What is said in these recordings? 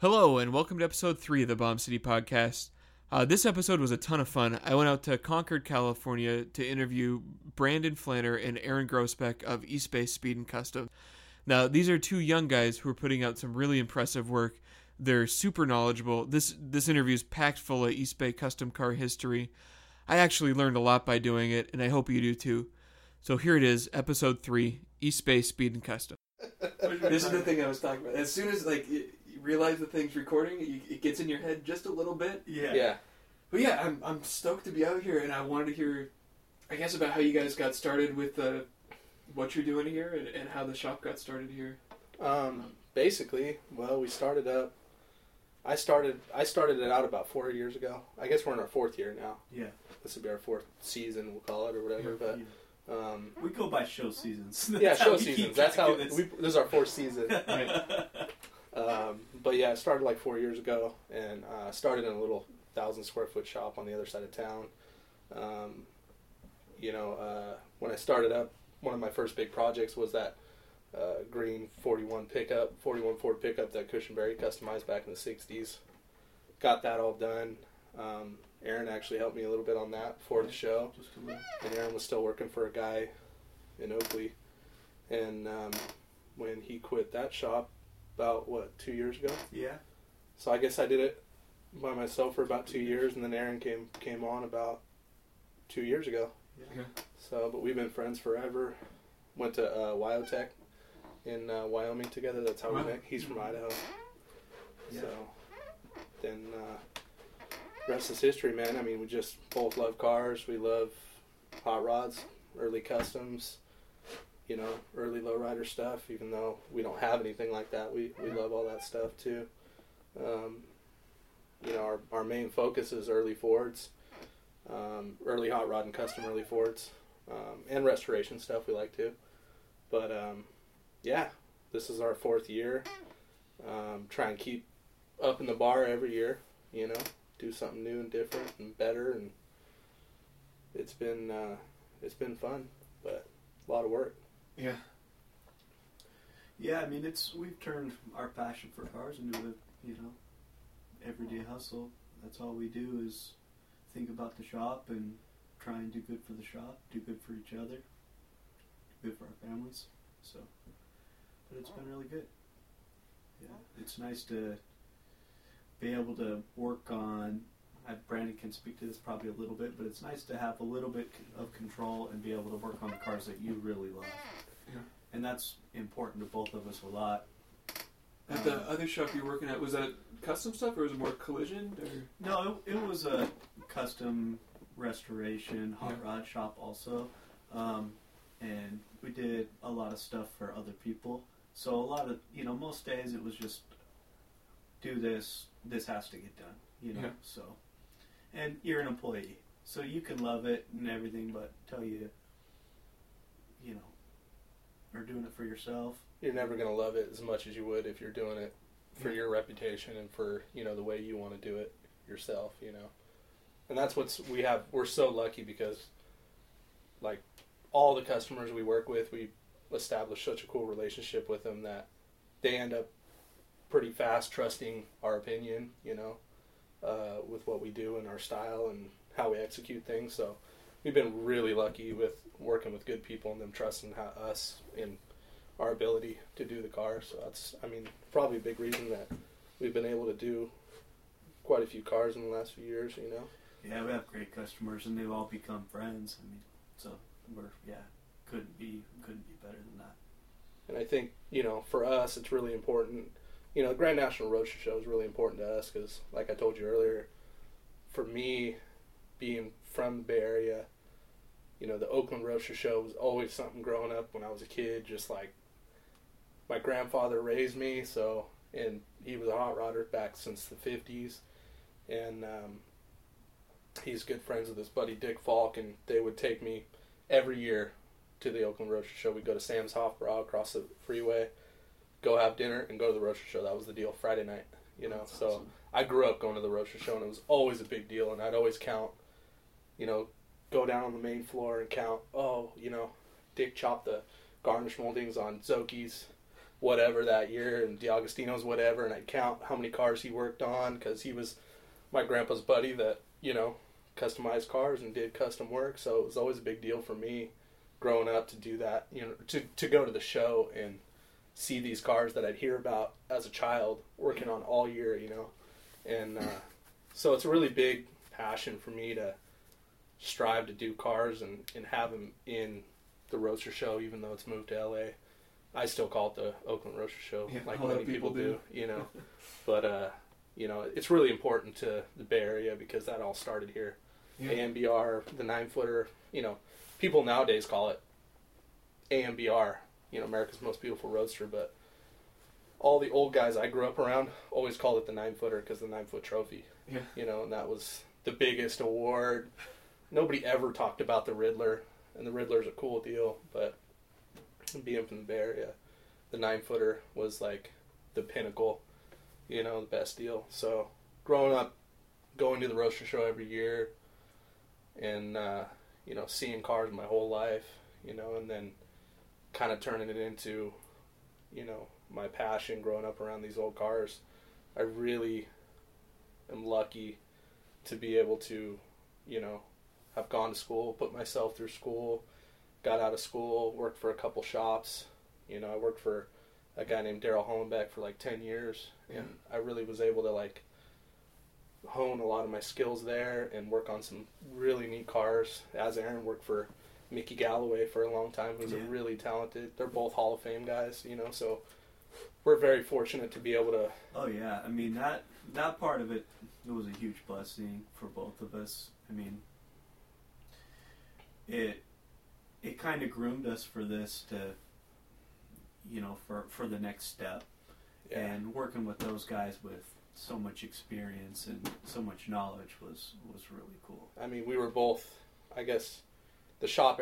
Hello, and welcome to episode 3 of the Bomb City Podcast. This episode was a ton of fun. I went out to Concord, California to interview Brandon Flanner and Aaron Grosbeck of East Bay Speed and Custom. Now, these are two young guys who are putting out some really impressive work. They're super knowledgeable. This interview is packed full of East Bay custom car history. I actually learned a lot by doing it, and I hope you do too. So here it is, episode 3, East Bay Speed and Custom. This is the thing I was talking about. As soon as, realize the thing's recording, it gets in your head just a little bit. Yeah. But yeah, I'm stoked to be out here, and I wanted to hear, I guess, about how you guys got started with what you're doing here and how the shop got started here. Basically, well, I started it out about 4 years ago. I guess we're in our fourth year now. Yeah. This would be our fourth season, we'll call it, or whatever, but... Yeah. We go by show seasons. That's how this is our fourth season. Right. But yeah, it started 4 years ago, and started in a little 1,000-square-foot shop on the other side of town. When I started up, one of my first big projects was that green 41 Ford pickup that Cushenbery customized back in the 60s. Got that all done. Aaron actually helped me a little bit on that before the show. And Aaron was still working for a guy in Oakley. And when he quit that shop about, 2 years ago? Yeah. So I guess I did it by myself for about 2 years, and then Aaron came on about 2 years ago. Yeah. So, but we've been friends forever. Went to WyoTech in Wyoming together. That's how we met. He's from Idaho. Yeah. So then... rest is history, man. I mean, we just both love cars. We love hot rods, early customs, early lowrider stuff, even though we don't have anything like that. We love all that stuff, too. Our main focus is early Fords, early hot rod and custom early Fords, and restoration stuff we like, too. But, this is our fourth year. Try and keep up in the bar every year, Do something new and different and better, and it's been fun, but a lot of work. Yeah. Yeah, I mean, we've turned our passion for cars into a everyday hustle. That's all we do is think about the shop and try and do good for the shop, do good for each other, do good for our families. So, but it's been really good. Yeah, it's nice to be able to work on, Brandon can speak to this probably a little bit, but it's nice to have a little bit of control and be able to work on the cars that you really love. Yeah. And that's important to both of us a lot. At the other shop you're working at, was that custom stuff or was it more collision? Or? No, it was a custom restoration hot rod shop also. And we did a lot of stuff for other people. So a lot of, most days it was just do this, this has to get done, Yeah. So, and you're an employee, so you can love it and everything, but tell you, you're doing it for yourself. You're never going to love it as much as you would if you're doing it for your reputation and for, the way you want to do it yourself, And that's we're so lucky because, all the customers we work with, we establish such a cool relationship with them that they end up pretty fast trusting our opinion, with what we do and our style and how we execute things. So we've been really lucky with working with good people and them trusting us and our ability to do the car. So that's, probably a big reason that we've been able to do quite a few cars in the last few years, Yeah, we have great customers and they've all become friends. So we're, couldn't be better than that. And I think, for us, it's really important. The Grand National Roadster Show is really important to us because, like I told you earlier, for me, being from the Bay Area, the Oakland Roadster Show was always something growing up when I was a kid. Just my grandfather raised me, and he was a hot rodder back since the 50s, and he's good friends with his buddy Dick Falk, and they would take me every year to the Oakland Roadster Show. We'd go to Sam's Hofbrau across the freeway, go have dinner, and go to the roaster show. That was the deal Friday night, That's so awesome. I grew up going to the roaster show, and it was always a big deal, and I'd always count, go down on the main floor and count, Dick chopped the garnish moldings on Zocchi's whatever that year, and D'Agostino's whatever, and I'd count how many cars he worked on, because he was my grandpa's buddy that, you know, customized cars and did custom work, so it was always a big deal for me growing up to do that, you know, to go to the show and see these cars that I'd hear about as a child working on all year, you know, and so it's a really big passion for me to strive to do cars and have them in the Roadster Show, even though it's moved to L.A., I still call it the Oakland Roadster Show, yeah, like many people do, you know. But, you know, it's really important to the Bay Area because that all started here. Yeah. AMBR, the 9-footer, you know, people nowadays call it AMBR, you know, America's Most Beautiful Roadster. But all the old guys I grew up around always called it the 9-footer because the 9-foot trophy, yeah, you know, and that was the biggest award. Nobody ever talked about the Riddler, and the Riddler's a cool deal, but... being from the Bay Area, the 9-footer was like the pinnacle, you know, the best deal. So growing up, going to the Roadster Show every year and, you know, seeing cars my whole life, you know, and then kind of turning it into, you know, my passion growing up around these old cars. I really am lucky to be able to, you know, have gone to school, put myself through school, got out of school, worked for a couple shops. You know, I worked for a guy named Daryl Hollenbeck for like 10 years. And I really was able to like hone a lot of my skills there and work on some really neat cars. As Aaron worked for Mickey Galloway for a long time, who's a really talented, they're both Hall of Fame guys, you know, so we're very fortunate to be able to. Oh yeah, I mean, that part of it was a huge blessing for both of us. I mean, it kind of groomed us for this to, you know, for the next step. Yeah. And working with those guys with so much experience and so much knowledge was really cool. I mean, we were both, I guess, the shop,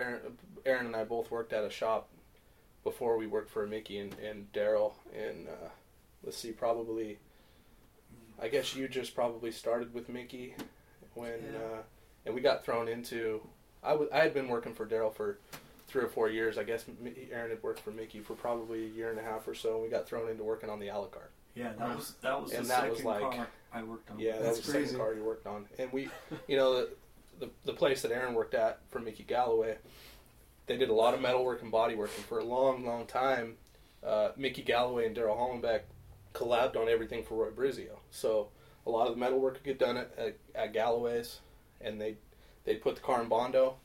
Aaron and I both worked at a shop before we worked for Mickey and Daryl. And let's see, probably, I guess you just probably started with Mickey when, and we got thrown into... I had been working for Daryl for 3 or 4 years. I guess Aaron had worked for Mickey for probably a year and a half or so, and we got thrown into working on the Alucard. Yeah, that was and the that second was like, car I worked on. Yeah, that was crazy. The second car you worked on. And we, you know, the place that Aaron worked at for Mickey Galloway, they did a lot of metal work and body work, and for a long, long time, Mickey Galloway and Daryl Hollenbeck collabed on everything for Roy Brizio. So a lot of the metal work could get done at Galloway's, and they'd put the car in Bondo,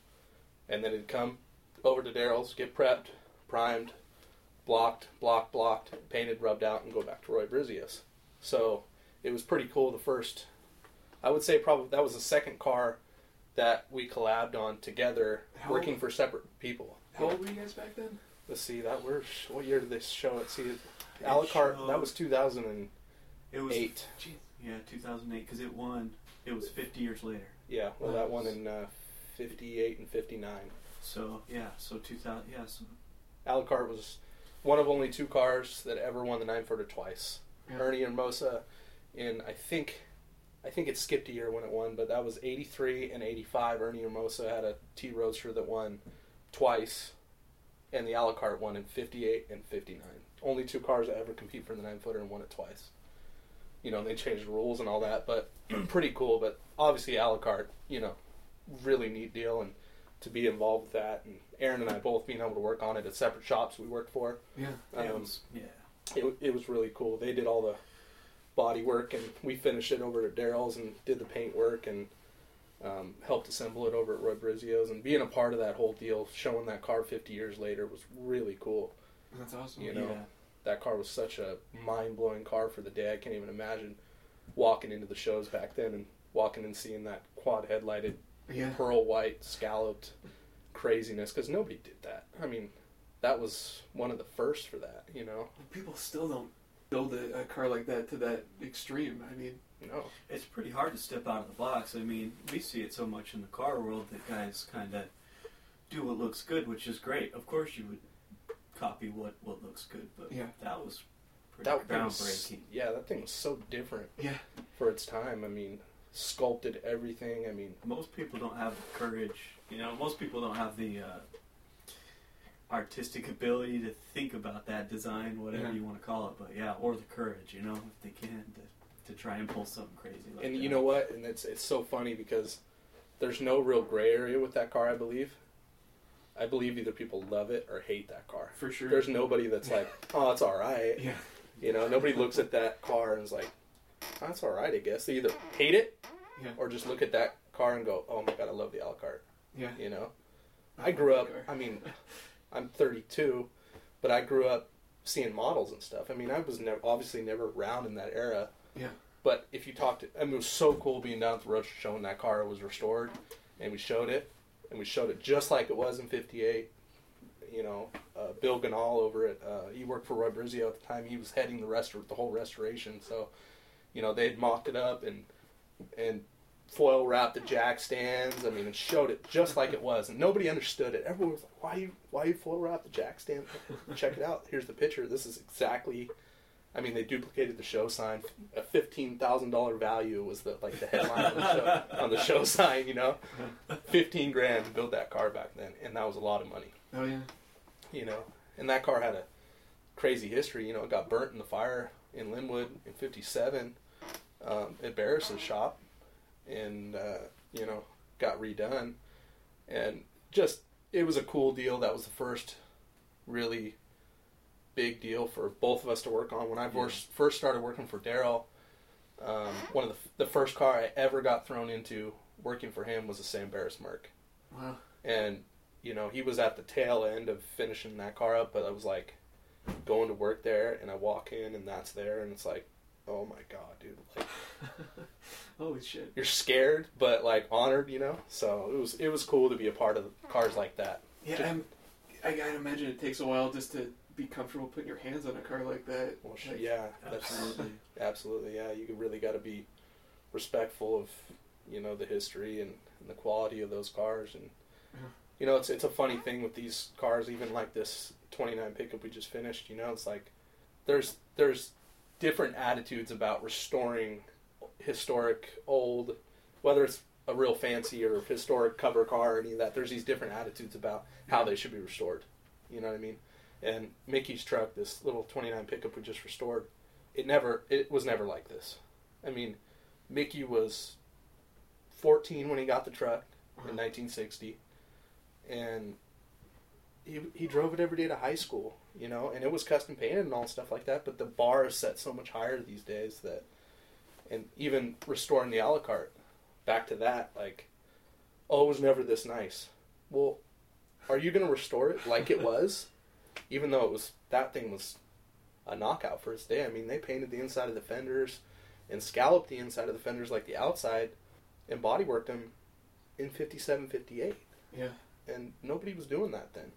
and then it'd come over to Daryl's, get prepped, primed, blocked, painted, rubbed out, and go back to Roy Brizio's. So it was pretty cool. The first, I would say probably that was the second car that we collabed on together, working for separate people. How old were you guys back then? Let's see, what year did they show it? See, Alucard, that was 2008. It was, geez, yeah, 2008, because it was 50 years later. Yeah, well, that one in 58 and 59. So, yeah, so 2000, yeah. So. Alucard was one of only 2 cars that ever won the 9-footer twice. Yeah. Ernie and Mosa in, I think it skipped a year when it won, but that was 83 and 85. Ernie and Mosa had a T-Roadster that won twice, and the Alucard won in 58 and 59. Only 2 cars that ever compete for the 9-footer and won it twice. You know, they changed the rules and all that, but pretty cool. But obviously Alucard, you know, really neat deal, and to be involved with that. And Aaron and I both being able to work on it at separate shops we worked for. Yeah. It was really cool. They did all the body work, and we finished it over at Daryl's and did the paint work and helped assemble it over at Roy Brizio's. And being a part of that whole deal, showing that car 50 years later was really cool. That's awesome. You know? Yeah. That car was such a mind-blowing car for the day. I can't even imagine walking into the shows back then and walking and seeing that quad-headlighted, pearl white, scalloped craziness, because nobody did that. I mean, that was one of the first for that, you know? People still don't build a car like that to that extreme. I mean, no. It's pretty hard to step out of the box. I mean, we see it so much in the car world that guys kind of do what looks good, which is great. Of course you would copy what looks good, but that was pretty groundbreaking. Yeah, that thing was so different for its time. I mean, sculpted everything. I mean, most people don't have the courage. You know, most people don't have the artistic ability to think about that design, whatever you want to call it, but or the courage, if they can, to try and pull something crazy like that. You know what? And it's so funny because there's no real gray area with that car, I believe. I believe either people love it or hate that car. For sure. There's nobody that's like, oh, it's all right. Yeah. Nobody looks at that car and is like, oh, it's all right, I guess. They either hate it or just look at that car and go, oh, my God, I love the Alucard. Yeah. I grew up, I mean, I'm 32, but I grew up seeing models and stuff. I mean, I was obviously never around in that era. Yeah. But if you talked, I mean, it was so cool being down at the road show when that car was restored, and we showed it. And we showed it just like it was in 58. Bill Ganahl over at, he worked for Roy Brizio at the time. He was heading the whole restoration. So, they'd mocked it up and foil wrapped the jack stands. I mean, and showed it just like it was. And nobody understood it. Everyone was like, why you foil wrap the jack stand? Check it out. Here's the picture. This is exactly, I mean, they duplicated the show sign. A $15,000 value was the headline on the show sign. $15,000 to build that car back then, and that was a lot of money. Oh yeah. And that car had a crazy history. It got burnt in the fire in Linwood in '57 at Barris's shop, and got redone, and just it was a cool deal. That was the first really big deal for both of us to work on. When I first started working for Daryl, one of the first car I ever got thrown into working for him was a Sam Barris Merc. Wow. And, he was at the tail end of finishing that car up, but I was like going to work there, and I walk in and that's there, and it's like, oh my God, dude. Like, holy shit. You're scared, but like honored, So it was cool to be a part of cars like that. Yeah, I gotta imagine it takes a while just to be comfortable putting your hands on a car like that. Well, yeah, absolutely. Absolutely, yeah. You really got to be respectful of, the history and the quality of those cars. And, it's a funny thing with these cars, even like this 29 pickup we just finished, it's like there's different attitudes about restoring historic old, whether it's a real fancy or historic cover car or any of that. There's these different attitudes about how they should be restored. You know what I mean? And Mickey's truck, this little 29 pickup we just restored, it was never like this. I mean, Mickey was 14 when he got the truck in 1960, and he drove it every day to high school, and it was custom painted and all stuff like that, but the bar is set so much higher these days that, and even restoring the Alucard, back to that, like, oh, it was never this nice. Well, are you going to restore it like it was? Even though that thing was a knockout for its day. I mean, they painted the inside of the fenders and scalloped the inside of the fenders like the outside and bodyworked them in 57, 58. Yeah. And nobody was doing that then.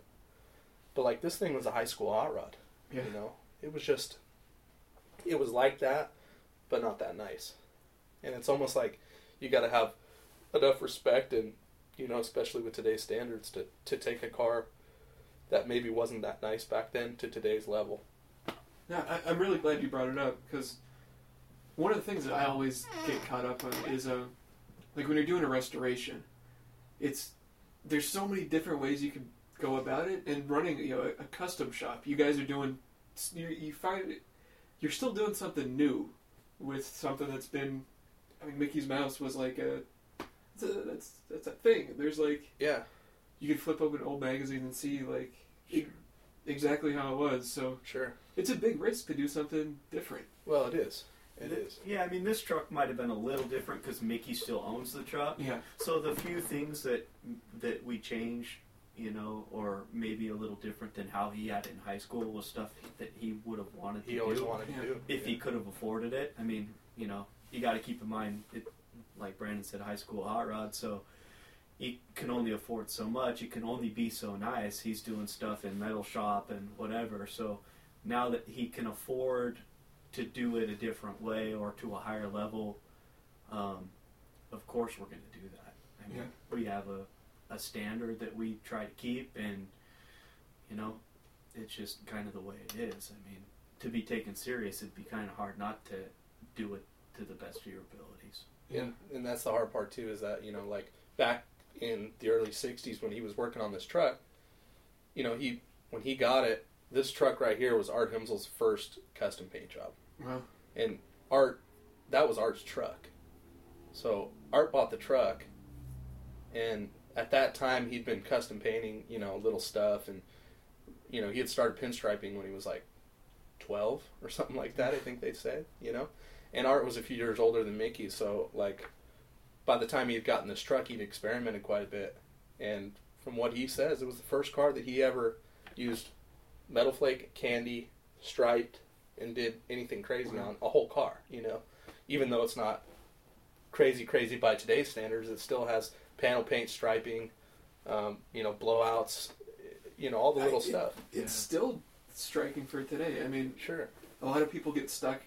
But, like, this thing was a high school hot rod. Yeah. It was just, it was like that, but not that nice. And it's almost like you got to have enough respect and, especially with today's standards, to take a car that maybe wasn't that nice back then to today's level. No, I'm really glad you brought it up, because one of the things that I always get caught up on is, like, when you're doing a restoration, there's so many different ways you can go about it, and running, a custom shop, you guys are doing, you find it, you're still doing something new with something that's been, I mean, Mickey's Mouse was like that's a thing. There's like... Yeah. You could flip open old magazines and see, like, exactly how it was. So sure, it's a big risk to do something different. Well, it is. It is. Yeah, I mean, this truck might have been a little different because Mickey still owns the truck. Yeah. So the few things that we changed, or maybe a little different than how he had it in high school was stuff that he would have wanted to do. He always wanted to do. If he could have afforded it. I mean, you got to keep in mind, like Brandon said, high school hot rod, so... He can only afford so much. He can only be so nice. He's doing stuff in metal shop and whatever. So now that he can afford to do it a different way or to a higher level, of course we're going to do that. I mean, we have a standard that we try to keep, and, it's just kind of the way it is. I mean, to be taken serious, it'd be kind of hard not to do it to the best of your abilities. And that's the hard part, too, is that, like, back in the early 60s when he was working on this truck, he when he got it, this truck right here was Art Himsl's first custom paint job. Wow. And Art, that was Art's truck. So Art bought the truck, and at that time he'd been custom painting, you know, little stuff, and, you know, he had started pinstriping when he was like 12 or something like that, I think they said, you know. And Art was a few years older than Mickey, so, like, by the time he had gotten this truck, he'd experimented quite a bit. And from what he says, it was the first car that he ever used metal flake, candy, striped, and did anything crazy on, a whole car, you know. Even though it's not crazy, crazy by today's standards, it still has panel paint, striping, you know, blowouts, you know, all the little stuff. It's still striking for today. I mean, sure, a lot of people get stuck,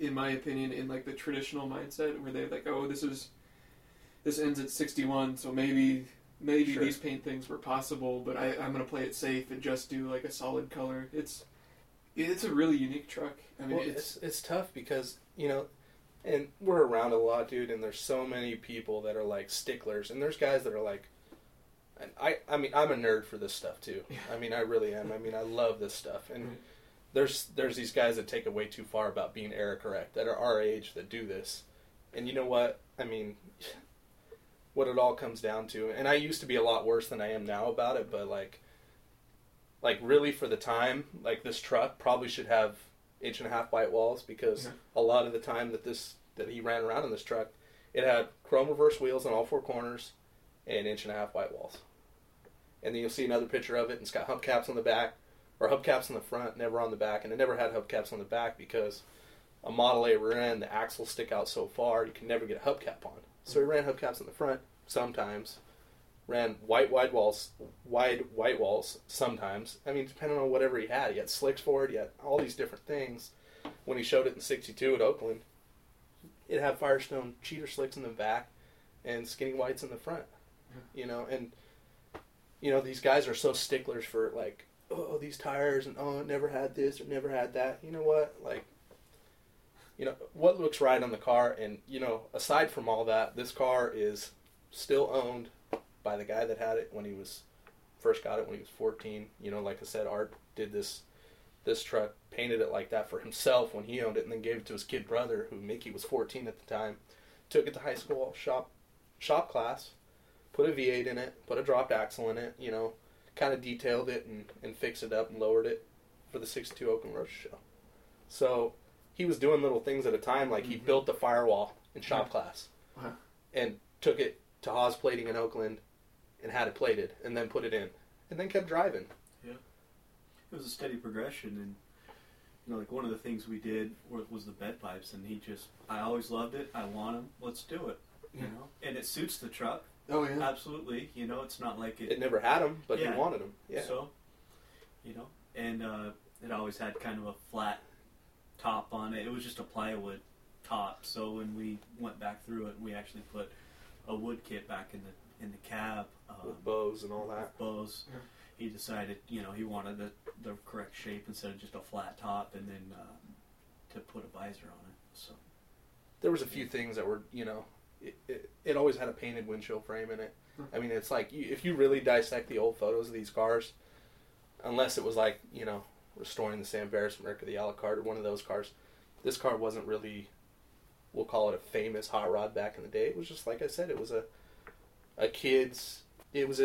in my opinion, in like the traditional mindset where they're like, oh, this ends at 61, so maybe sure, these paint things were possible, but I'm going to play it safe and just do like a solid color. It's a really unique truck. I mean, well, it's tough because, you know, and we're around a lot, dude, and there's so many people that are like sticklers, and there's guys that are like, and I mean, I'm a nerd for this stuff too. Yeah. I mean, I really am. I mean, I love this stuff, and right, there's these guys that take it way too far about being error correct that are our age that do this, and you know what? I mean, what it all comes down to, and I used to be a lot worse than I am now about it, but like really for the time, like this truck probably should have 1.5-inch white walls because a lot of the time that he ran around in this truck, it had chrome reverse wheels on all four corners and 1.5-inch white walls. And then you'll see another picture of it, and it's got hubcaps on the back, or hubcaps on the front, never on the back, and it never had hubcaps on the back because a Model A rear end, the axles stick out so far, you can never get a hubcap on. So he ran hubcaps on the front sometimes, ran wide white walls sometimes. I mean, depending on whatever he had. He had slicks for it, he had all these different things. When he showed it in 62 at Oakland, it had Firestone cheater slicks in the back and skinny whites in the front. You know, and, you know, these guys are so sticklers for, like, oh, these tires, and, oh, it never had this or never had that. You know what? Like, you know, what looks right on the car, and, you know, aside from all that, this car is still owned by the guy that had it when he was, first got it when he was 14. You know, like I said, Art did this truck, painted it like that for himself when he owned it, and then gave it to his kid brother, who Mickey was 14 at the time, took it to high school shop class, put a V8 in it, put a dropped axle in it, you know, kind of detailed it and fixed it up and lowered it for the 62 Oakland Roadster Show. So he was doing little things at a time, like he built the firewall in shop class and took it to Haas Plating in Oakland and had it plated and then put it in and then kept driving. Yeah. It was a steady progression, and, you know, like one of the things we did was the bed pipes, and he just, I always loved it, I want them, let's do it, you know? And it suits the truck. Oh, yeah. Absolutely. You know, it's not like it never had them, but he wanted them. Yeah. So, you know, and it always had kind of a flat top on it. It was just a plywood top. So when we went back through it, we actually put a wood kit back in the cab. With bows and all that. Bows. Yeah. He decided, you know, he wanted the correct shape instead of just a flat top, and then to put a visor on it. So there was a few things that were, you know, It always had a painted windshield frame in it. I mean, it's like, if you really dissect the old photos of these cars, unless it was like, you know, restoring the Sam Barris Merc or the Alucard or one of those cars, this car wasn't really, we'll call it a famous hot rod back in the day. It was just, like I said, it was a kid's, it was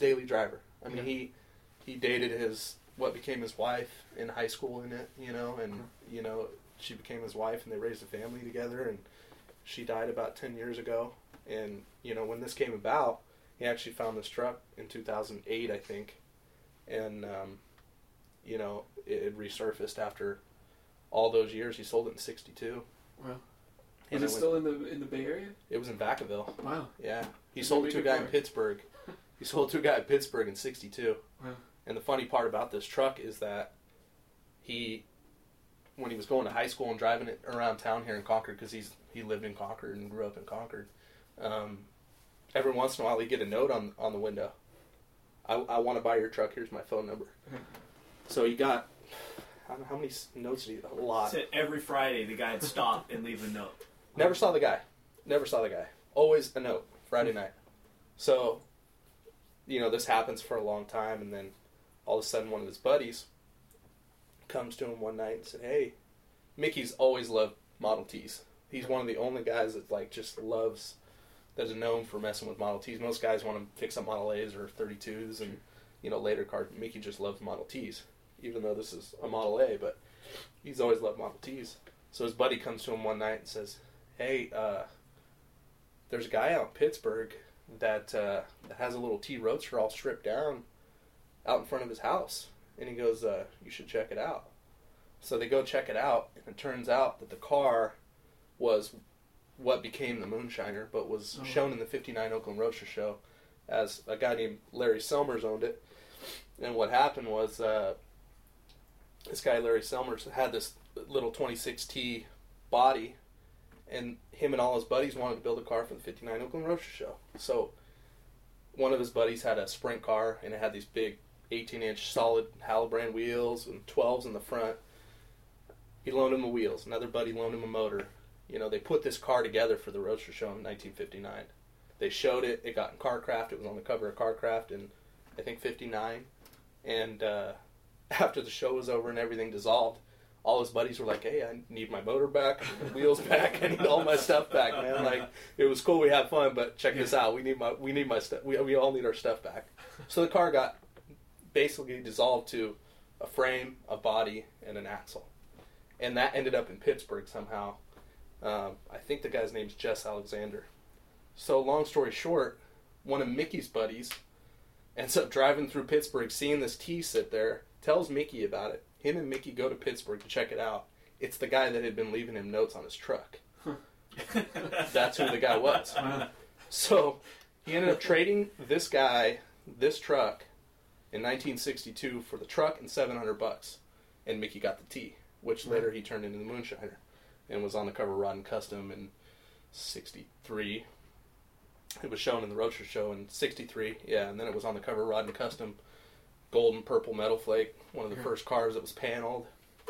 daily driver. I mean, he dated what became his wife in high school in it, you know, and, you know, she became his wife and they raised a family together, and she died about 10 years ago, and, you know, when this came about, he actually found this truck in 2008, I think, and, you know, it resurfaced after all those years. He sold it in 62. Wow. And it was still in the Bay Area? It was in Vacaville. Wow. Yeah. He sold it to a guy in Pittsburgh. He sold it to a guy in Pittsburgh in 62. Wow. And the funny part about this truck is that when he was going to high school and driving it around town here in Concord, because he lived in Concord and grew up in Concord, every once in a while he'd get a note on the window. I want to buy your truck, here's my phone number. So he got, I don't know how many notes did he get? A lot. So every Friday the guy would stop and leave a note. Never saw the guy. Always a note, Friday night. So, you know, this happens for a long time, and then all of a sudden one of his buddies comes to him one night and said, hey, Mickey's always loved Model Ts. He's one of the only guys that like just loves, that's known for messing with Model Ts. Most guys want to fix up Model A's or 32s and, you know, later cars. Mickey just loves Model Ts, even though this is a Model A, but he's always loved Model Ts. So his buddy comes to him one night and says, hey, there's a guy out in Pittsburgh that has a little T Roadster all stripped down out in front of his house. And he goes, you should check it out. So they go check it out, and it turns out that the car was what became the Moonshiner, but was shown in the 59 Oakland Roadster Show as a guy named Larry Selmers owned it. And what happened was this guy, Larry Selmers, had this little 26T body, and him and all his buddies wanted to build a car for the 59 Oakland Roadster Show. So one of his buddies had a sprint car, and it had these big 18-inch solid Halbrand wheels and 12s in the front. He loaned him the wheels. Another buddy loaned him a motor. You know, they put this car together for the Roadster Show in 1959. They showed it. It got in Car Craft. It was on the cover of Car Craft in, I think, 59. And after the show was over and everything dissolved, all his buddies were like, hey, I need my motor back, I need the wheels back, I need all my stuff back, man. Like, it was cool, we had fun, but check this out. We need my stuff. We all need our stuff back. So the car got basically dissolved to a frame, a body, and an axle. And that ended up in Pittsburgh somehow. I think the guy's name's Jess Alexander. So long story short, one of Mickey's buddies ends up driving through Pittsburgh, seeing this T sit there, tells Mickey about it. Him and Mickey go to Pittsburgh to check it out. It's the guy that had been leaving him notes on his truck. That's who the guy was. So he ended up trading this guy, this truck, in 1962 for the truck and $700. And Mickey got the T, which later he turned into the Moonshiner and was on the cover of Rod and Custom in 63. It was shown in the Roadster Show in 63, yeah, and then it was on the cover of Rod and Custom. Gold and purple metal flake, one of the first cars that was paneled,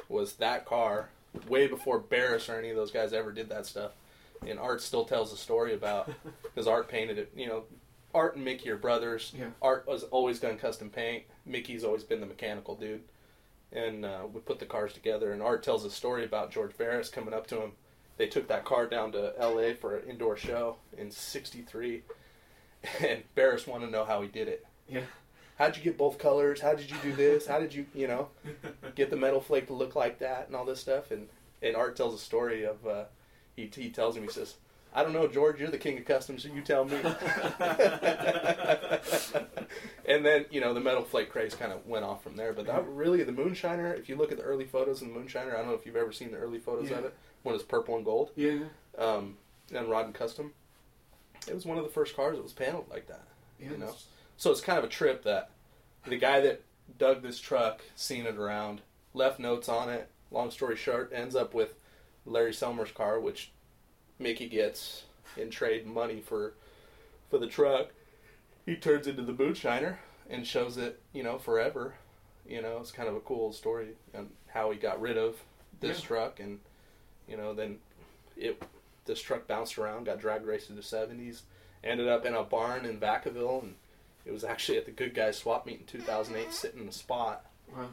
was that car, way before Barris or any of those guys ever did that stuff. And Art still tells the story about, because Art painted it, you know, Art and Mickey are brothers. Yeah. Art has always done custom paint. Mickey's always been the mechanical dude. And we put the cars together, and Art tells a story about George Barris coming up to him. They took that car down to L.A. for an indoor show in 63, and Barris wanted to know how he did it. Yeah. How'd you get both colors? How did you do this? How did you, you know, get the metal flake to look like that and all this stuff? And Art tells a story of, he tells him, he says, I don't know, George, you're the king of customs, so you tell me. And then, you know, the metal flake craze kind of went off from there. But that really, the Moonshiner, if you look at the early photos of the Moonshiner, I don't know if you've ever seen the early photos of it, when it's purple and gold. Yeah. And Rod and Custom. It was one of the first cars that was paneled like that, you know. So it's kind of a trip that the guy that dug this truck, seen it around, left notes on it, long story short, ends up with Larry Selmers' car, which Mickey gets in trade money for the truck. He turns into the Moonshiner and shows it, you know, forever. You know, it's kind of a cool story on how he got rid of this truck. And, you know, then this truck bounced around, got drag raced through the 70s, ended up in a barn in Vacaville, and it was actually at the Good Guys swap meet in 2008, sitting in the spot. Wow.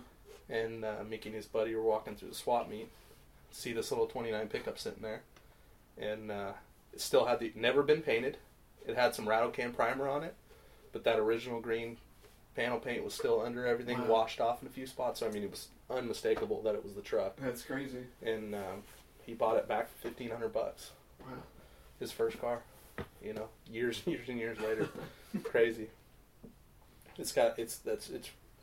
And Mickey and his buddy were walking through the swap meet, see this little 29 pickup sitting there. And it still had never been painted. It had some rattle can primer on it, but that original green panel paint was still under everything, washed off in a few spots. So, I mean, it was unmistakable that it was the truck. That's crazy. And he bought it back for $1,500. Wow. His first car, you know, years and years and years later. Crazy. It's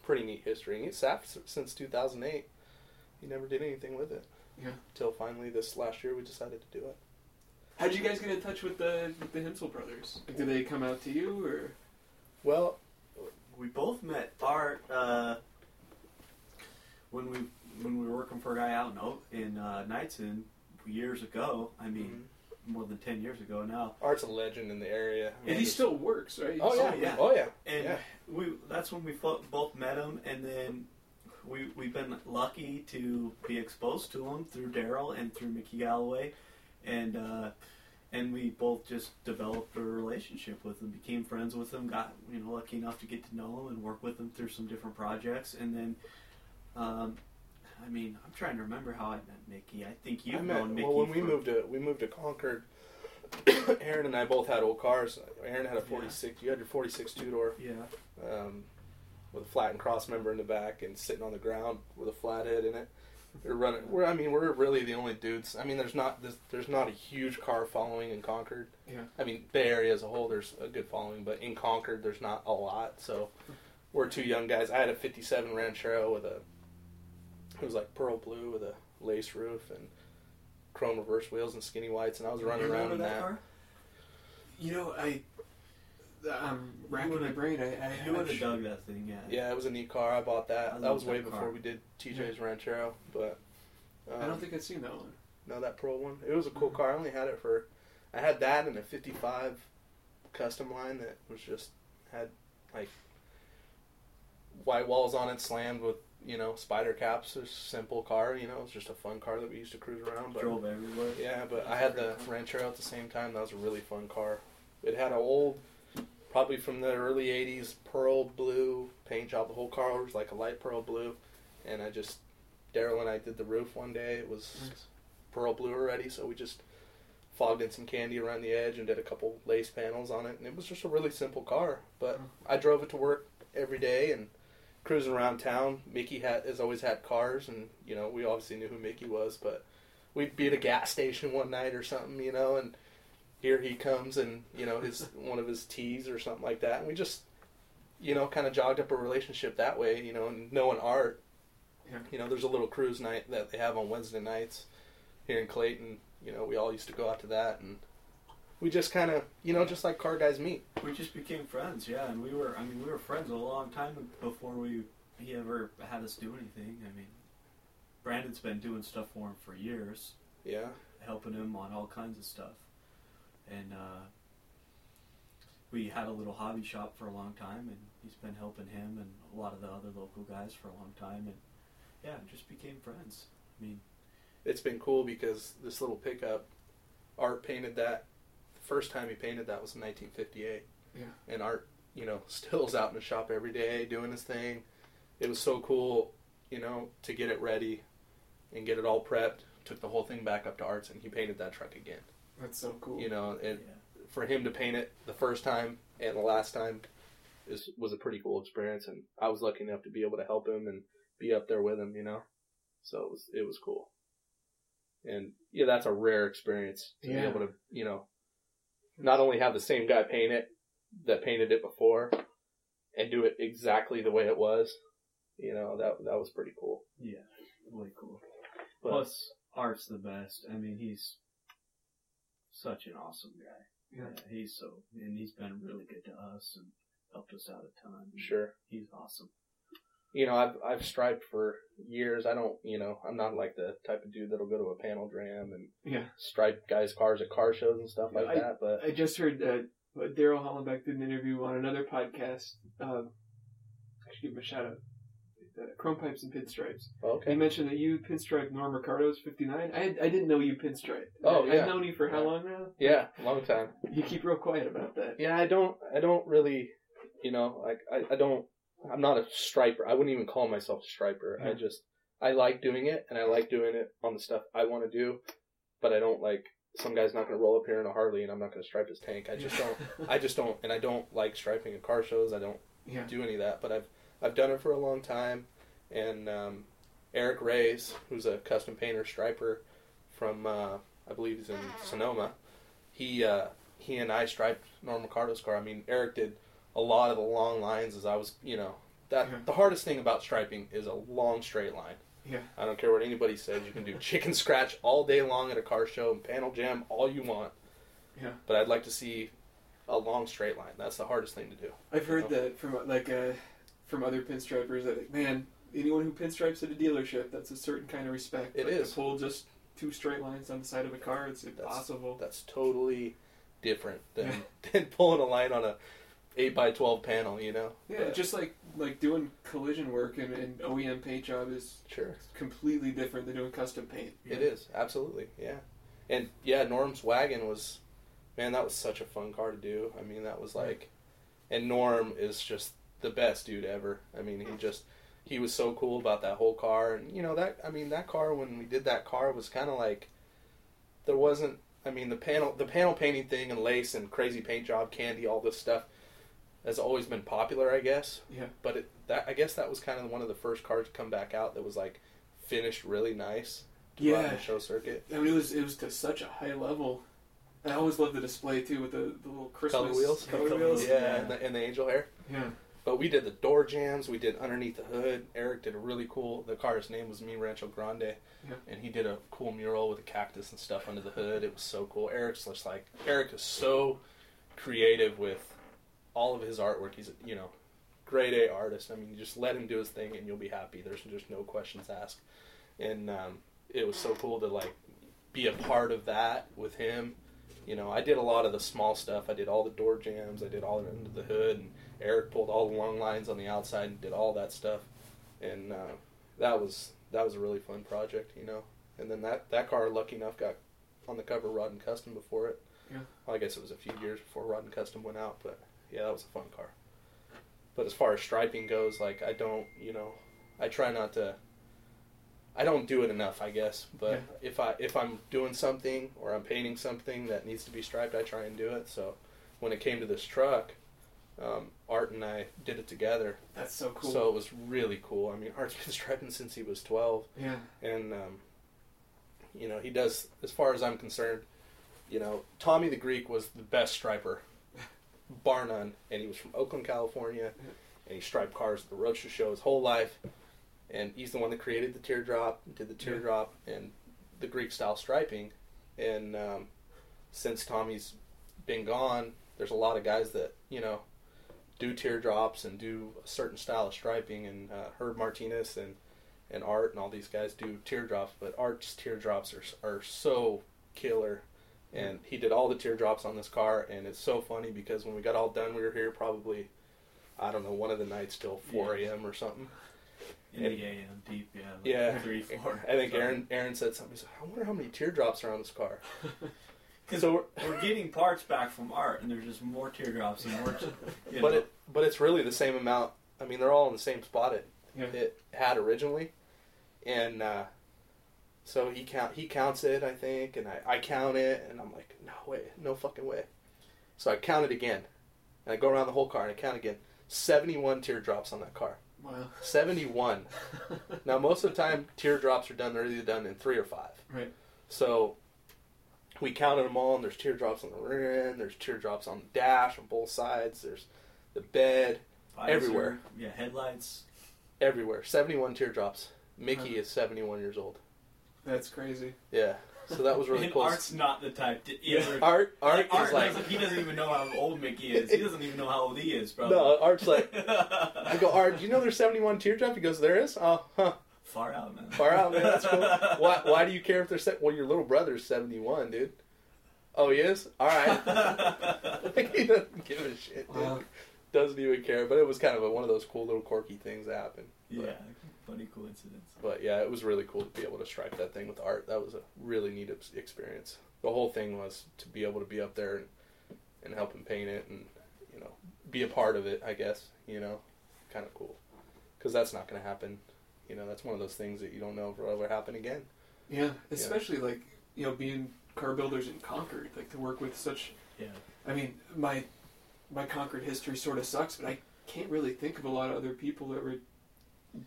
pretty neat history. And it's sat since 2008. He never did anything with it. Yeah. Until finally this last year we decided to do it. How'd you guys get in touch with the Himsl brothers? Did they come out to you or? Well, we both met Art when we were working for a guy out in Knightson years ago. I mean. Mm-hmm. More than 10 years ago now. Art's a legend in the area. I mean, and he still works, right? Oh, yeah. And that's when we both met him, and then we've been lucky to be exposed to him through Daryl and through Mickey Galloway. And And we both just developed a relationship with them, became friends with them, got, you know, lucky enough to get to know them and work with them through some different projects. And then, I mean, I'm trying to remember how I met Mickey. I think you've known Mickey. Well, when we moved to Concord, Aaron and I both had old cars. Aaron had a 46. Yeah. You had your 46 two-door. Yeah. With a flattened cross member in the back and sitting on the ground with a flathead in it. We're really the only dudes. I mean, there's not a huge car following in Concord. Yeah. I mean, Bay Area as a whole, there's a good following, but in Concord, there's not a lot. So, we're two young guys. I had a '57 Ranchero it was like pearl blue with a lace roof and chrome reverse wheels and skinny whites, and I was running around in that car. You know, I'm racking my brain. You would have dug that thing, yeah. Yeah, it was a neat car. I bought that. That was way before we did TJ's Ranchero, but... I don't think I'd seen that one. No, that Pearl one. It was a cool car. I only had it for... I had that and a 55 custom line that was just... had, like, white walls on it, slammed with, you know, spider caps. It was a simple car, you know. It was just a fun car that we used to cruise around. But, drove everywhere. Yeah, but I had the Ranchero at the same time. That was a really fun car. It had an old... probably from the early 80s, pearl blue paint job. The whole car was like a light pearl blue. And I just, Daryl and I did the roof one day. It was nice. Pearl blue already. So we just fogged in some candy around the edge and did a couple lace panels on it. And it was just a really simple car. But I drove it to work every day and cruising around town. Mickey has always had cars. And, you know, we obviously knew who Mickey was. But we'd be at a gas station one night or something, you know, and... here he comes and, you know, his one of his tees or something like that. And we just, you know, kind of jogged up a relationship that way, you know, and knowing Art. Yeah. You know, there's a little cruise night that they have on Wednesday nights here in Clayton. You know, we all used to go out to that. And we just kind of, you know, just like car guys meet. We just became friends, yeah. And we were friends a long time before he ever had us do anything. I mean, Brandon's been doing stuff for him for years. Yeah. Helping him on all kinds of stuff. And we had a little hobby shop for a long time, and he's been helping him and a lot of the other local guys for a long time. And, yeah, just became friends. I mean, it's been cool because this little pickup, Art painted that. The first time he painted that was in 1958. Yeah. And Art, you know, still is out in the shop every day doing his thing. It was so cool, you know, to get it ready and get it all prepped. Took the whole thing back up to Art's, and he painted that truck again. That's so cool. You know, and for him to paint it the first time and the last time was a pretty cool experience, and I was lucky enough to be able to help him and be up there with him, you know. So it was cool. And, yeah, that's a rare experience to be able to, you know, not only have the same guy paint it that painted it before and do it exactly the way it was, you know, that was pretty cool. Yeah, really cool. But, plus, Art's the best. I mean, he's... such an awesome guy. Yeah. And he's been really good to us and helped us out a ton. Sure. He's awesome. You know, I've striped for years. I don't, you know, I'm not like the type of dude that'll go to a panel jam and stripe guys' cars at car shows and stuff like that. But I just heard that Daryl Hollenbeck did an interview on another podcast. I should give him a shout out. Chrome Pipes and Pinstripes. Okay. You mentioned that you pinstriped Norm Ricardo's 59. I didn't know you pinstriped. Oh, yeah. I've known you for how long now? Yeah, long time. You keep real quiet about that. Yeah, I don't really, you know, like I'm not a striper. I wouldn't even call myself a striper. Yeah. I like doing it, and I like doing it on the stuff I want to do, but I don't like, some guy's not going to roll up here in a Harley and I'm not going to stripe his tank. I just don't, and I don't like striping at car shows. I don't do any of that, but I've done it for a long time, and Eric Reyes, who's a custom painter striper from, I believe he's in Sonoma, he and I striped Norm Ricardo's car. I mean, Eric did a lot of the long lines as I was, you know, the hardest thing about striping is a long straight line. Yeah. I don't care what anybody says, you can do chicken scratch all day long at a car show and panel jam all you want, but I'd like to see a long straight line. That's the hardest thing to do. I've heard that from, like, from other pinstripers, I think, man, anyone who pinstripes at a dealership, that's a certain kind of respect. It is. To pull just two straight lines on the side of a car, it's impossible. That's totally different than pulling a line on a 8x12 panel, you know? Yeah, but just like doing collision work and OEM paint job is completely different than doing custom paint. It is, absolutely, yeah. And, yeah, Norm's wagon was man, that was such a fun car to do. I mean, that was like, and Norm is just the best dude ever. I mean, he was so cool about that whole car. And, you know, that car, when we did that car, was kind of like, there wasn't, I mean, the panel painting thing and lace and crazy paint job, candy, all this stuff has always been popular, I guess. Yeah. But I guess that was kind of one of the first cars to come back out that was like finished really nice to run the show circuit. I mean, it was to such a high level. And I always loved the display too with the little Christmas color wheels. Yeah. And the angel hair. Yeah. But we did the door jams. We did underneath the hood. Eric did a really cool. The car's name was Mi Rancho Grande, and he did a cool mural with a cactus and stuff under the hood. It was so cool. Eric is so creative with all of his artwork. He's grade A artist. I mean, you just let him do his thing, and you'll be happy. There's just no questions asked. And it was so cool to be a part of that with him. You know, I did a lot of the small stuff. I did all the door jams. I did all under the hood, and Eric pulled all the long lines on the outside and did all that stuff. And that was a really fun project, you know. And then that car, lucky enough, got on the cover of Rod and Custom before it. Yeah. Well, I guess it was a few years before Rod and Custom went out, but yeah, that was a fun car. But as far as striping goes, I don't, I try not to. I don't do it enough, I guess, but if I'm doing something or I'm painting something that needs to be striped, I try and do it. So when it came to this truck, Art and I did it together. That's so cool. So it was really cool. I mean, Art's been striping since he was 12. Yeah. And, he does, as far as I'm concerned, Tommy the Greek was the best striper, bar none. And he was from Oakland, California, and he striped cars at the Roadster Show his whole life. And he's the one that created the teardrop, did the teardrop, and the Greek-style striping. And since Tommy's been gone, there's a lot of guys that, do teardrops and do a certain style of striping. And Herb Martinez and Art and all these guys do teardrops. But Art's teardrops are so killer. And he did all the teardrops on this car. And it's so funny because when we got all done, we were here probably, I don't know, one of the nights till 4 a.m. or something. In the AM, deep, like 3, 4. I think Aaron said something. He's like, I wonder how many teardrops are on this car. Because so we're getting parts back from Art, and there's just more teardrops and more. But it's really the same amount. I mean, they're all in the same spot it had originally, and so he counts it, I think, and I count it, and I'm like, no way, no fucking way. So I count it again, and I go around the whole car and I count again. 71 teardrops on that car. Wow. 71. Now, most of the time, teardrops are done. They're either done in 3 or 5. Right. So we counted them all, and there's teardrops on the rear end. There's teardrops on the dash on both sides. There's the bed. Visor, everywhere. Yeah, headlights. Everywhere. 71 teardrops. Mickey is 71 years old. That's crazy. Yeah. So that was really cool. Art's not the type to either. Art is like, he doesn't even know how old Mickey is. He doesn't even know how old he is, probably. No, Art's like, I go, Art, do you know there's 71 teardrops? He goes, there is? Oh, huh. Far out, man. That's cool. Why do you care if there's well, your little brother's 71, dude. Oh, he is? All right. He doesn't give a shit, dude. Wow. Doesn't even care. But it was kind of one of those cool little quirky things that happened. But, yeah. Funny coincidence. But yeah, it was really cool to be able to stripe that thing with Art. That was a really neat experience. The whole thing was to be able to be up there and help him paint it and, be a part of it, I guess, kind of cool. Because that's not going to happen. That's one of those things that you don't know if it'll ever happen again. Yeah, especially being car builders in Concord, to work with such... Yeah. I mean, my Concord history sort of sucks, but I can't really think of a lot of other people that were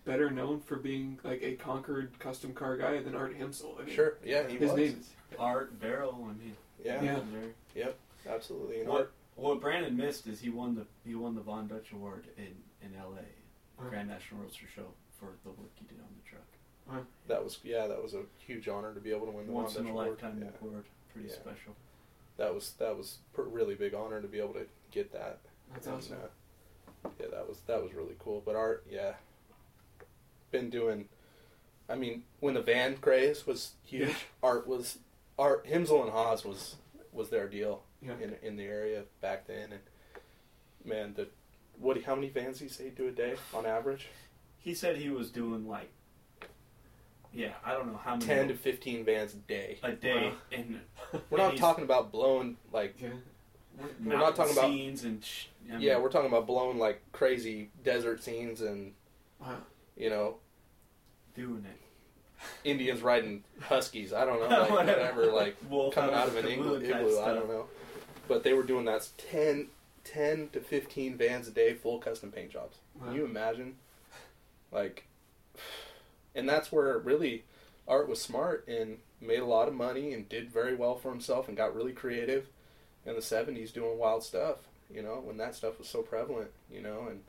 better known for being a Concord custom car guy than Art Himsl. I mean, sure, yeah, his name is Art Barrel. I mean, yeah. Yep, absolutely. And what Brandon missed is he won the Von Dutch Award in LA, Grand National Roadster Show, for the work he did on the truck. Huh. That was a huge honor to be able to win the Von Dutch Award. Once in a lifetime award, pretty special. That was a really big honor to be able to get that. That's awesome. Yeah, that was really cool. But Art, been doing, I mean, when the van craze was huge, Art Himsl and Haas was their deal in the area back then. And man, how many vans did he say he'd do a day on average? He said he was doing yeah, I don't know how many. 10 to 15 bands a day. A day. Wow. And we're not talking about blowing, like... Yeah. We're not talking about scenes and yeah, we're talking about blowing like crazy desert scenes and you know, doing it. Indians riding huskies. I don't know, like whatever, like coming out of an igloo. I don't know, but they were doing that 10 to 15 bands a day, full custom paint jobs. Wow. Can you imagine? Like, and that's where really Art was smart and made a lot of money and did very well for himself and got really creative. In the 70s doing wild stuff, you know, when that stuff was so prevalent, you know, and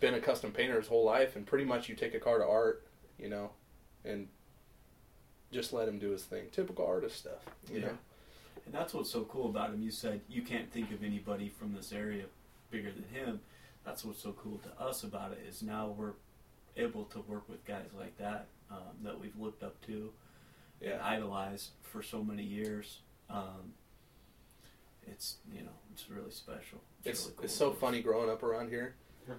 been a custom painter his whole life, and pretty much you take a car to Art, you know, and just let him do his thing. Typical artist stuff, you know. And that's what's so cool about him. You said you can't think of anybody from this area bigger than him. That's what's so cool to us about it, is now we're able to work with guys like that, that we've looked up to and idolized for so many years. It's, you know, it's really special. It's really cool. It's so funny growing up around here,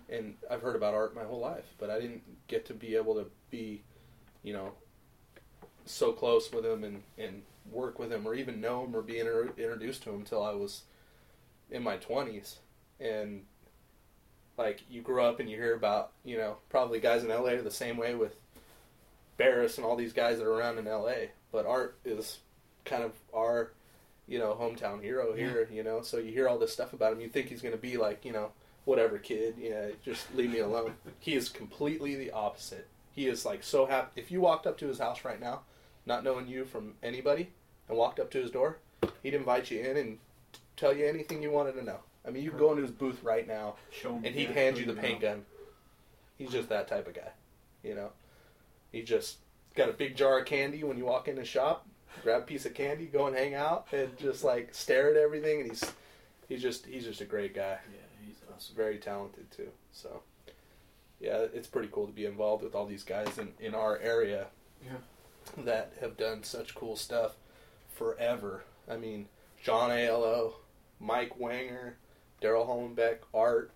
and I've heard about Art my whole life, but I didn't get to be able to be, you know, so close with him and work with him or even know him or be introduced to him until I was in my 20s. And, like, you grew up and you hear about, you know, probably guys in L.A. are the same way with Barris and all these guys that are around in L.A., but Art is kind of our... you know, hometown hero here, you know, so you hear all this stuff about him, you think he's going to be like, you know, whatever kid, just leave me alone. He is completely the opposite. He is like so happy. If you walked up to his house right now, not knowing you from anybody, and walked up to his door, he'd invite you in and tell you anything you wanted to know. I mean, you could go into his booth right now, and he'd hand you the paint gun. He's just that type of guy, you know. He just got a big jar of candy when you walk in his shop. Grab a piece of candy, go and hang out, and just like stare at everything. And he's just a great guy. Yeah, he's awesome. Very talented too. So, yeah, it's pretty cool to be involved with all these guys in our area that have done such cool stuff forever. I mean, John Aiello, Mike Wanger, Daryl Hollenbeck, Art,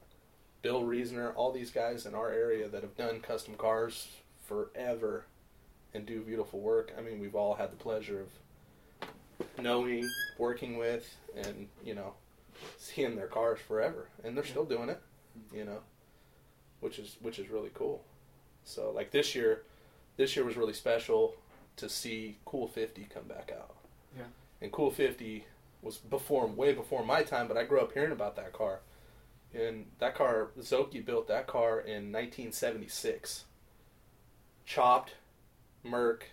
Bill Reasoner, all these guys in our area that have done custom cars forever. And do beautiful work. I mean, we've all had the pleasure of knowing, working with, and, you know, seeing their cars forever. And they're still doing it, you know, which is really cool. So, like, this year was really special to see Cool 50 come back out. Yeah. And Cool 50 was way before my time, but I grew up hearing about that car. And that car, Zocchi built that car in 1976. Chopped. Merc,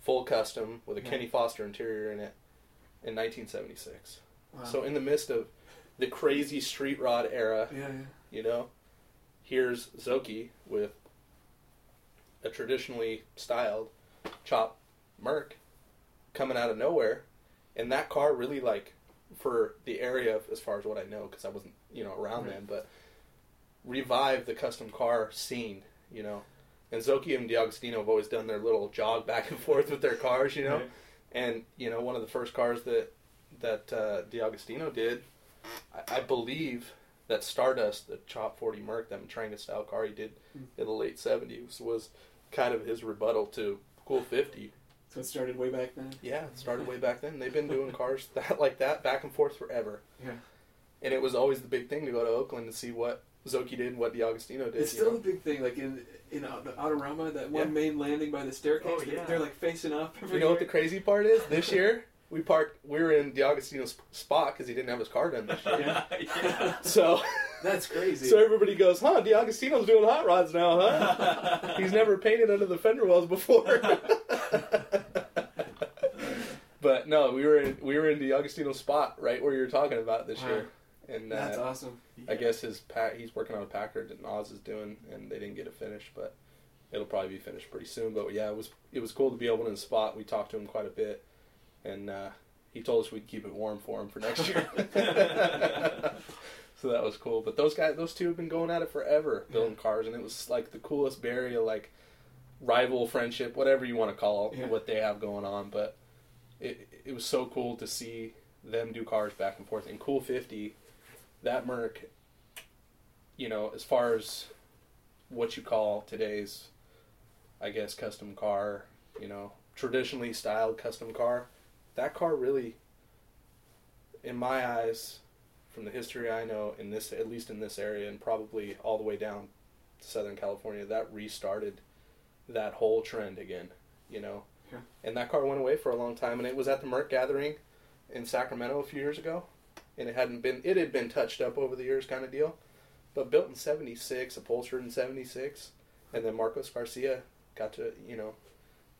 full custom with a Kenny Foster interior in it in 1976. Wow. So in the midst of the crazy street rod era, you know, here's Zocchi with a traditionally styled chop Merc coming out of nowhere, and that car really, like, for the area as far as what I know, because I wasn't, you know, around then, but revived the custom car scene, you know. And Zocchi and D'Agostino have always done their little jog back and forth with their cars, you know. Right. And, you know, one of the first cars that D'Agostino did, I believe that Stardust, the Chop 40 Merc, that Matranga-style car he did in the late 70s, was kind of his rebuttal to Cool 50. So it started way back then? Yeah, it started way back then. They've been doing cars like that back and forth forever. Yeah. And it was always the big thing to go to Oakland to see what Zocchi did and what D'Agostino did. It's still a big thing, like in Autorama, that one main landing by the staircase. Oh, yeah. They're like facing up. You know what the crazy part is? This year we were in D'Agostino's spot because he didn't have his car done this year. So that's crazy. So everybody goes, "Huh? D'Agostino's doing hot rods now, huh? He's never painted under the fender wells before." But no, we were in D'Agostino's spot right where you were talking about this year. And that's awesome. I guess he's working on a Packard that Oz is doing, and they didn't get it finished, but it'll probably be finished pretty soon. But yeah, it was cool to be able to spot. We talked to him quite a bit, and he told us we'd keep it warm for him for next year. So that was cool. But those two have been going at it forever, building cars, and it was like the coolest barrier, like rival friendship, whatever you want to call what they have going on. But it was so cool to see them do cars back and forth. And Cool 50. That Merc, you know, as far as what you call today's I guess, custom car, you know, traditionally styled custom car. That car really, in my eyes, from the history I know, in this, at least in this area, and probably all the way down to Southern California, that restarted that whole trend again, you know. Yeah. And that car went away for a long time, and it was at the Merc Gathering in Sacramento a few years ago, and it had been touched up over the years kind of deal, but built in 76, upholstered in 76, and then Marcos Garcia got to, you know,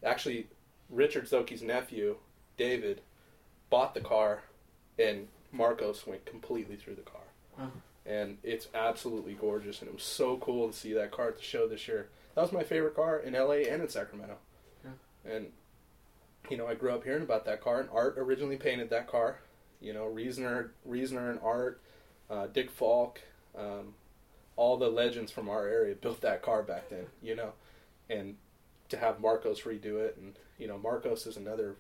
actually Richard Zocchi's nephew, David, bought the car, and Marcos went completely through the car. Wow. And it's absolutely gorgeous, and it was so cool to see that car at the show this year. That was my favorite car in LA and in Sacramento. Yeah. And, you know, I grew up hearing about that car, and Art originally painted that car. You know, Reasoner and Art, Dick Falk, all the legends from our area built that car back then, you know. And to have Marcos redo it, and, you know, Marcos is another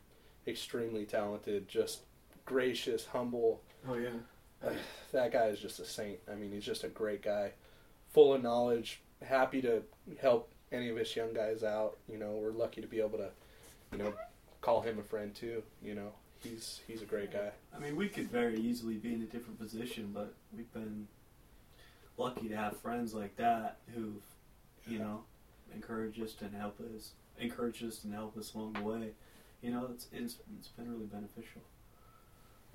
extremely talented, just gracious, humble. Oh, yeah. That guy is just a saint. I mean, he's just a great guy, full of knowledge, happy to help any of us young guys out. You know, we're lucky to be able to, you know, call him a friend too. You know, he's a great guy. I mean, we could very easily be in a different position, but we've been lucky to have friends like that who've, you know, encouraged us and helped us along the way. You know, it's been really beneficial.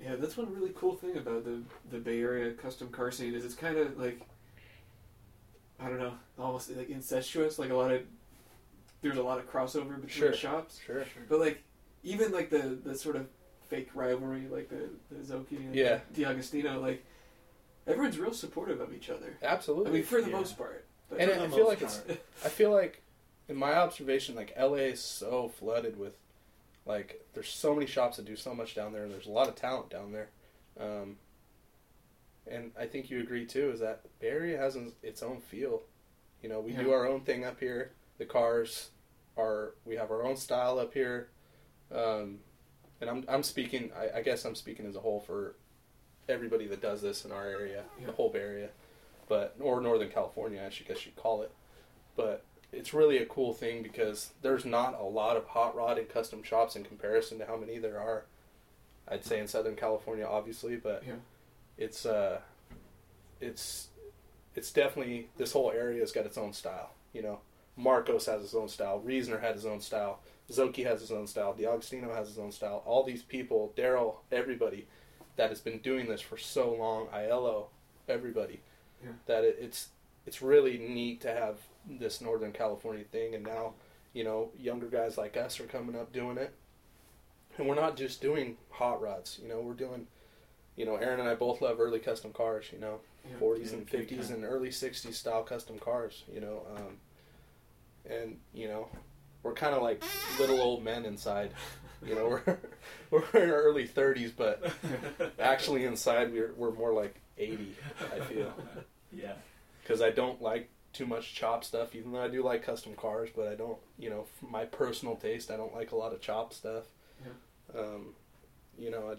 Yeah, that's one really cool thing about the Bay Area custom car scene is it's kind of like, I don't know, almost like incestuous. Like there's a lot of crossover between the shops. Sure. But like even like the sort of fake rivalry, like the Zocchi and D'Agostino, like everyone's real supportive of each other. Absolutely. I mean, for the most part. And I feel like in my observation, like LA is so flooded with. Like, there's so many shops that do so much down there, and there's a lot of talent down there. And I think you agree, too, is that Bay Area has its own feel. You know, we do our own thing up here. The cars are... We have our own style up here. And I'm speaking... I guess I'm speaking as a whole for everybody that does this in our area, the whole Bay Area. Or Northern California, I guess you'd call it. But... It's really a cool thing because there's not a lot of hot rod and custom shops in comparison to how many there are, I'd say, in Southern California, obviously, but it's definitely, this whole area's got its own style, you know. Marcos has his own style, Reasoner had his own style, Zocchi has his own style, D'Agostino has his own style, all these people, Daryl, everybody that has been doing this for so long, Aiello, everybody, that it's really neat to have this Northern California thing, and now, you know, younger guys like us are coming up doing it, and we're not just doing hot rods, you know, we're doing, you know, Aaron and I both love early custom cars, you know, 40s and 50s and early 60s style custom cars, you know, and, you know, we're kind of like little old men inside, you know, we're in our early 30s, but actually inside we're more like 80, I feel. Yeah. Because I don't like too much chop stuff, even though I do like custom cars, but I don't, you know, for my personal taste, I don't like a lot of chop stuff. Yeah. You know,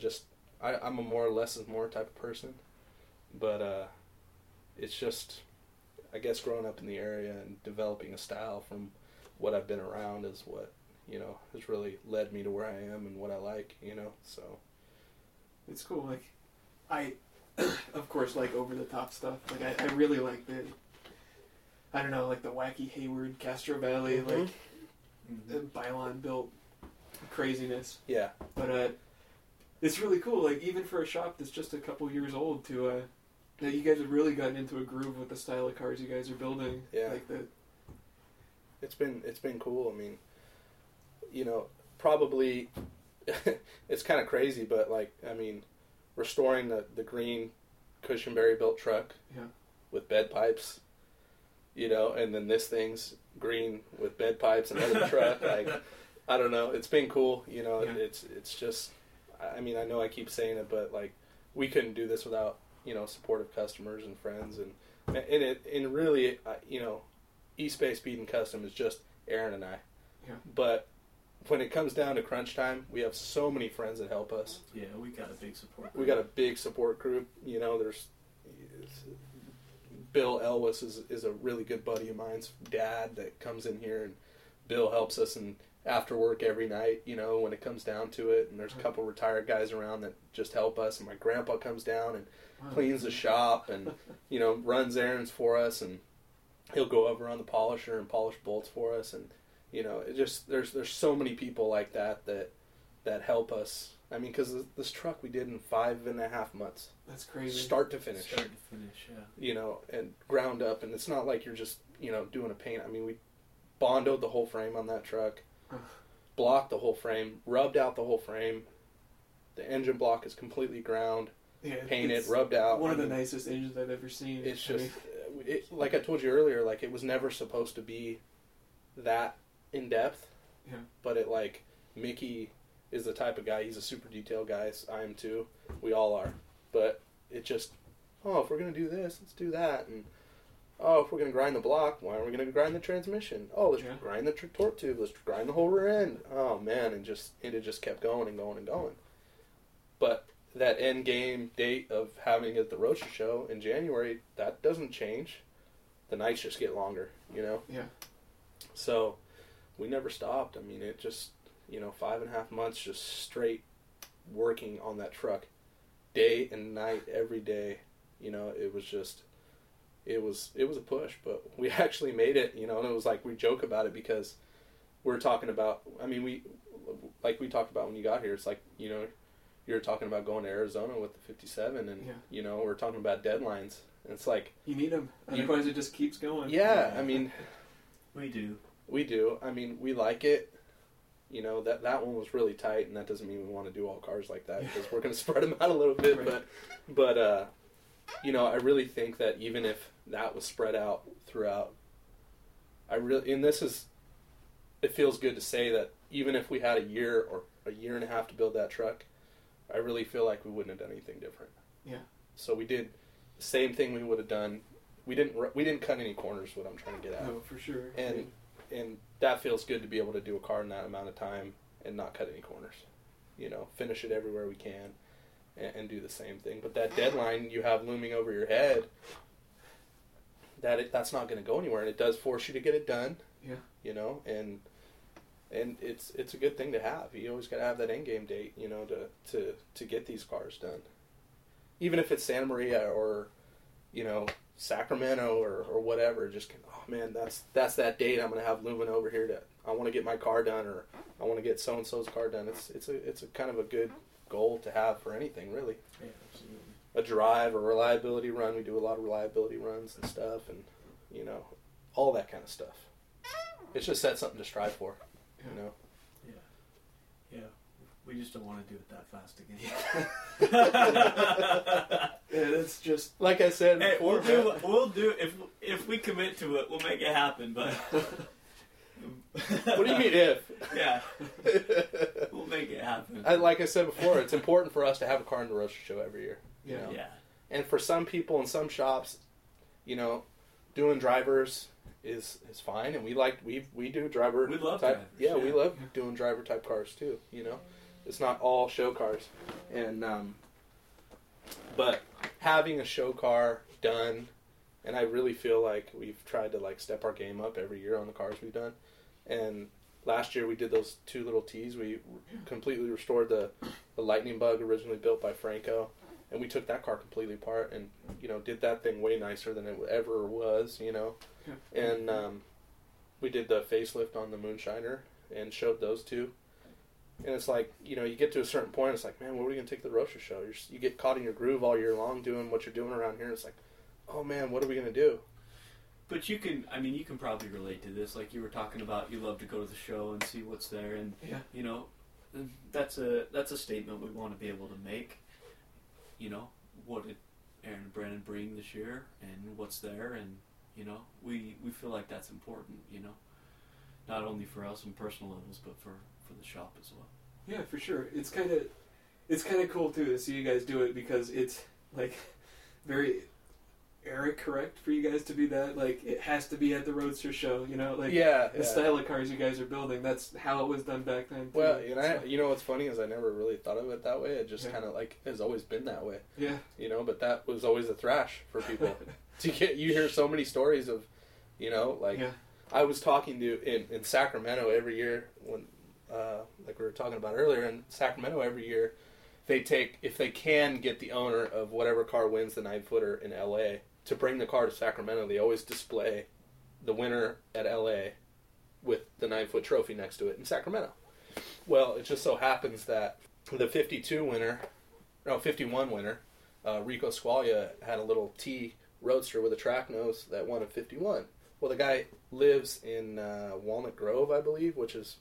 I'm a more or less is more type of person, but it's just, I guess, growing up in the area and developing a style from what I've been around is what, you know, has really led me to where I am and what I like, you know, so. It's cool, like, I, of course, like over-the-top stuff, like, I really like the... I don't know, like the wacky Hayward, Castro Valley, like the Bylon built craziness. Yeah. But it's really cool, like even for a shop that's just a couple years old to, that you guys have really gotten into a groove with the style of cars you guys are building. Yeah. Like the... It's been cool. I mean, you know, probably, it's kind of crazy, but like, I mean, restoring the green Cushenbery built truck with bed pipes. You know, and then this thing's green with bed pipes and another truck. Like, I don't know. It's been cool. You know, it's just, I mean, I know I keep saying it, but like, we couldn't do this without, you know, supportive customers and friends. And really, you know, East Bay Speed and Custom is just Aaron and I. Yeah. But when it comes down to crunch time, we have so many friends that help us. Yeah, we got a big support group. You know, there's... Bill Elwes is a really good buddy of mine's dad that comes in here and Bill helps us in after work every night, you know, when it comes down to it. And there's a couple retired guys around that just help us. And my grandpa comes down and cleans the shop and, you know, runs errands for us. And he'll go over on the polisher and polish bolts for us. And, you know, it just, there's so many people like that that help us. I mean, because this truck we did in 5.5 months. That's crazy. Start to finish, yeah. You know, and ground up. And it's not like you're just, you know, doing a paint. I mean, we bondoed the whole frame on that truck, blocked the whole frame, rubbed out the whole frame. The engine block is completely ground, painted, rubbed out. One of the nicest engines I've ever seen. It's just, like I told you earlier, like it was never supposed to be that in depth. Yeah. But it, like, Mickey is the type of guy, he's a super detail guy, I am too, we all are, but it just, oh, if we're going to do this, let's do that, and oh, if we're going to grind the block, why aren't we going to grind the transmission? Oh, let's grind the torque tube, let's grind the whole rear end, oh man, and it just kept going and going and going. But that end game date of having it at the Roadster Show in January, that doesn't change, the nights just get longer, you know? Yeah. So, we never stopped, I mean, it just... You know, 5.5 months just straight working on that truck day and night, every day. You know, it was just, it was a push, but we actually made it, you know, and it was like, we joke about it because we're talking about, I mean, we talked about when you got here, it's like, you know, you're talking about going to Arizona with the 57 and, you know, we're talking about deadlines. And it's like. You need them. Otherwise it just keeps going. Yeah. I mean. We do. I mean, we like it. You know, that one was really tight, and that doesn't mean we want to do all cars like that because we're going to spread them out a little bit. Right. But you know, I really think that even if that was spread out throughout, it feels good to say that even if we had a year or a year and a half to build that truck, I really feel like we wouldn't have done anything different. Yeah. So we did the same thing we would have done. We didn't cut any corners. Is what I'm trying to get at. No, for sure. And that feels good to be able to do a car in that amount of time and not cut any corners, you know, finish it everywhere we can and do the same thing. But that deadline you have looming over your head, that's not going to go anywhere. And it does force you to get it done, you know, and it's a good thing to have. You always got to have that end game date, you know, to get these cars done. Even if it's Santa Maria or, you know, Sacramento or whatever, just oh man, that's that date I'm gonna have looming over here that I want to get my car done or I want to get so and so's car done. It's a kind of a good goal to have for anything really. Yeah, absolutely. A drive or reliability run. We do a lot of reliability runs and stuff, and you know, all that kind of stuff. It's just set something to strive for, you know. Yeah. We just don't want to do it that fast again. Yeah, that's just like I said. Hey, we'll do if we commit to it, we'll make it happen. But what do you mean if? Yeah, we'll make it happen. Like I said before, it's important for us to have a car in the Roadster Show every year. Yeah, you know? Yeah. And for some people in some shops, you know, doing drivers is fine, and we do driver. We love type, drivers. Yeah, we love doing driver type cars too. You know. It's not all show cars, and but having a show car done, and I really feel like we've tried to like step our game up every year on the cars we've done. And last year we did those 2 little T's. We completely restored the Lightning Bug originally built by Franco, and we took that car completely apart and you know did that thing way nicer than it ever was, you know. Yeah. And we did the facelift on the Moonshiner and showed those 2. And it's like, you know, you get to a certain point, it's like, man, what are we going to take to the Roadster Show? You get caught in your groove all year long doing what you're doing around here. It's like, oh, man, what are we going to do? But you can probably relate to this. Like you were talking about you love to go to the show and see what's there. And, you know, that's a statement we want to be able to make. You know, what did Aaron and Brandon bring this year and what's there? And, you know, we feel like that's important, you know, not only for us on personal levels, but for the shop as well. Yeah, for sure. It's kind of cool too to see you guys do it because it's like very era correct for you guys to be that. Like it has to be at the Roadster Show, you know. Like the style of cars you guys are building. That's how it was done back then. Too. Well, and you know what's funny is I never really thought of it that way. It just kind of like has always been that way. Yeah. You know, but that was always a thrash for people. You hear so many stories of, you know, like I was talking to in Sacramento every year when like we were talking about earlier, in Sacramento every year they take, if they can get the owner of whatever car wins the 9-footer in LA to bring the car to Sacramento, they always display the winner at LA with the 9-foot trophy next to it in Sacramento. Well, it just so happens that the 51 winner, Rico Squaglia, had a little T roadster with a track nose that won at 51. Well, the guy lives in Walnut Grove, I believe, which is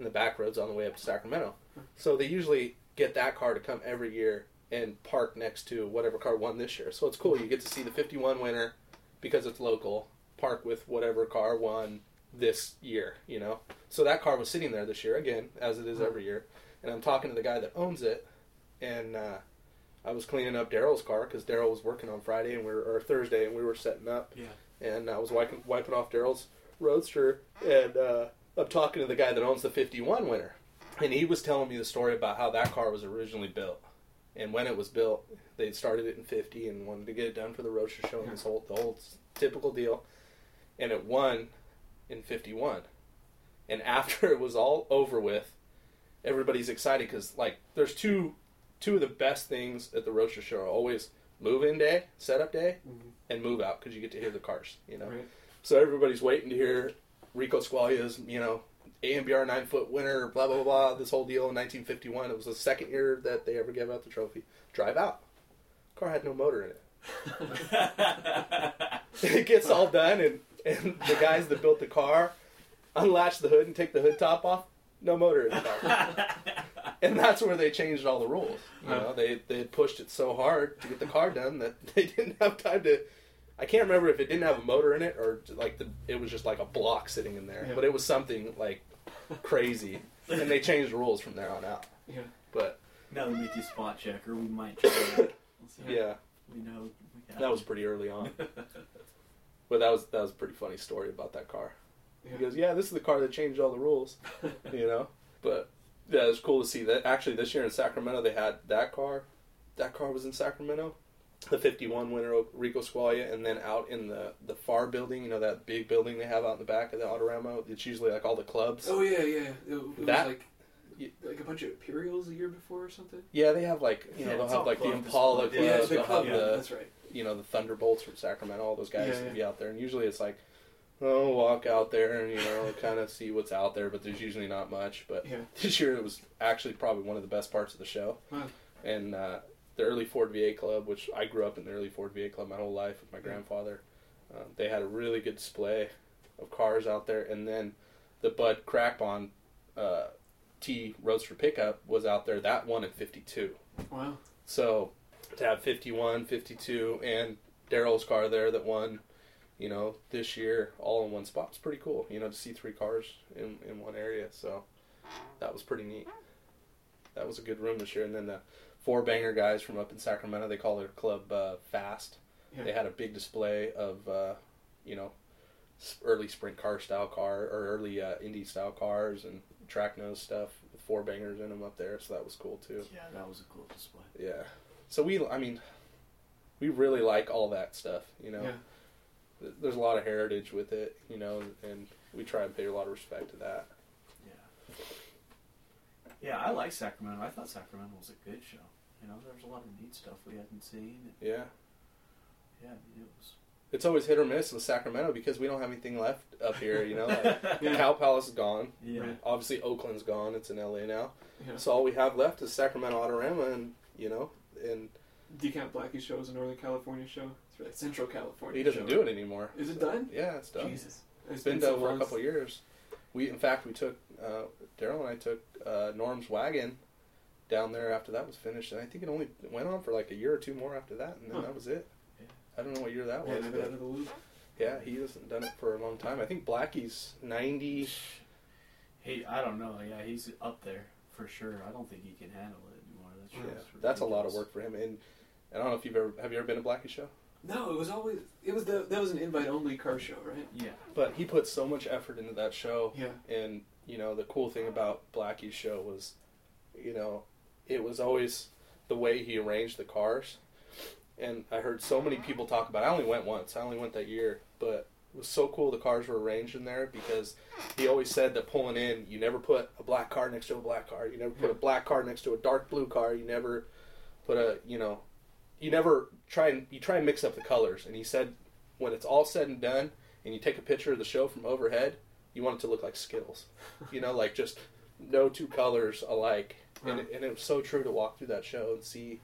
in the back roads on the way up to Sacramento. So they usually get that car to come every year and park next to whatever car won this year. So it's cool. You get to see the 51 winner, because it's local, park with whatever car won this year, you know. So that car was sitting there this year, again, as it is every year. And I'm talking to the guy that owns it, and I was cleaning up Daryl's car because Daryl was working on Friday and Thursday, and we were setting up. Yeah. And I was wiping off Daryl's roadster, and I'm talking to the guy that owns the 51 winner. And he was telling me the story about how that car was originally built. And when it was built, they started it in 50 and wanted to get it done for the Roadster Show and the whole typical deal. And it won in 51. And after it was all over with, everybody's excited because, like, there's two of the best things at the Roadster Show are always move-in day, setup day, and move-out, because you get to hear the cars, you know. Right. So everybody's waiting to hear Rico Squaglia's, you know, AMBR 9-foot winner, blah, blah, blah, this whole deal in 1951. It was the second year that they ever gave out the trophy. Drive out. Car had no motor in it. It gets all done, and the guys that built the car unlatch the hood and take the hood top off. No motor in the car. And that's where they changed all the rules. You know, they had pushed it so hard to get the car done that they didn't have time to... I can't remember if it didn't have a motor in it or like it was just like a block sitting in there. Yeah. But it was something like crazy. And they changed rules from there on out. Yeah. But now that we do spot checker, we might try that. Yeah. We know. That was pretty early on. But that was a pretty funny story about that car. Yeah. He goes, yeah, this is the car that changed all the rules, you know. But yeah, it was cool to see that. Actually, this year in Sacramento, they had that car. That car was in Sacramento. The 51 winner, Rico Squaglia, and then out in the FAR building, you know, that big building they have out in the back of the Autorama. It's usually like all the clubs. Oh yeah, yeah. It was like a bunch of Imperials the year before or something. Yeah, they have like they'll have like the Impala club. Yeah, the club. Yeah, that's right. You know, the Thunderbolts from Sacramento. All those guys will be out there, and usually it's like, walk out there and, you know, kind of see what's out there, but there's usually not much. But this year it was actually probably one of the best parts of the show. Wow. And the early Ford VA Club, which I grew up in the early Ford VA Club my whole life with my grandfather, they had a really good display of cars out there. And then the Bud Crackbond T Roadster pickup was out there. That won at 52. Wow. So to have 51, 52, and Daryl's car there that won, you know, this year, all in one spot. It's pretty cool, you know, to see three cars in one area. So that was pretty neat. That was a good room this year. And then the four banger guys from up in Sacramento, they call their club Fast. Yeah. They had a big display of, you know, early sprint car style car or early Indy style cars and track nose stuff with four bangers in them up there. So that was cool too. Yeah, that was a cool display. Yeah. So we really like all that stuff, you know. Yeah. There's a lot of heritage with it, you know, and we try and pay a lot of respect to that. Yeah. Yeah, I like Sacramento. I thought Sacramento was a good show. You know, there was a lot of neat stuff we hadn't seen. Yeah. Yeah, it was. It's always hit or miss with Sacramento because we don't have anything left up here, you know. Like, Cow Palace is gone. Yeah. Right? Obviously, Oakland's gone. It's in L.A. now. Yeah. So all we have left is Sacramento Autorama and, you know, and... DeCamp Blackie's show is a Northern California show. It's really Central California. He doesn't do it anymore. Is it done? Yeah, it's done. Jesus, it's been done for a couple of years. In fact, we took Daryl and I took Norm's wagon down there after that was finished, and I think it only went on for like a year or two more after that, and then that was it. Yeah. I don't know what year that was. But out of the loop. Yeah, he hasn't done it for a long time. I think Blackie's 90. I don't know. Yeah, he's up there for sure. I don't think he can handle it anymore. That's a lot of work for him, and. I don't know if have you ever been to Blackie's show? No, that was an invite only car show, right? Yeah. But he put so much effort into that show. Yeah. And you know, the cool thing about Blackie's show was, you know, it was always the way he arranged the cars. And I heard so many people talk about it. I only went once. I only went that year, but was so cool the cars were arranged in there, because he always said that pulling in, you never put a black car next to a black car. You never put a black car next to a dark blue car. You never put a, you know, you never try and, you try and mix up the colors. And he said when it's all said and done and you take a picture of the show from overhead, you want it to look like Skittles. You know, like just no two colors alike. And it was so true to walk through that show and see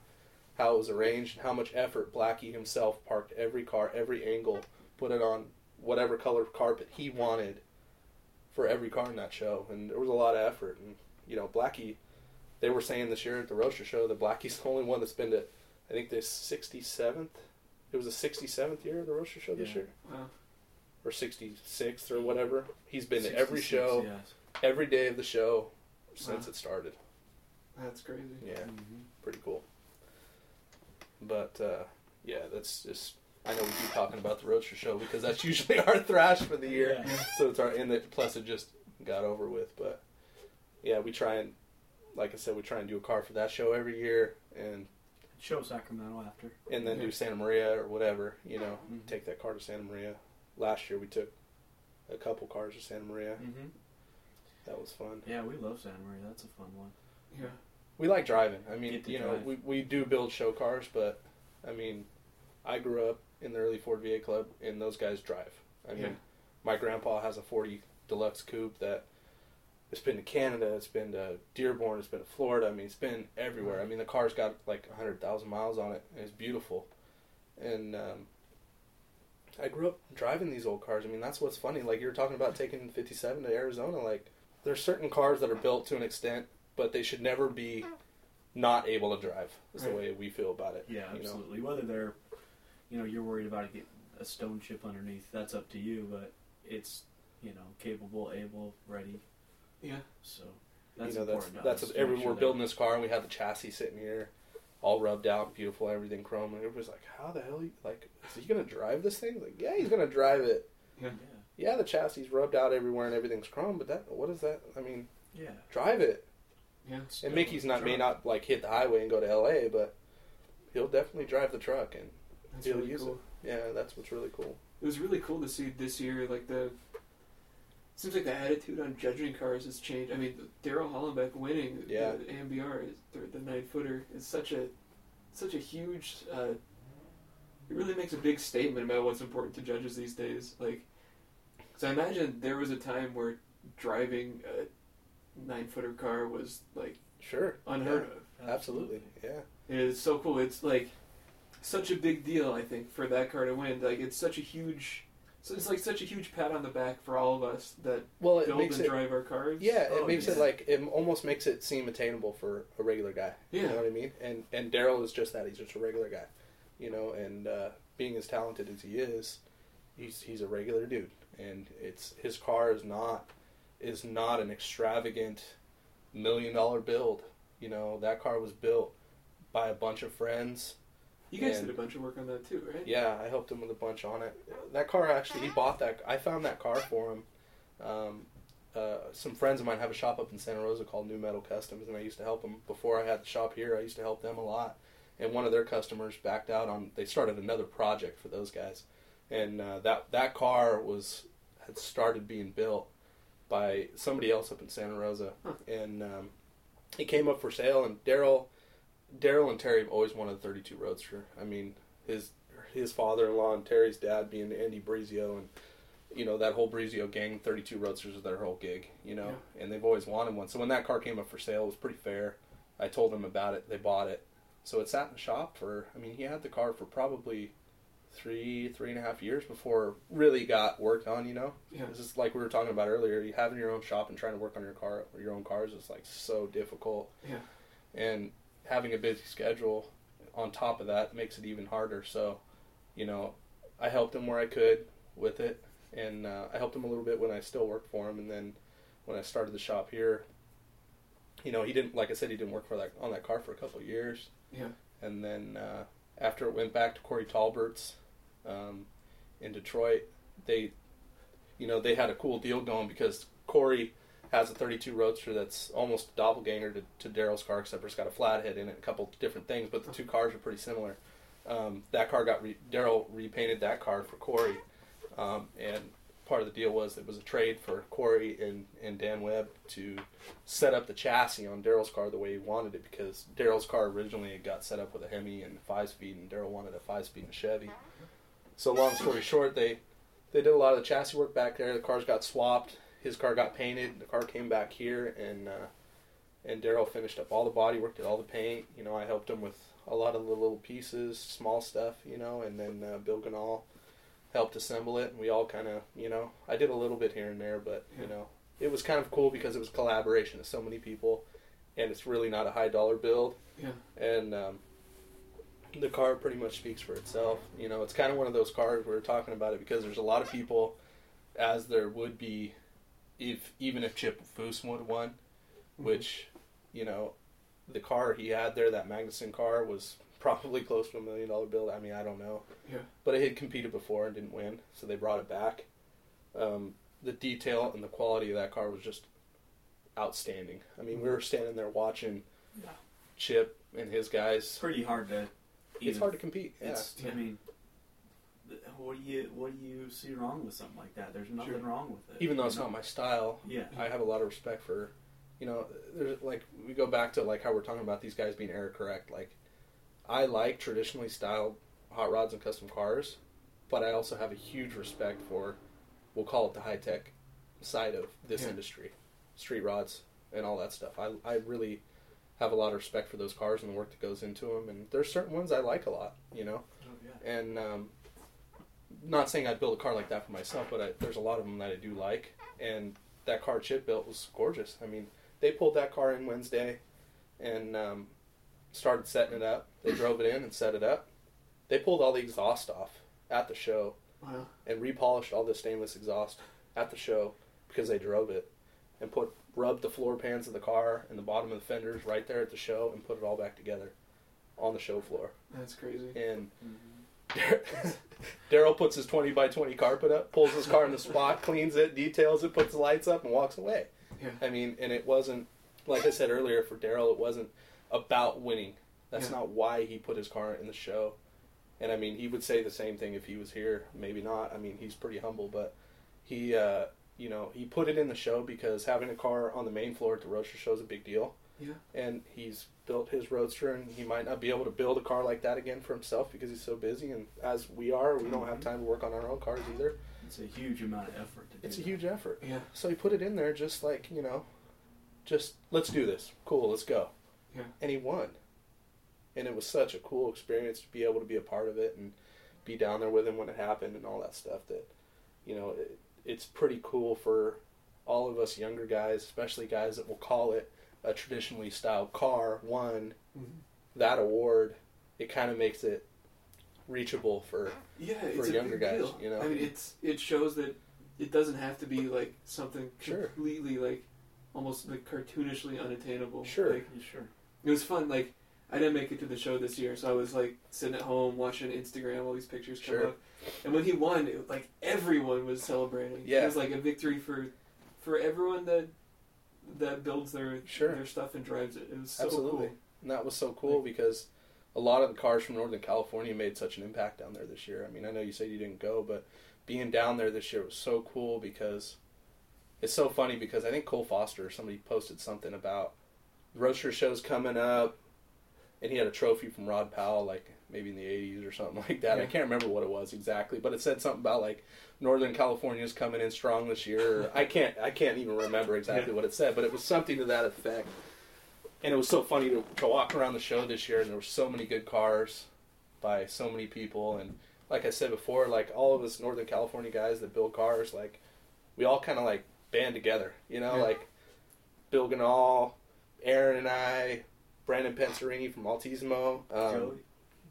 how it was arranged and how much effort Blackie himself parked every car, every angle, put it on whatever color carpet he wanted for every car in that show. And there was a lot of effort. And, you know, Blackie, they were saying this year at the Roadster Show that Blackie's the only one that's been to, I think, the 67th. It was the 67th year of the Roadster Show this year. Wow. Or 66th or whatever. He's been to every show, every day of the show since it started. That's crazy. Yeah, pretty cool. But, yeah, that's just... I know we keep talking about the Roadster Show because that's usually our thrash for the year. Yeah. So it's our... And it, plus it just got over with. But, yeah, we try and... Like I said, we try and do a car for that show every year. And... show Sacramento after. And then do Santa Maria or whatever, you know. Take that car to Santa Maria. Last year we took a couple cars to Santa Maria. That was fun. Yeah, we love Santa Maria. That's a fun one. Yeah. We like driving. I mean, you know, we do build show cars, but, I mean, I grew up in the early Ford VA Club, and those guys drive. I mean, my grandpa has a 40 Deluxe Coupe that it's been to Canada, it's been to Dearborn, it's been to Florida. I mean, it's been everywhere. I mean, the car's got like 100,000 miles on it, and it's beautiful. And I grew up driving these old cars. I mean, that's what's funny. Like, you were talking about taking 57 to Arizona. Like, there's certain cars that are built to an extent, but they should never be not able to drive is the way we feel about it. Yeah, absolutely. Know? Whether they're, you know, you're worried about it getting a stone chip underneath, that's up to you, but it's, you know, capable, able, ready. Yeah. So that's you know, important. That's every, we're building this car and we had the chassis sitting here all rubbed out, beautiful, everything chrome. And everybody's like, how the hell, like, is he going to drive this thing? Like, yeah, he's going to drive it. Yeah. Yeah, the chassis rubbed out everywhere and everything's chrome, but that, what is that? I mean, yeah, drive it. Yeah, and Mickey's not may not like hit the highway and go to LA, but he'll definitely drive the truck and that's he'll really use cool. it. Yeah, that's what's really cool. It was really cool to see this year. Like the seems like the attitude on judging cars has changed. I mean, Daryl Hollenbeck winning the AMBR, the 9-footer, is such a huge. It really makes a big statement about what's important to judges these days. Like, because I imagine there was a time where driving a 9-footer car was like unheard of. Absolutely, yeah. And it's so cool. It's like such a big deal. I think for that car to win, like it's such a huge. So it's like such a huge pat on the back for all of us that build and drive our cars. Yeah, it makes it like it almost makes it seem attainable for a regular guy. Yeah. You know what I mean? And Daryl is just that. He's just a regular guy, you know. And being as talented as he is, he's a regular dude. And it's his car is not an extravagant $1 million build. You know, that car was built by a bunch of friends. You guys did a bunch of work on that too, right? Yeah, I helped him with a bunch on it. That car actually, he bought that. I found that car for him. Some friends of mine have a shop up in Santa Rosa called New Metal Customs, and I used to help them. Before I had the shop here, I used to help them a lot. And one of their customers backed out on, they started another project for those guys. And that car had started being built by somebody else up in Santa Rosa. Huh. And it came up for sale, and Daryl and Terry have always wanted a 32 Roadster. I mean, his father-in-law and Terry's dad being Andy Brizio, and, you know, that whole Brizio gang, 32 Roadsters is their whole gig, you know, and they've always wanted one. So when that car came up for sale, it was pretty fair. I told them about it. They bought it. So it sat in the shop he had the car for probably three and a half years before really got worked on, you know? Yeah. It's just like we were talking about earlier, you having your own shop and trying to work on your car, or your own cars is like so difficult. Yeah. And having a busy schedule on top of that makes it even harder. So, you know, I helped him where I could with it, and I helped him a little bit when I still worked for him. And then when I started the shop here, you know, he didn't work on that car for a couple of years. Yeah. And then after it went back to Corey Talbert's in Detroit, they had a cool deal going because Corey has a 32 Roadster that's almost a doppelganger to Daryl's car, except it's got a flathead in it and a couple different things, but the two cars are pretty similar. That car Daryl repainted that car for Corey, And part of the deal was it was a trade for Corey and Dan Webb to set up the chassis on Daryl's car the way he wanted it, because Daryl's car originally got set up with a Hemi and 5-speed, and Daryl wanted a 5-speed and a Chevy. So long story short, they did a lot of the chassis work back there. The cars got swapped. His car got painted. The car came back here, and Daryl finished up all the body work, did all the paint. You know, I helped him with a lot of the little pieces, small stuff, you know, and then Bill Ganahl helped assemble it, and we all kind of, you know, I did a little bit here and there, but, you know, it was kind of cool because it was collaboration of so many people, and it's really not a high-dollar build. Yeah. And the car pretty much speaks for itself. You know, it's kind of one of those cars, we were talking about it, because there's a lot of people, as there would be, even if Chip Foose would have won, which, you know, the car he had there, that Magnussen car, was probably close to $1 million bill. I mean, I don't know. Yeah. But it had competed before and didn't win, so they brought it back. The detail and the quality of that car was just outstanding. I mean, we were standing there watching Chip and his guys. Pretty hard to... It's hard to compete. Yeah. I mean, what do you see wrong with something like that? There's nothing wrong with it. Even though it's not my style, I have a lot of respect for... You know, there's, like, we go back to, like, how we're talking about these guys being error correct. Like, I like traditionally styled hot rods and custom cars, but I also have a huge respect for, we'll call it the high-tech side of this industry, street rods and all that stuff. I really have a lot of respect for those cars and the work that goes into them, and there's certain ones I like a lot, you know. Oh, yeah. And not saying I'd build a car like that for myself, but there's a lot of them that I do like, and that car Chip built was gorgeous. I mean, they pulled that car in Wednesday and started setting it up. They drove it in and set it up. They pulled all the exhaust off at the show and repolished all the stainless exhaust at the show because they drove it, and rubbed the floor pans of the car and the bottom of the fenders right there at the show and put it all back together on the show floor. That's crazy. And Daryl puts his 20x20 carpet up, pulls his car in the spot, cleans it, details it, puts the lights up, and walks away. Yeah. I mean, and it wasn't, like I said earlier, for Daryl, it wasn't about winning. That's not why he put his car in the show. And, I mean, he would say the same thing if he was here. Maybe not. I mean, he's pretty humble, but he, you know, he put it in the show because having a car on the main floor at the Roadster Show is a big deal. Yeah. And he's built his Roadster, and he might not be able to build a car like that again for himself because he's so busy. And as we are, we don't have time to work on our own cars either. It's a huge amount of effort to do. It's a huge effort. Yeah. So he put it in there just like, you know, just let's do this. Cool, let's go. Yeah. And he won. And it was such a cool experience to be able to be a part of it and be down there with him when it happened and all that stuff that, you know, it's pretty cool for all of us younger guys, especially guys that will call it a traditionally styled car, won that award. It kind of makes it reachable for younger guys, deal. You know. I mean, it shows that it doesn't have to be like something completely like almost like cartoonishly unattainable. Sure, like, It was fun. Like, I didn't make it to the show this year, so I was like sitting at home watching Instagram, all these pictures come up. And when he won, it, like everyone was celebrating. Yeah, it was like a victory for everyone that builds their stuff and drives it. It was so cool. And that was so cool because a lot of the cars from Northern California made such an impact down there this year. I mean, I know you said you didn't go, but being down there this year was so cool because it's so funny because I think Cole Foster or somebody posted something about Roadster Show's coming up, and he had a trophy from Rod Powell, like maybe in the 80s or something like that. Yeah. I can't remember what it was exactly, but it said something about like Northern California's coming in strong this year. I can't even remember exactly what it said, but it was something to that effect. And it was so funny to walk around the show this year, and there were so many good cars by so many people. And like I said before, like all of us Northern California guys that build cars, like we all kind of like band together, you know, like Bill Ganahl, Aaron and I, Brandon Penserini from Altissimo,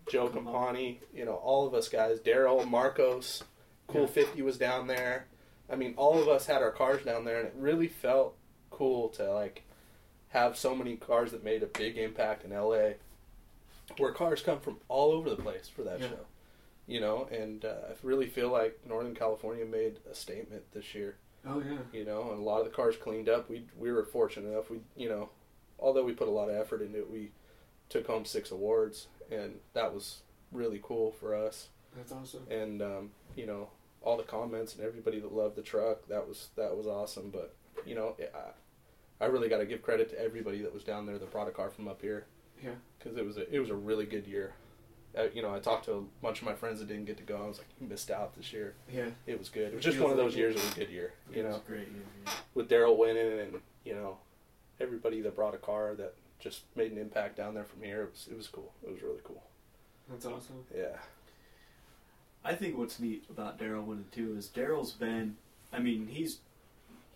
Joe Campani, you know, all of us guys, Daryl, Marcos, Cool 50 was down there. I mean, all of us had our cars down there, and it really felt cool to like have so many cars that made a big impact in LA, where cars come from all over the place for that show, you know, and I really feel like Northern California made a statement this year. Oh yeah. You know, and a lot of the cars cleaned up. We were fortunate enough, we, you know, although we put a lot of effort into it, we took home 6 awards, and that was really cool for us. That's awesome. And you know, all the comments and everybody that loved the truck. That was awesome. But you know, I really got to give credit to everybody that was down there, the product car from up here. Yeah. Because it was a really good year. You know, I talked to a bunch of my friends that didn't get to go. I was like, you missed out this year. Yeah. It was good. It was just one of those years. It was a good year. You know, it was a great year. Yeah. With Daryl winning and, you know, everybody that brought a car that just made an impact down there from here. It was cool. It was really cool. That's awesome. Yeah. I think what's neat about Daryl winning too is Daryl's been, I mean,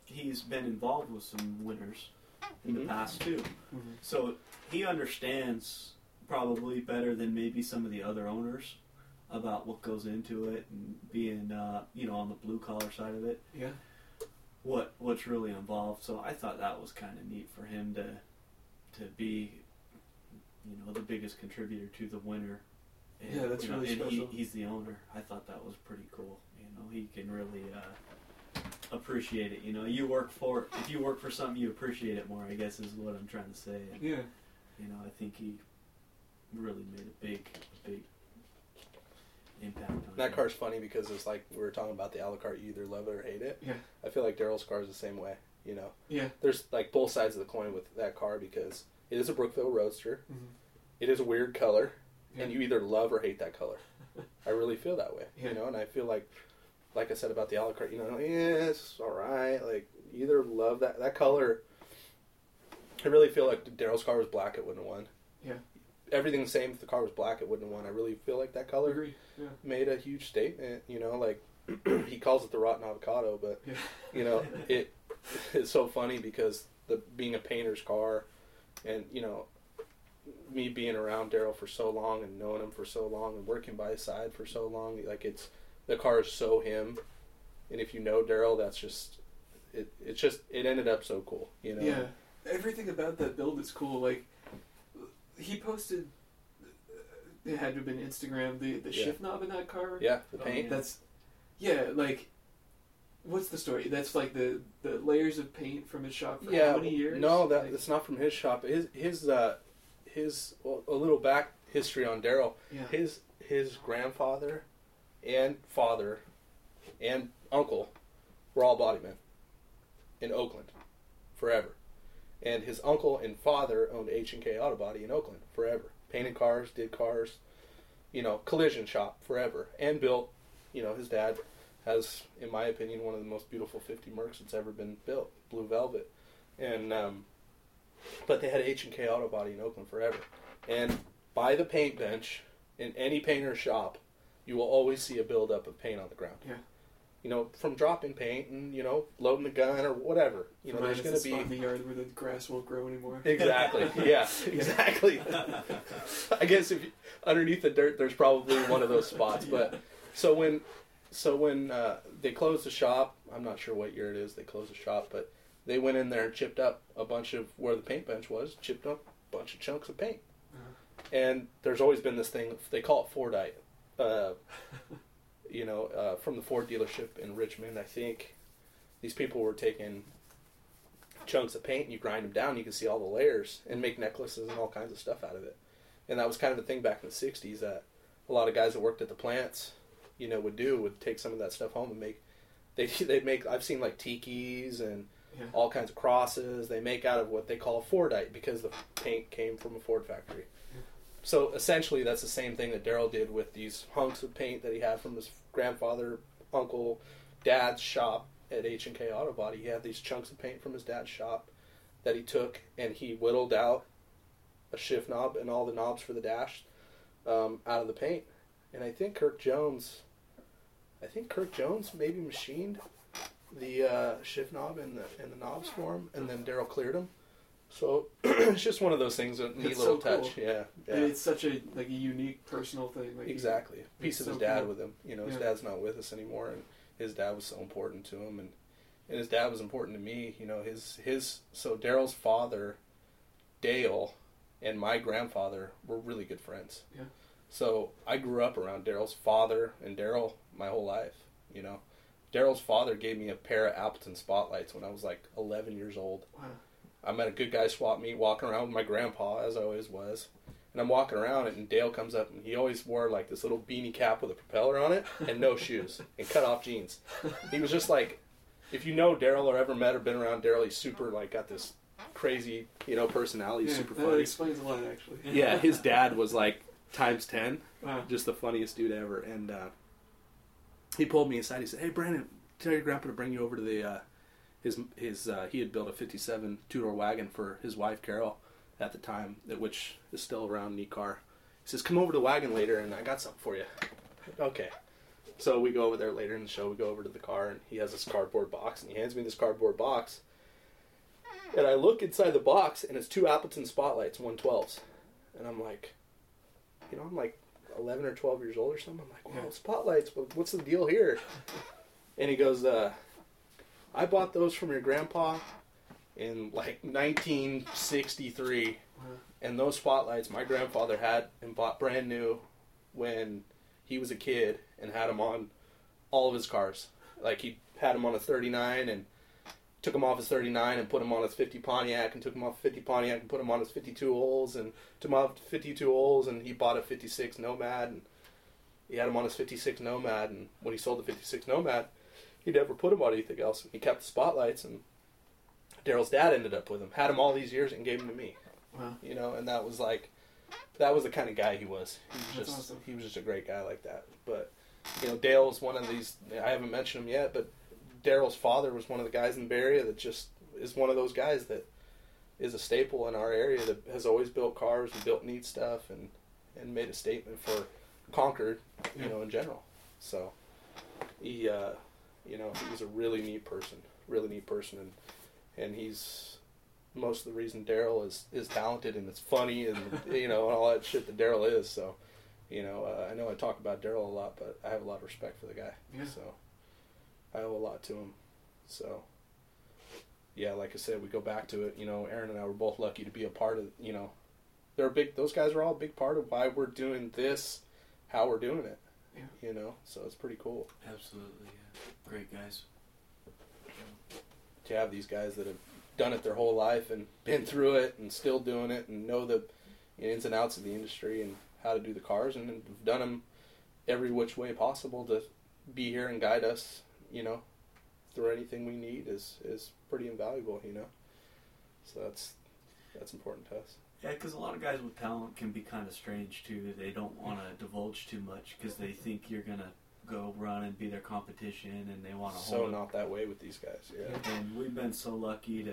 he's been involved with some winners in the past too. Mm-hmm. So he understands probably better than maybe some of the other owners about what goes into it and being, you know, on the blue collar side of it. Yeah. What's really involved. So I thought that was kind of neat for him to be, you know, the biggest contributor to the winner. And, yeah, that's really special. He's the owner. I thought that was pretty cool. You know, he can really appreciate it. You know, you work for, if you work for something, you appreciate it more, I guess is what I'm trying to say. And, yeah. You know, I think he really made a big impact on that car's funny because it's like we were talking about the Alucard, you either love it or hate it. Yeah. I feel like Daryl's car is the same way, you know. Yeah. There's like both sides of the coin with that car because it is a Brookville Roadster. Mm-hmm. It is a weird color, yeah. And you either love or hate that color. I really feel that way, yeah. You know, and I feel like I said about the Alucard, you know, yeah, it's all right. Like, you either love that color. I really feel like if Daryl's car was black, it wouldn't have won. Yeah. Everything the same. If the car was black, it wouldn't have won. I really feel like that color made a huge statement. You know, like he calls it the rotten avocado, but you know, it's so funny because being a painter's car, and you know, me being around Daryl for so long and knowing him for so long and working by his side for so long, like the car is so him. And if you know Daryl, that's just it. It's just it ended up so cool. You know, yeah, everything about that build is cool. Like. He posted, it had to have been Instagram, the shift knob in that car. Yeah, the paint. That's, yeah, like, what's the story? That's like the layers of paint from his shop for how many years? No, that's not from his shop. His a little back history on Daryl. Yeah. His grandfather and father and uncle were all body men in Oakland forever. And his uncle and father owned H&K Auto Body in Oakland forever. Painted cars, did cars, you know, collision shop forever. And built, you know, his dad has, in my opinion, one of the most beautiful 50 Mercs that's ever been built, Blue Velvet. And but they had H&K Auto Body in Oakland forever. And by the paint bench, in any painter's shop, you will always see a buildup of paint on the ground. Yeah. You know, from dropping paint and, you know, loading the gun or whatever. You know, there's going to be... the yard where the grass won't grow anymore. Exactly. Yeah, exactly. I guess if underneath the dirt, there's probably one of those spots. Yeah. But so when they closed the shop, I'm not sure what year it is they closed the shop, but they went in there and chipped up a bunch of where the paint bench was, chipped up a bunch of chunks of paint. Uh-huh. And there's always been this thing, they call it Fordite. You know, from the Ford dealership in Richmond, I think these people were taking chunks of paint and you grind them down, you can see all the layers and make necklaces and all kinds of stuff out of it. And that was kind of the thing back in the 60s that a lot of guys that worked at the plants, you know, would take some of that stuff home and make, they'd make, I've seen like tikis and all kinds of crosses. They make out of what they call Fordite because the paint came from a Ford factory. So essentially, that's the same thing that Daryl did with these hunks of paint that he had from his grandfather, uncle, dad's shop at H&K Auto Body. He had these chunks of paint from his dad's shop that he took and he whittled out a shift knob and all the knobs for the dash out of the paint. And I think Kirk Jones maybe machined the shift knob and the knobs for him, and then Daryl cleared them. So it's just one of those things, a neat little touch. Cool. Yeah. And it's such a like a unique personal thing. Like exactly. A piece of his dad with him. You know, his dad's not with us anymore, and his dad was so important to him, and his dad was important to me. You know, so Daryl's father, Dale, and my grandfather were really good friends. Yeah. So I grew up around Daryl's father and Daryl my whole life. You know, Daryl's father gave me a pair of Appleton Spotlights when I was like 11 years old. Wow. I'm at a good guy swap meet walking around with my grandpa, as I always was. And I'm walking around it, and Dale comes up, and he always wore like this little beanie cap with a propeller on it, and no shoes, and cut off jeans. He was just like, if you know Daryl or ever met or been around Daryl, he's super like got this crazy, you know, personality, super funny. That explains a lot, actually. Yeah, his dad was like times 10, wow. Just the funniest dude ever. And he pulled me aside. He said, "Hey, Brandon, tell your grandpa to bring you over to the his he had built a '57 two-door wagon for his wife Carol." At the time, which is still around, neat car. He says, "Come over to the wagon later, and I got something for you." Okay. So we go over there later in the show. We go over to the car, and he has this cardboard box, and he hands me this cardboard box. And I look inside the box, and it's two Appleton Spotlights, 112s. And I'm like, you know, I'm like 11 or 12 years old or something. I'm like, well, Spotlights, but what's the deal here? And he goes, "I bought those from your grandpa in like 1963, and those Spotlights my grandfather had and bought brand new when he was a kid, and had them on all of his cars. Like he had them on a 39 and took them off his 39 and put them on his 50 Pontiac, and took them off 50 Pontiac and put them on his 52 Olds, and took them off 52 Olds, and he bought a 56 Nomad, and he had them on his 56 Nomad, and when he sold the 56 Nomad, he never put them on anything else. He kept the Spotlights, and Daryl's dad ended up with him, had him all these years, and gave him to me." Wow. You know, and that was like, that was the kind of guy he was. He was just a great guy like that. But, you know, Dale's one of these, I haven't mentioned him yet, but Daryl's father was one of the guys in the Bay Area that just is one of those guys that is a staple in our area, that has always built cars and built neat stuff, and made a statement for Concord, you know, in general. So he, you know, he was a really neat person. And he's most of the reason Daryl is talented, and it's funny, and you know, and all that shit that Daryl is. So, you know I talk about Daryl a lot, but I have a lot of respect for the guy. Yeah. So I owe a lot to him. So yeah, like I said, we go back to it. You know, Aaron and I were both lucky to be a part of. You know, those guys are all a big part of why we're doing this, how we're doing it. Yeah. You know, so it's pretty cool. Absolutely, yeah. Great guys. To have these guys that have done it their whole life and been through it and still doing it, and know the ins and outs of the industry and how to do the cars, and have done them every which way possible to be here and guide us, you know, through anything we need is pretty invaluable, you know. So that's important to us. Yeah, because a lot of guys with talent can be kind of strange too. They don't want to divulge too much because they think you're gonna go run and be their competition, and they want to hold it. So not that way with these guys, yeah. And we've been so lucky to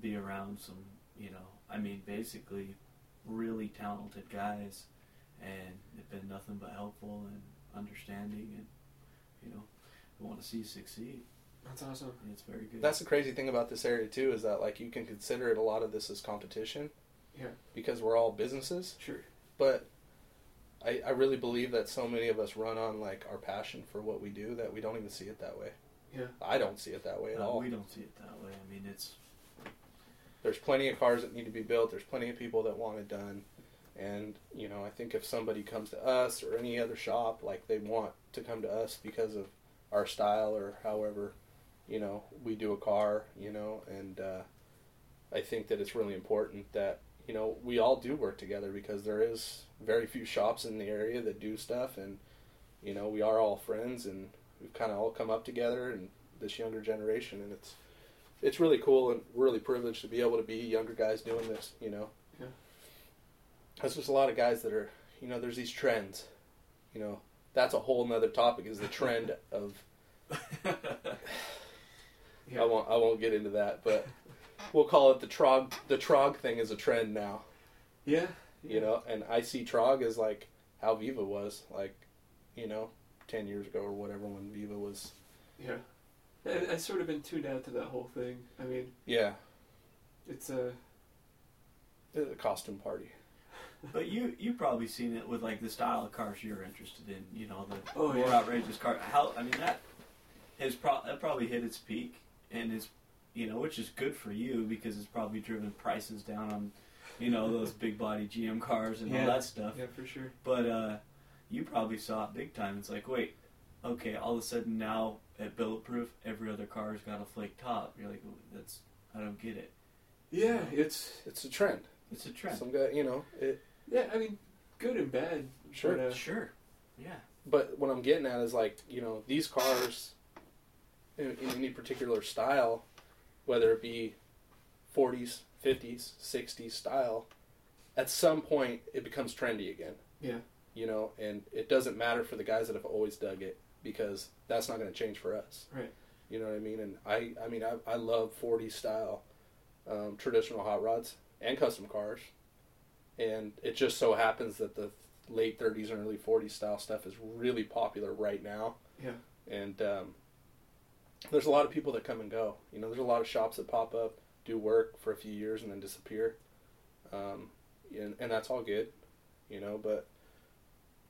be around some, you know, I mean, basically really talented guys, and it's been nothing but helpful and understanding, and, you know, we want to see you succeed. That's awesome. And it's very good. That's the crazy thing about this area, too, is that, like, you can consider it a lot of this as competition. Yeah. Because we're all businesses. Sure. But I really believe that so many of us run on, like, our passion for what we do that we don't even see it that way. Yeah. I don't see it that way at all. We don't see it that way. I mean, there's plenty of cars that need to be built. There's plenty of people that want it done. And, you know, I think if somebody comes to us or any other shop, like, they want to come to us because of our style or however, you know, we do a car, you know. And I think that it's really important that, you know, we all do work together, because there is very few shops in the area that do stuff, and, you know, we are all friends, and we've kind of all come up together, and this younger generation, and it's really cool, and we're really privileged to be able to be younger guys doing this, you know. Yeah. There's just a lot of guys that are, you know, there's these trends, you know, that's a whole nother topic, is the trend of, yeah. I won't get into that, but we'll call it the trog thing is a trend now. Yeah. You know, and I see trog as like how Viva was, like, you know, 10 years ago or whatever, when Viva was. Yeah. I've sort of been tuned out to that whole thing. I mean. Yeah. It's a costume party. But you've probably seen it with, like, the style of cars you're interested in, you know, the more outrageous car. How, I mean, that probably hit its peak, and is, you know, which is good for you, because it's probably driven prices down on, you know, those big body GM cars and all that stuff. Yeah, for sure. But you probably saw it big time. It's like, wait, okay, all of a sudden now at Bulletproof, every other car's got a flake top. You're like, I don't get it. Yeah, you know? It's a trend. Some guy, you know, Yeah, I mean, good and bad. Sure, sure. Yeah. But what I'm getting at is, like, you know, these cars in any particular style, whether it be 40s, 50s, 60s style, at some point it becomes trendy again. Yeah. You know, and it doesn't matter for the guys that have always dug it, because that's not going to change for us. Right. You know what I mean? And I mean, I love 40s style traditional hot rods and custom cars. And it just so happens that the late 30s and early 40s style stuff is really popular right now. Yeah. And there's a lot of people that come and go. You know, there's a lot of shops that pop up, do work for a few years, and then disappear. And that's all good, you know, but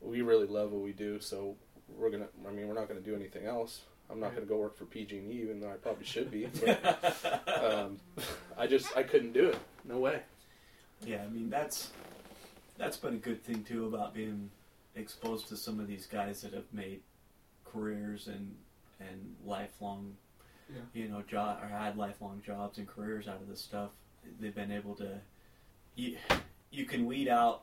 we really love what we do, so we're going to, I mean, we're not going to do anything else. I'm not going to go work for PG&E, even though I probably should be. But, I couldn't do it. No way. Yeah, I mean, that's been a good thing, too, about being exposed to some of these guys that have made careers and lifelong, you know, or had lifelong jobs and careers out of this stuff. They've been able to, you can weed out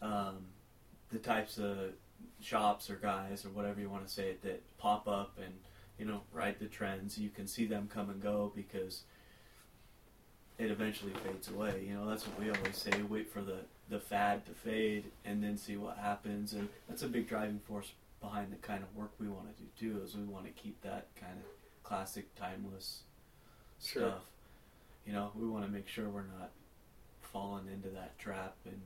the types of shops or guys or whatever you want to say that pop up and, you know, ride the trends. You can see them come and go because it eventually fades away. You know, that's what we always say, wait for the fad to fade and then see what happens. And that's a big driving force behind the kind of work we want to do too, is we want to keep that kind of classic, timeless stuff. You know, we want to make sure we're not falling into that trap, and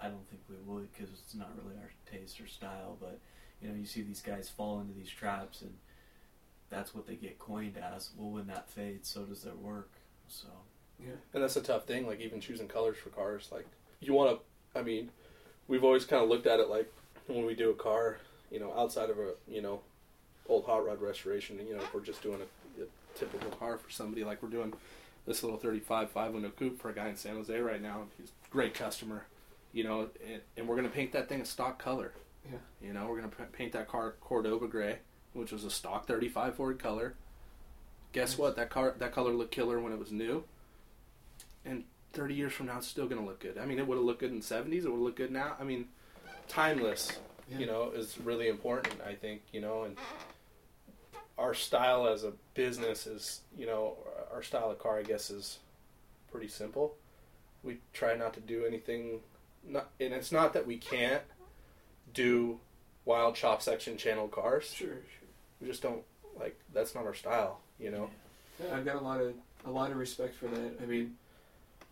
I don't think we would, because it's not really our taste or style. But, you know, you see these guys fall into these traps, and that's what they get coined as. Well, when that fades, so does their work. So yeah, and that's a tough thing, like even choosing colors for cars. Like, you want to, I mean, we've always kind of looked at it like when we do a car, you know, outside of a, you know, old hot rod restoration, you know, if we're just doing a typical car for somebody, like we're doing this little 35 5-window coupe for a guy in San Jose right now. He's a great customer, you know, and we're going to paint that thing a stock color. Yeah. You know, we're going to paint that car Cordova gray, which was a stock 35 Ford color. Guess what? That color looked killer when it was new. And 30 years from now, it's still going to look good. I mean, it would have looked good in the 70s. It would look good now. I mean, timeless, you know, is really important, I think, you know, and our style as a business is, you know, our style of car, I guess, is pretty simple. We try not to do anything, and it's not that we can't do wild chop section channel cars. Sure. We just don't, like, that's not our style, you know? Yeah, I've got a lot of respect for that. I mean,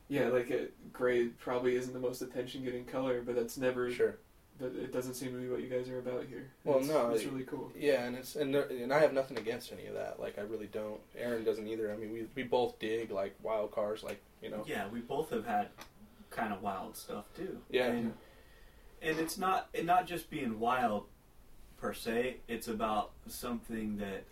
yeah, like, gray probably isn't the most attention-getting color, but that's never... Sure. But it doesn't seem to be what you guys are about here. Well, no, it's really cool. Yeah, and and I have nothing against any of that. Like, I really don't. Aaron doesn't either. I mean, we both dig like wild cars, like, you know. Yeah, we both have had kind of wild stuff too. Yeah, and it's not just being wild per se. It's about something that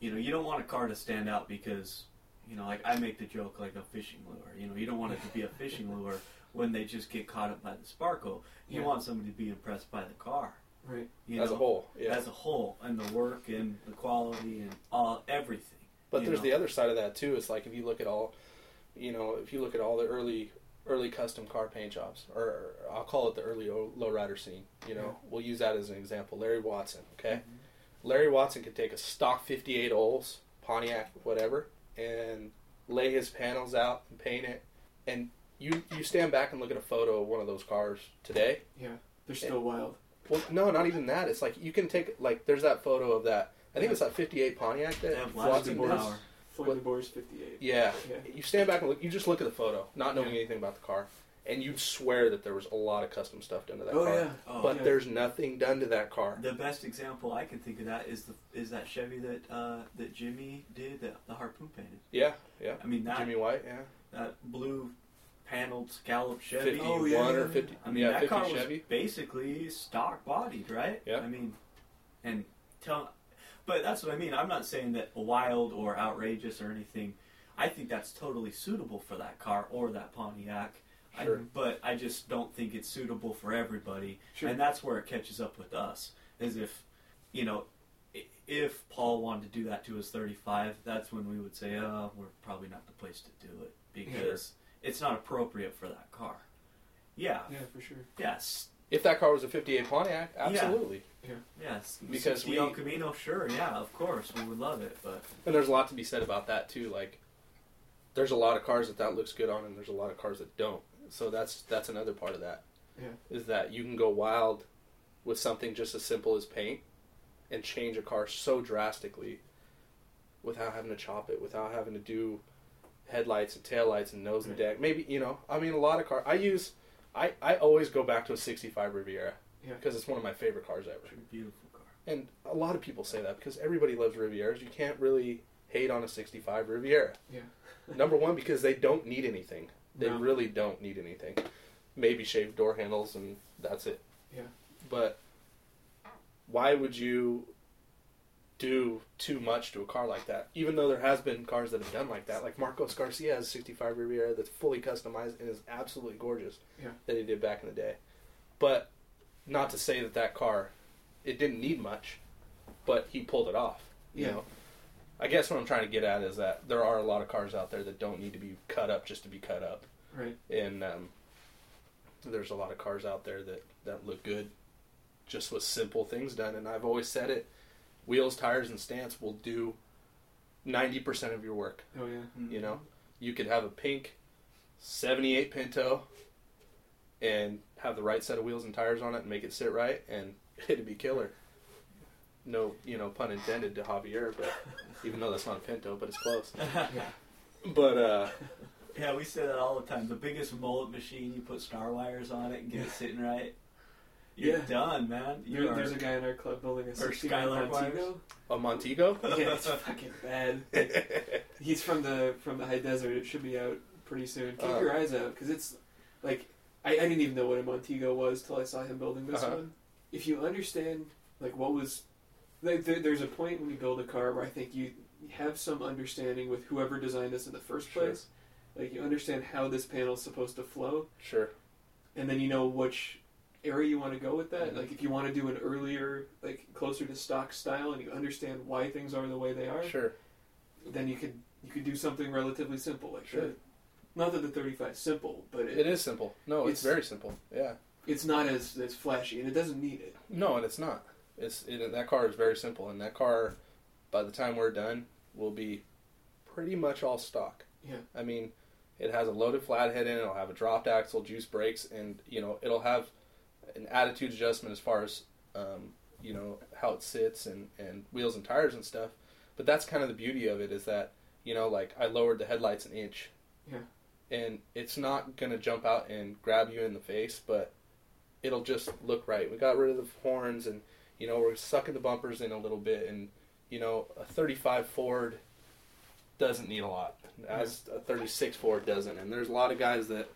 you know, you don't want a car to stand out because, you know, like I make the joke, like a fishing lure. You know, you don't want it to be a fishing lure when they just get caught up by the sparkle. You want somebody to be impressed by the car. Right. You as know? A whole. Yeah. As a whole. And the work and the quality and all, everything. But there's the other side of that too. It's like, if you look at all, you know, if you look at all the early custom car paint jobs, or I'll call it the early lowrider scene, you know, we'll use that as an example. Larry Watson, okay? Mm-hmm. Larry Watson could take a stock 58 Olds, Pontiac, whatever, and lay his panels out and paint it, and You stand back and look at a photo of one of those cars today. Yeah, they're still wild. Well, no, not even that. It's like you can take, like, there's that photo of that. I think it's that 58 Pontiac that Watson Boers. Floyd Boers 58. Yeah. You stand back and look. You just look at the photo, not knowing anything about the car, and you swear that there was a lot of custom stuff done to that car. Yeah. Oh, but there's nothing done to that car. The best example I can think of that is that Chevy that Jimmy did, that the Harpoon painted. Yeah. I mean, that Jimmy White. Yeah. That blue paneled scallop Chevy. 50, I mean, yeah, that car Chevy was basically stock bodied, right? Yeah. I mean, but that's what I mean. I'm not saying that wild or outrageous or anything. I think that's totally suitable for that car or that Pontiac. Sure. But I just don't think it's suitable for everybody. Sure. And that's where it catches up with us, is if, you know, if Paul wanted to do that to his 35, that's when we would say, we're probably not the place to do it, because... Sure. It's not appropriate for that car. Yeah. Yeah, for sure. Yes. If that car was a 58 Pontiac, absolutely. Yeah. Yes. Because we... El Camino, sure, yeah, of course. We would love it, but... And there's a lot to be said about that, too. Like, there's a lot of cars that that looks good on, and there's a lot of cars that don't. So that's another part of that. Yeah. Is that you can go wild with something just as simple as paint and change a car so drastically without having to chop it, without having to do headlights and taillights and nose and deck. Maybe, you know, I mean, a lot of cars... I always go back to a 65 Riviera because it's one of my favorite cars ever. It's a beautiful car. And a lot of people say that because everybody loves Rivieras. You can't really hate on a 65 Riviera. Yeah. Number one, because they don't need anything. They really don't need anything. Maybe shaved door handles and that's it. Yeah. But why would you do too much to a car like that? Even though there has been cars that have done like that. Like Marcos Garcia has a 65 Riviera that's fully customized and is absolutely gorgeous that he did back in the day. But not to say that that car, it didn't need much, but he pulled it off. You know? I guess what I'm trying to get at is that there are a lot of cars out there that don't need to be cut up just to be cut up. Right. And there's a lot of cars out there that look good just with simple things done. And I've always said it, wheels, tires, and stance will do 90% of your work. Oh, yeah. Mm-hmm. You know? You could have a pink 78 Pinto and have the right set of wheels and tires on it and make it sit right, and it'd be killer. No, you know, pun intended to Javier, but even though that's not a Pinto, but it's close. But, yeah, we say that all the time. The biggest mullet machine, you put star wires on it and get it sitting right. You're done, man. There's a guy in our club building a 69 Montego. A Montego? Yeah, it's fucking bad. He's from the high desert. It should be out pretty soon. Keep your eyes out, because it's, like, I didn't even know what a Montego was till I saw him building this one. If you understand, like, what was... Like, there's a point when you build a car where I think you have some understanding with whoever designed this in the first place. Like, you understand how this panel's supposed to flow. Sure. And then you know which area you want to go with that. Like, if you want to do an earlier, like, closer to stock style, and you understand why things are the way they are, sure, then you could do something relatively simple, like not that the 35 is simple, but it is simple. No, it's very simple. Yeah, it's not as flashy, and it doesn't need it. No, and it's not. That car is very simple, and that car, by the time we're done, will be pretty much all stock. Yeah, I mean, it has a loaded flathead in it. It'll have a dropped axle, juice brakes, and you know it'll have an attitude adjustment as far as, you know, how it sits and wheels and tires and stuff. But that's kind of the beauty of it, is that, you know, like, I lowered the headlights an inch. Yeah. And it's not going to jump out and grab you in the face, but it'll just look right. We got rid of the horns, and, you know, we're sucking the bumpers in a little bit. And, you know, a 35 Ford doesn't need a lot, as a 36 Ford doesn't. And there's a lot of guys that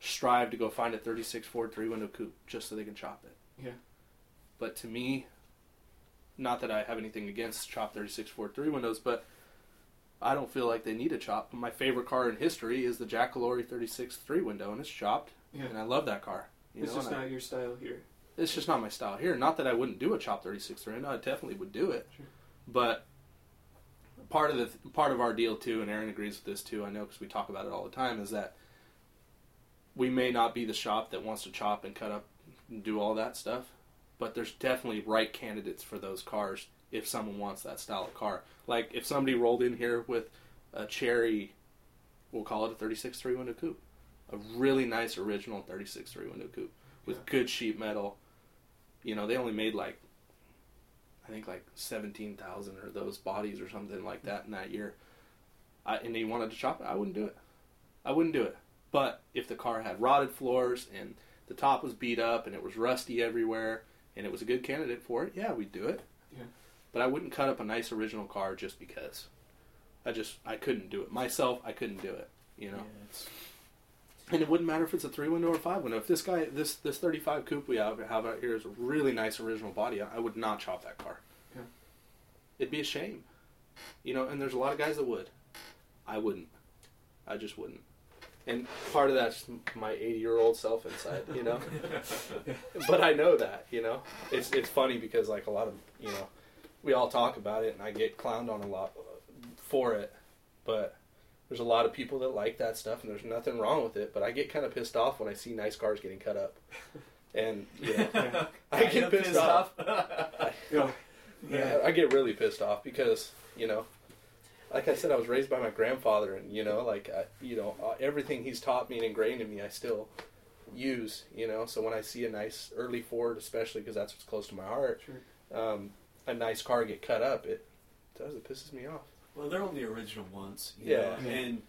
strive to go find a 36 Ford 3-window coupe just so they can chop it. Yeah. But to me, not that I have anything against chop 36 Ford 3-windows, but I don't feel like they need a chop. My favorite car in history is the Jack Calori 36 3-window, and it's chopped. Yeah. And I love that car. It's just not your style here. It's just not my style here. Not that I wouldn't do a chop 36 3-window. I definitely would do it. Sure. But part of our deal, too, and Aaron agrees with this, too, I know, because we talk about it all the time, is that we may not be the shop that wants to chop and cut up and do all that stuff, but there's definitely right candidates for those cars if someone wants that style of car. Like, if somebody rolled in here with a cherry, we'll call it a 36 3-window coupe, a really nice original 36 3-window coupe with good sheet metal. You know, they only made, like, I think, like 17,000 or those bodies or something like that in that year. And they wanted to chop it. I wouldn't do it. But if the car had rotted floors and the top was beat up and it was rusty everywhere and it was a good candidate for it, yeah, we'd do it. Yeah. But I wouldn't cut up a nice original car just because. I couldn't do it. Myself, I couldn't do it, you know. Yes. And it wouldn't matter if it's a 3-window or 5-window. If this 35 coupe we have out here is a really nice original body, I would not chop that car. Yeah. It'd be a shame. You know, and there's a lot of guys that would. I wouldn't. I just wouldn't. And part of that's my 80-year-old self inside, you know? But I know that, you know? It's funny because, like, a lot of, you know, we all talk about it, and I get clowned on a lot for it. But There's a lot of people that like that stuff, and there's nothing wrong with it, but I get kind of pissed off when I see nice cars getting cut up. And, you know, I get pissed off. I get really pissed off because, you know, like I said, I was raised by my grandfather, and, you know, like, everything he's taught me and ingrained in me, I still use, you know. So when I see a nice early Ford, especially because that's what's close to my heart, sure. A nice car get cut up, it pisses me off. Well, they're only original ones, you know? And,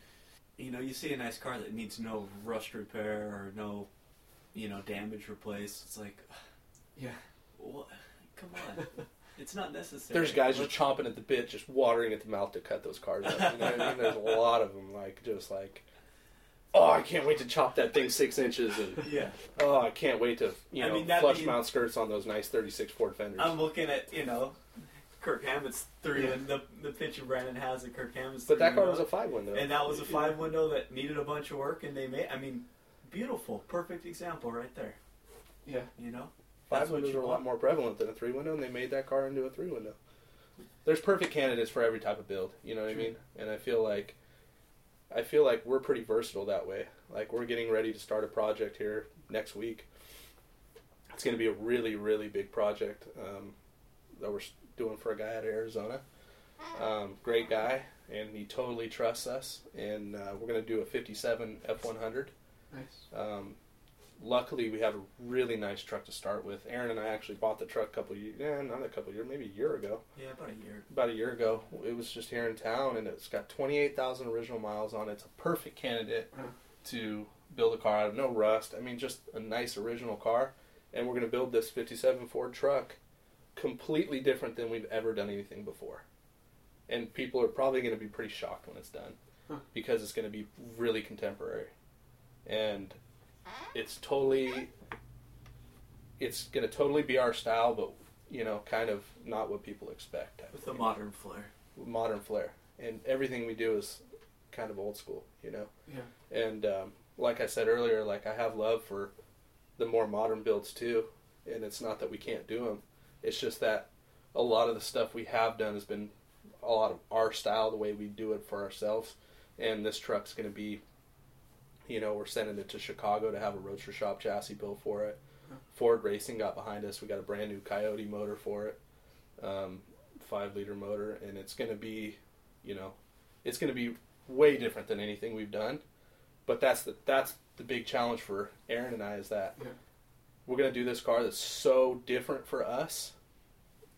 you know, you see a nice car that needs no rust repair or no, you know, damage replaced. It's like, what? Come on. It's not necessary. There's guys just chomping at the bit, just watering at the mouth to cut those cars up. You know what I mean? There's a lot of them, oh, I can't wait to chop that thing 6 inches. And, oh, I can't wait to, flush mount skirts on those nice 36 Ford fenders. I'm looking at, you know... Kirk Hammett's three, and the picture Brandon has of Kirk Hammett's three. But that car was a 5-window. And that was a 5-window that needed a bunch of work, and they made, beautiful, perfect example right there. Yeah. You know? 5-windows are a lot more prevalent than a 3-window, and they made that car into a 3-window. There's perfect candidates for every type of build, you know what I mean? And I feel like we're pretty versatile that way. Like, we're getting ready to start a project here next week. It's going to be a really, really big project that we're doing for a guy out of Arizona. Great guy, and he totally trusts us, and we're going to do a 57 F100. Nice. Luckily, we have a really nice truck to start with. Aaron and I actually bought the truck maybe a year ago. Yeah, about a year ago. It was just here in town, and it's got 28,000 original miles on it. It's a perfect candidate to build a car out of, no rust. I mean, just a nice original car, and we're going to build this 57 Ford truck completely different than we've ever done anything before, and people are probably going to be pretty shocked when it's done because it's going to be really contemporary, and it's going to totally be our style, but you know, kind of not what people expect, with a modern flair, and everything we do is kind of old school, you know. Yeah. And like I said earlier, like, I have love for the more modern builds too, and it's not that we can't do them. It's just that a lot of the stuff we have done has been a lot of our style, the way we do it for ourselves. And this truck's going to be, you know, we're sending it to Chicago to have a Roadster Shop chassis built for it. Ford Racing got behind us. We got a brand new Coyote motor for it, 5-liter motor. And it's going to be, you know, it's going to be way different than anything we've done. But that's the big challenge for Aaron and I, is that we're going to do this car that's so different for us,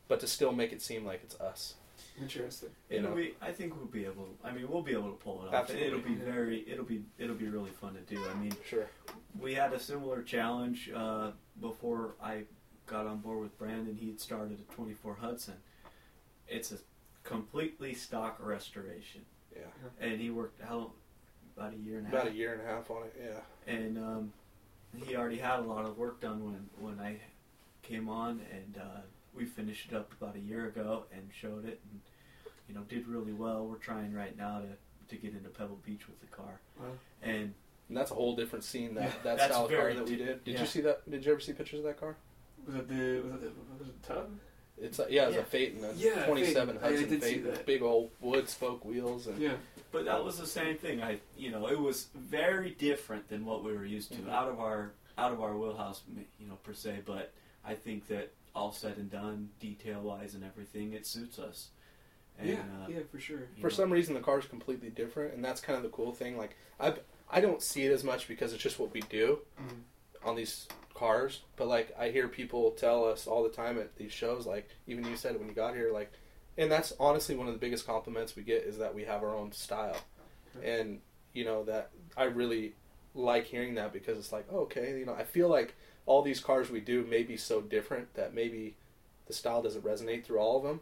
but to still make it seem like it's us. Interesting. I think we'll be able to, we'll be able to pull it off. Absolutely. It'll be it'll be really fun to do. Sure. We had a similar challenge before I got on board with Brandon. He had started a 24 Hudson. It's a completely stock restoration. Yeah. And he worked about a year and a half on it, yeah. And he already had a lot of work done when I came on, and we finished it up about a year ago and showed it, and you know, did really well. We're trying right now to get into Pebble Beach with the car. Wow. And that's a whole different scene, that style of car that we did. Did you see that? Did you ever see pictures of that car? Was it the tub? It's a Phaeton, a 27 Hudson Phaeton, big old wood spoke wheels, and but that was the same thing. It was very different than what we were used to, out of our wheelhouse, you know, per se. But I think that all said and done, detail wise and everything, it suits us. And, for sure. For some reason, the car is completely different, and that's kind of the cool thing. Like, I don't see it as much because it's just what we do on these cars, but like, I hear people tell us all the time at these shows, like, even you said it when you got here, like, and that's honestly one of the biggest compliments we get, is that we have our own style. And you know, that I really like hearing that, because it's like, okay, you know, I feel like all these cars we do may be so different that maybe the style doesn't resonate through all of them,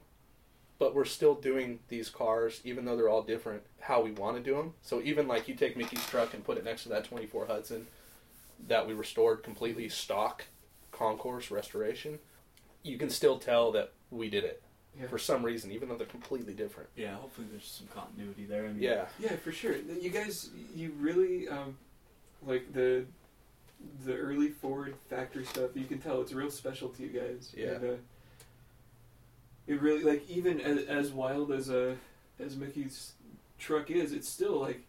but we're still doing these cars, even though they're all different, how we want to do them. So even like, you take Mickey's truck and put it next to that 24 Hudson that we restored completely stock concourse restoration, you can still tell that we did it for some reason, even though they're completely different. Yeah, hopefully there's some continuity there. Yeah, for sure. You guys, you really, like the early Ford factory stuff, you can tell it's real special to you guys. Yeah. And, it really, like, even as wild as Mickey's truck is, it's still like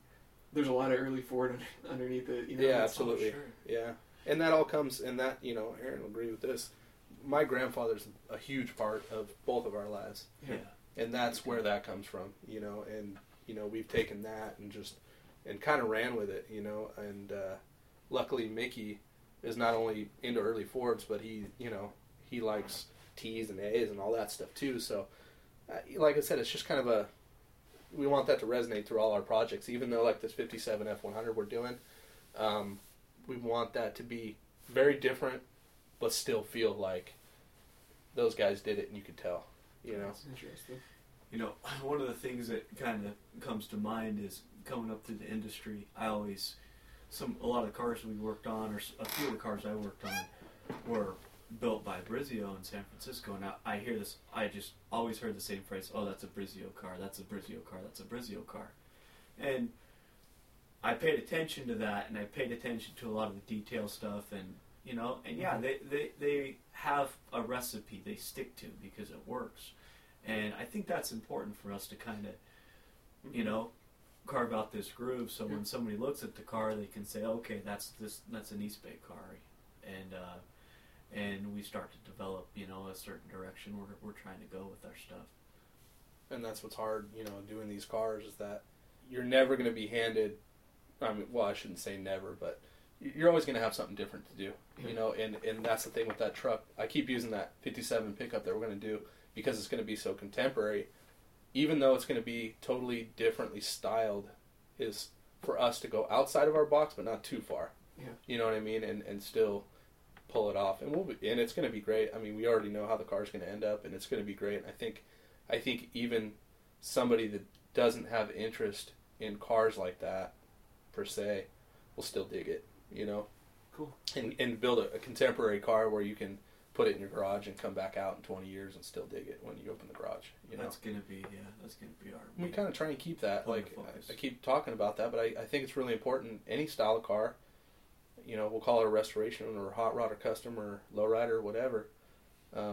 there's a lot of early Ford underneath it. You know, yeah, absolutely. Sure. Yeah, and that all comes, and that, you know, Aaron will agree with this. My grandfather's a huge part of both of our lives. Yeah. And that's where that comes from, you know, and, you know, we've taken that and just, and kind of ran with it, you know, and luckily Mickey is not only into early Fords, but he, you know, he likes T's and A's and all that stuff too, so, like I said, it's just kind of a, we want that to resonate through all our projects, even though, like, this 57 F100 we're doing, we want that to be very different, but still feel like those guys did it and you could tell, you know. That's interesting. You know, one of the things that kind of comes to mind is coming up through the industry, I always, a lot of the cars we worked on, or a few of the cars I worked on, were built by Brizio in San Francisco, and I hear this, I just always heard the same phrase, oh, that's a Brizio car, that's a Brizio car, that's a Brizio car. And I paid attention to that, and I paid attention to a lot of the detail stuff, and you know, and yeah, they have a recipe they stick to because it works. And I think that's important for us to kind of, you know, carve out this groove. So when somebody looks at the car, they can say, okay, that's an East Bay car. And we start to develop, you know, a certain direction we're trying to go with our stuff. And that's what's hard, you know, doing these cars is that you're never going to be handed, I mean, well, I shouldn't say never, but you're always going to have something different to do, you know, and that's the thing with that truck. I keep using that 57 pickup that we're going to do because it's going to be so contemporary, even though it's going to be totally differently styled, is for us to go outside of our box, but not too far. Yeah. You know what I mean? And still pull it off. And and it's going to be great. I mean, we already know how the car's going to end up, and it's going to be great. And I think even somebody that doesn't have interest in cars like that, per se, will still dig it. You know, cool, and build a contemporary car where you can put it in your garage and come back out in 20 years and still dig it when you open the garage. You know, that's gonna be our. We kind of try and keep that. Like I keep talking about that, but I think it's really important. Any style of car, you know, we'll call it a restoration or a hot rod or custom or lowrider or whatever, for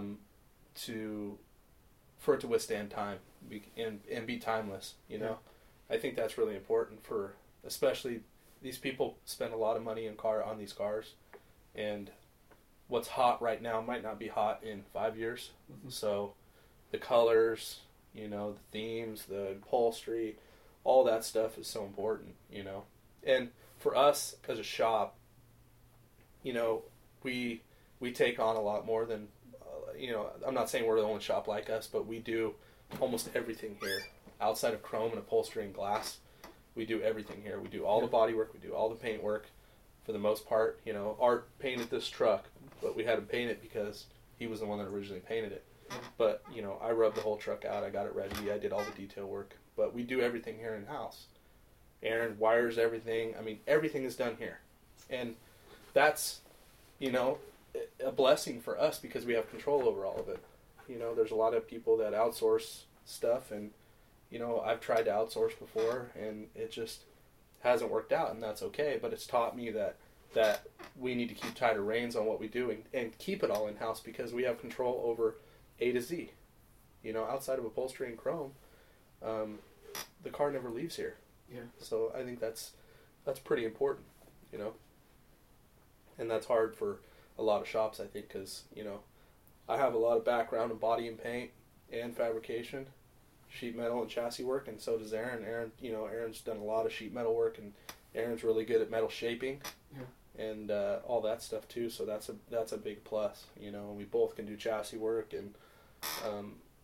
it to withstand time and be timeless. You know, I think that's really important for especially. These people spend a lot of money on these cars, and what's hot right now might not be hot in 5 years. Mm-hmm. So the colors, you know, the themes, the upholstery, all that stuff is so important, you know. And for us as a shop, you know, we take on a lot more than, you know, I'm not saying we're the only shop like us, but we do almost everything here outside of chrome and upholstery and glass. We do everything here. We do all the body work. We do all the paint work for the most part. You know, Art painted this truck, but we had him paint it because he was the one that originally painted it. But, you know, I rubbed the whole truck out. I got it ready. I did all the detail work. But we do everything here in-house. Aaron wires everything. I mean, everything is done here. And that's, you know, a blessing for us because we have control over all of it. You know, there's a lot of people that outsource stuff, and you know, I've tried to outsource before, and it just hasn't worked out, and that's okay. But it's taught me that we need to keep tighter reins on what we do and keep it all in-house because we have control over A to Z. You know, outside of upholstery and chrome, the car never leaves here. Yeah. So I think that's pretty important, you know. And that's hard for a lot of shops, I think, because, you know, I have a lot of background in body and paint and fabrication, sheet metal and chassis work, and so does Aaron. Aaron's done a lot of sheet metal work, and Aaron's really good at metal shaping, and all that stuff too. So that's a big plus, you know. We both can do chassis work, and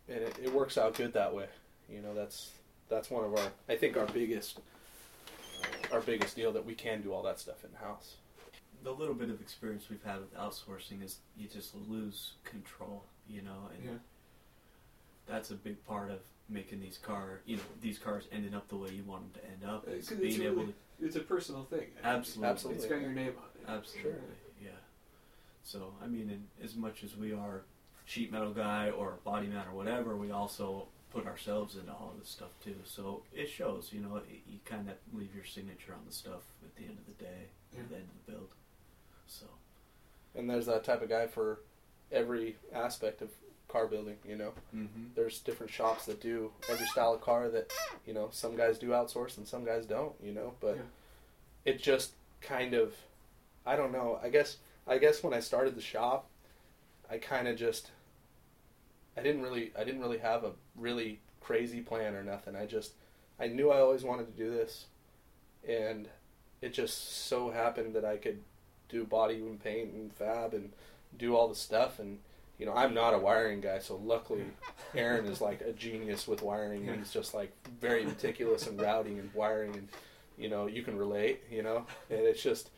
it works out good that way. You know, that's one of our, I think, our biggest deal, that we can do all that stuff in house. The little bit of experience we've had with outsourcing is you just lose control, you know, and that's a big part of making these cars ending up the way you want them to end up. It's being able to, it's a personal thing. Absolutely. It's got your name on it. Absolutely, yeah. So, I mean, as much as we are sheet metal guy or body man or whatever, we also put ourselves into all this stuff too. So it shows, you know, you kind of leave your signature on the stuff at the end of the day, at the end of the build. So. And there's that type of guy for every aspect of car building, you know. Mm-hmm. There's different shops that do every style of car that, you know, some guys do outsource and some guys don't, you know. But yeah. It just kind of, I don't know, I guess when I started the shop, I kind of just, I didn't really have a really crazy plan or nothing. I knew I always wanted to do this, and it just so happened that I could do body and paint and fab and do all the stuff. And, you know, I'm not a wiring guy, so luckily Aaron is like a genius with wiring. Yeah. He's just like very meticulous in routing and wiring, and, you know, you can relate, you know, and it's just,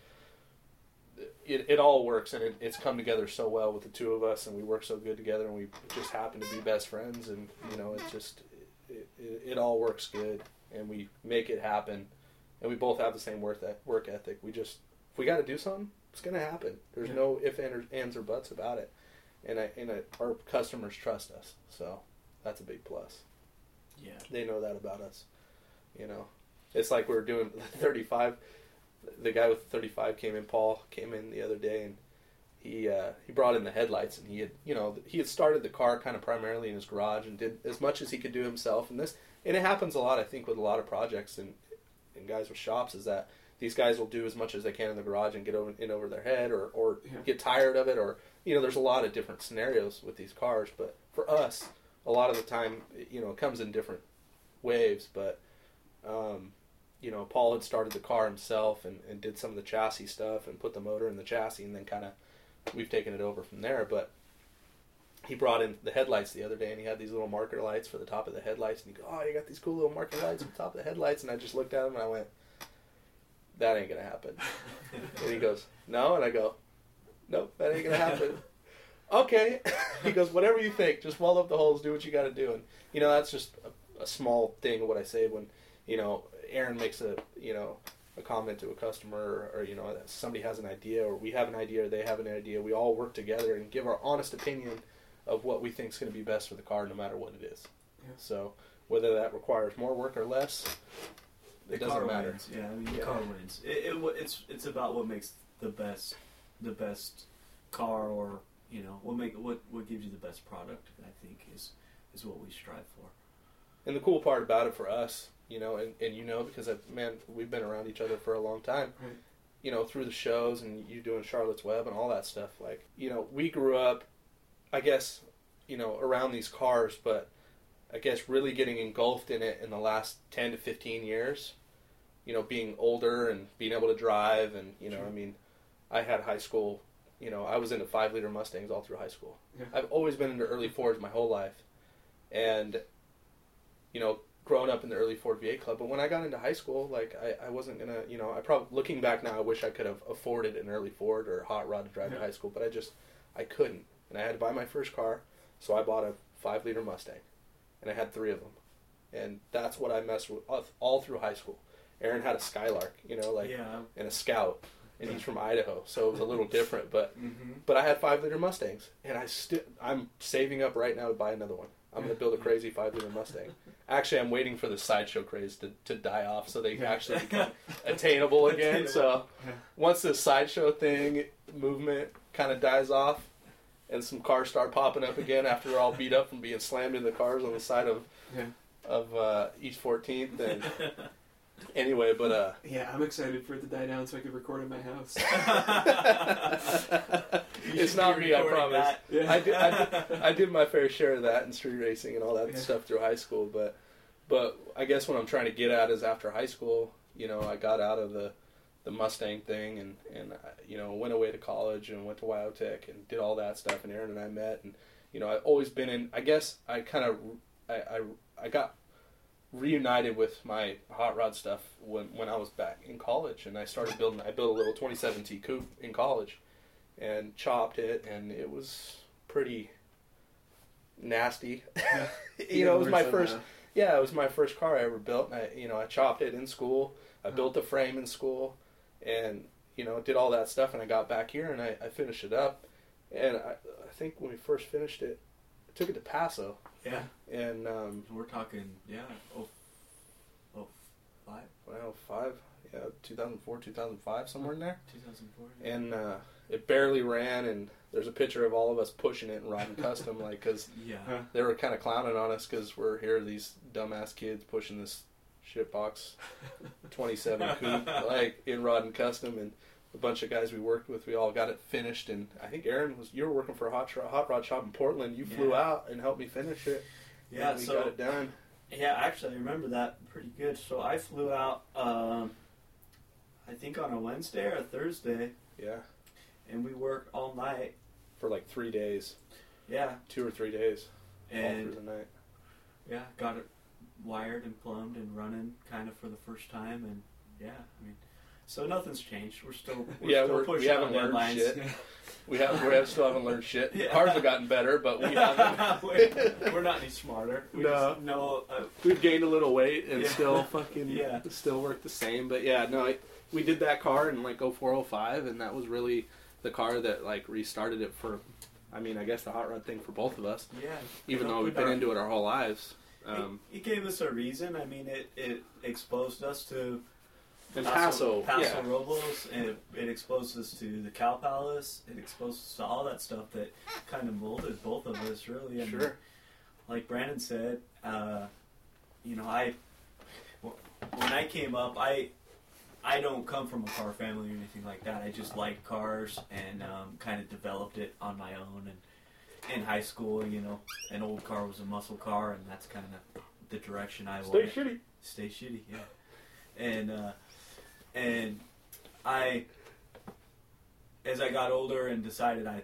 it all works, and it's come together so well with the two of us, and we work so good together, and we just happen to be best friends, and, you know, it's just, it all works good, and we make it happen, and we both have the same work ethic. We just, if we got to do something, it's going to happen. There's no ifs, ands, or buts about it, and our customers trust us, so that's a big plus. Yeah, they know that about us, you know. It's like we were doing 35. The guy with 35 Paul came in the other day, and he brought in the headlights, and he had started the car kind of primarily in his garage and did as much as he could do himself. And it happens a lot, I think, with a lot of projects and guys with shops, is that these guys will do as much as they can in the garage and get over their head or get tired of it, or, you know, there's a lot of different scenarios with these cars. But for us, a lot of the time, you know, it comes in different waves, but you know, Paul had started the car himself and did some of the chassis stuff and put the motor in the chassis, and then kind of we've taken it over from there. But he brought in the headlights the other day, and he had these little marker lights for the top of the headlights, and he goes, "Oh, you got these cool little marker lights on the top of the headlights." And I just looked at him and I went, "That ain't gonna happen." And he goes, "No?" And I go, "Nope, that ain't gonna happen." Okay. He goes, "Whatever you think, just wall up the holes, do what you got to do." And, you know, that's just a small thing of what I say when, you know, Aaron makes a comment to a customer, or, you know, somebody has an idea, or we have an idea, or they have an idea. We all work together and give our honest opinion of what we think is going to be best for the car, no matter what it is. Yeah. So whether that requires more work or less, it doesn't matter. Wins. Yeah, I mean, the car wins. It's about what makes the best car, or, you know, what gives you the best product. I think is what we strive for. And the cool part about it for us, you know, and you know, because, we've been around each other for a long time, right. You know, through the shows and you doing Charlotte's Web and all that stuff. Like, you know, we grew up, I guess, you know, around these cars, but I guess really getting engulfed in it in the last 10 to 15 years, you know, being older and being able to drive. And, you know, sure. I mean, I had high school, you know, I was into 5-liter Mustangs all through high school. Yeah. I've always been into early Fords my whole life. And, you know, growing up in the early Ford V8 club, but when I got into high school, like, I wasn't going to, you know, I probably, looking back now, I wish I could have afforded an early Ford or a hot rod to drive to high school, but I couldn't, and I had to buy my first car, so I bought a 5-liter Mustang, and I had 3 of them, and that's what I messed with all through high school. Aaron had a Skylark, you know, like, and a Scout, and he's from Idaho, so it was a little different, but, but I had 5-liter Mustangs, and I'm saving up right now to buy another one. I'm going to build a crazy 5-liter Mustang. Actually, I'm waiting for the sideshow craze to die off so they actually become attainable again. So once this sideshow thing movement kind of dies off and some cars start popping up again after they're all beat up from being slammed into cars on the side of East 14th, then... Anyway, but I'm excited for it to die down so I can record in my house. It's not me, I promise. Yeah. I did my fair share of that and street racing and all that stuff through high school, but I guess what I'm trying to get at is after high school, you know, I got out of the Mustang thing and you know, went away to college and went to WyoTech and did all that stuff, and Aaron and I met, and, you know, I've always been in, I guess I kind of I got reunited with my hot rod stuff when I was back in college, and I built a little 2070 coupe in college and chopped it, and it was pretty nasty. You know, it was my first car I ever built, and I chopped it in school, I built the frame in school, and, you know, did all that stuff, and I got back here and I finished it up, and I think when we first finished it, I took it to Paso. Yeah, and we're talking 05. 2004, 2005, somewhere in there. 2004. Yeah. And it barely ran, and there's a picture of all of us pushing it in Rod and Custom, like, because they were kind of clowning on us because we're here, these dumbass kids pushing this shitbox 27 coupe, like, in Rod and Custom, and a bunch of guys we worked with, we all got it finished, and I think Aaron was, you were working for a hot rod shop in Portland, you flew out and helped me finish it. Yeah, and we got it done. Yeah, actually, I remember that pretty good. So I flew out, I think on a Wednesday or a Thursday. Yeah. And we worked all night. For like 3 days. Yeah. 2 or 3 days. And all through the night. Yeah, got it wired and plumbed and running kind of for the first time. And yeah, I mean, so nothing's changed. We're still pushing on deadlines. Shit. We still haven't learned shit. Yeah. Ours have gotten better, but we haven't. We're not any smarter. We've gained a little weight and still fucking still work the same. But yeah, no, we did that car in like 04-05, and that was really the car that like restarted it for. I mean, I guess the hot rod thing for both of us. Yeah. Even though we've been into it our whole lives. It gave us a reason. I mean, it exposed us to. And Paso Robles, and it exposed us to the Cow Palace. It exposed us to all that stuff that kind of molded both of us, really. I mean, like Brandon said, when I came up, I don't come from a car family or anything like that. I just liked cars and kind of developed it on my own. And in high school, an old car was a muscle car, and that's kind of the direction I went. Stay shitty, yeah. And as I got older and decided I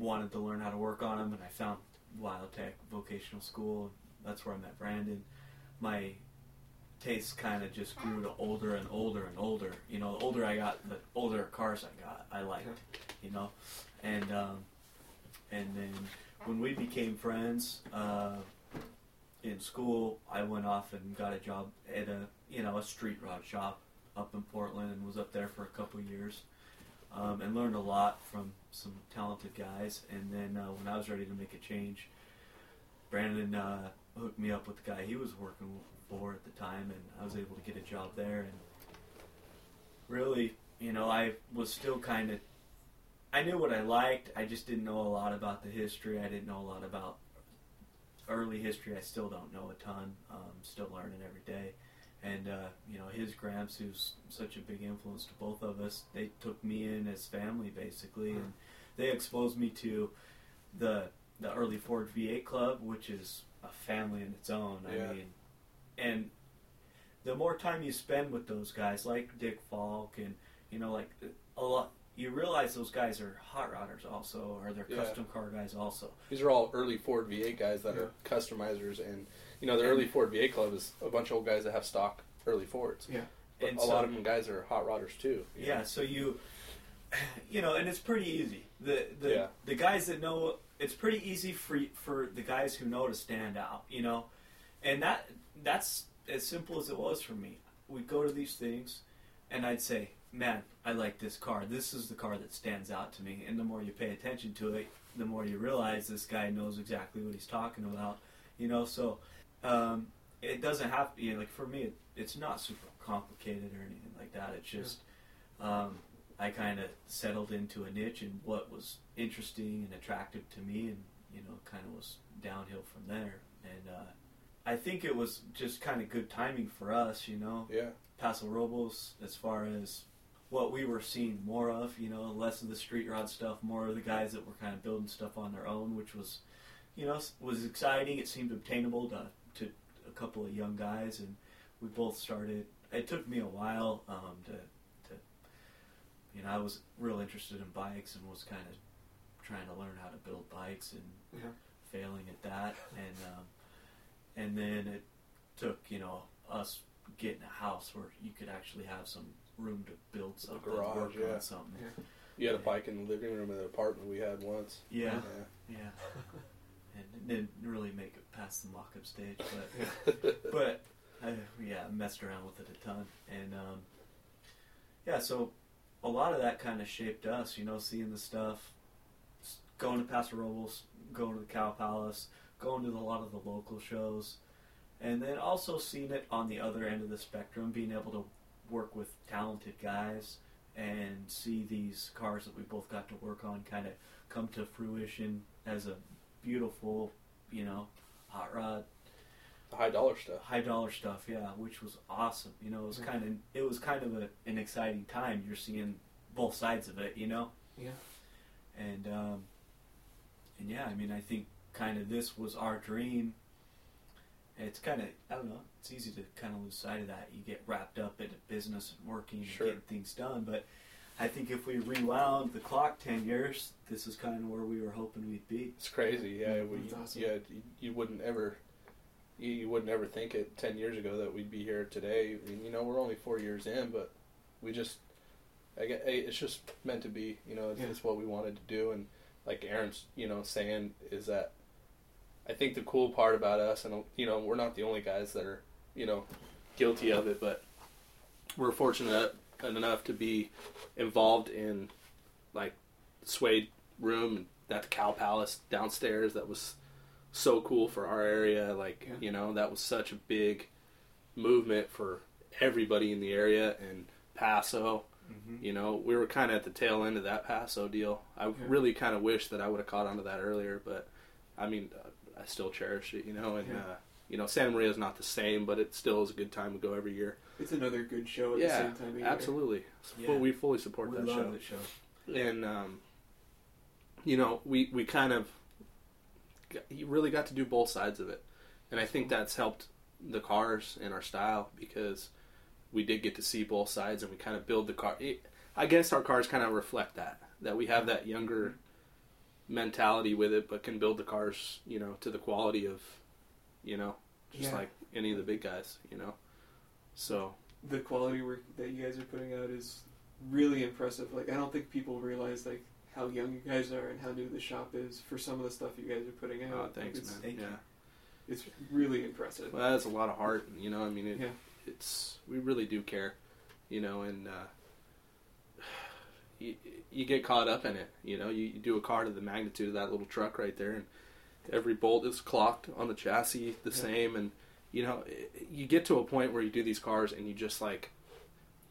wanted to learn how to work on them, and I found WyoTech Vocational School. That's where I met Brandon. My tastes kind of just grew to older and older and older. The older I got, the older cars I got, I liked, And then when we became friends in school, I went off and got a job at a street rod shop up in Portland, and was up there for a couple years and learned a lot from some talented guys. And then when I was ready to make a change, Brandon hooked me up with the guy he was working for at the time, and I was able to get a job there. And really, I was still kind of, I knew what I liked, I just didn't know a lot about the history. I didn't know a lot about early history. I still don't know a ton, still learning every day. And, his gramps, who's such a big influence to both of us, they took me in as family, basically. And they exposed me to the early Ford V8 Club, which is a family in its own. Yeah. I mean, and the more time you spend with those guys, like Dick Falk and, like a lot, you realize those guys are hot rodders also, or they're custom car guys also. These are all early Ford V8 guys that are customizers, and... the early Ford VA Club is a bunch of old guys that have stock early Fords. Yeah. But and a lot of them guys are hot rodders too. Yeah, so and it's pretty easy. The guys that know, it's pretty easy for the guys who know to stand out, And that's as simple as it was for me. We'd go to these things, and I'd say, man, I like this car. This is the car that stands out to me. And the more you pay attention to it, the more you realize this guy knows exactly what he's talking about, so... it doesn't have to be, like, for me, it's not super complicated or anything like that. It's just, I kind of settled into a niche and what was interesting and attractive to me, and, kind of was downhill from there. And, I think it was just kind of good timing for us, Yeah. Paso Robles, as far as what we were seeing more of, less of the street rod stuff, more of the guys that were kind of building stuff on their own, which was, was exciting. It seemed obtainable to a couple of young guys, and we both started. It took me a while to I was real interested in bikes and was kind of trying to learn how to build bikes and failing at that, and then it took us getting a house where you could actually have some room to build something, a garage, work on something. Yeah. You had a bike in the living room of the apartment we had once. Yeah. And didn't really make it past the mock-up stage, but I messed around with it a ton, and so a lot of that kind of shaped us, seeing the stuff, going to Paso Robles, going to the Cow Palace, going to a lot of the local shows, and then also seeing it on the other end of the spectrum, being able to work with talented guys and see these cars that we both got to work on kind of come to fruition as a beautiful, you know, hot rod. The high dollar stuff. High dollar stuff, yeah, which was awesome. You know, it was kind of an exciting time. You're seeing both sides of it, you know. Yeah. And yeah, I mean, I think kind of this was our dream. It's kind of, I don't know, it's easy to kind of lose sight of that. You get wrapped up in business and working and getting things done. But I think if we rewound the clock 10 years, this is kind of where we were hoping we'd be. It's crazy, yeah. You wouldn't ever think it 10 years ago that we'd be here today. I mean, you know, we're only 4 years in, but we just, I guess, it's just meant to be. You know, it's what we wanted to do. And like Aaron's, you know, saying is that I think the cool part about us, and, you know, we're not the only guys that are, you know, guilty of it, but we're fortunate enough to be involved in, like, the suede room at the Cow Palace downstairs. That was so cool for our area. Like, you know, that was such a big movement for everybody in the area and Paso. Mm-hmm. You know, we were kind of at the tail end of that Paso deal. I really kind of wish that I would have caught onto that earlier, but, I mean, I still cherish it, you know, and, you know, Santa Maria is not the same, but it still is a good time to go every year. It's another good show at the same time of year. Absolutely. Yeah. We fully support that show. We love the show. And, you know, we kind of, you really got to do both sides of it. And I think that's helped the cars and our style because we did get to see both sides and we kind of build the car. I guess our cars kind of reflect that we have that younger mentality with it, but can build the cars, you know, to the quality of, you know, just like any of the big guys, you know. So the quality work that you guys are putting out is really impressive. Like, I don't think people realize like how young you guys are and how new the shop is for some of the stuff you guys are putting out. Oh, thanks, man. Thank you. It's really impressive. Well, that's a lot of heart, you know. I mean, it's we really do care, you know, and you get caught up in it, you know. You do a car to the magnitude of that little truck right there, and every bolt is clocked on the chassis the same. And, you know, you get to a point where you do these cars and you just, like,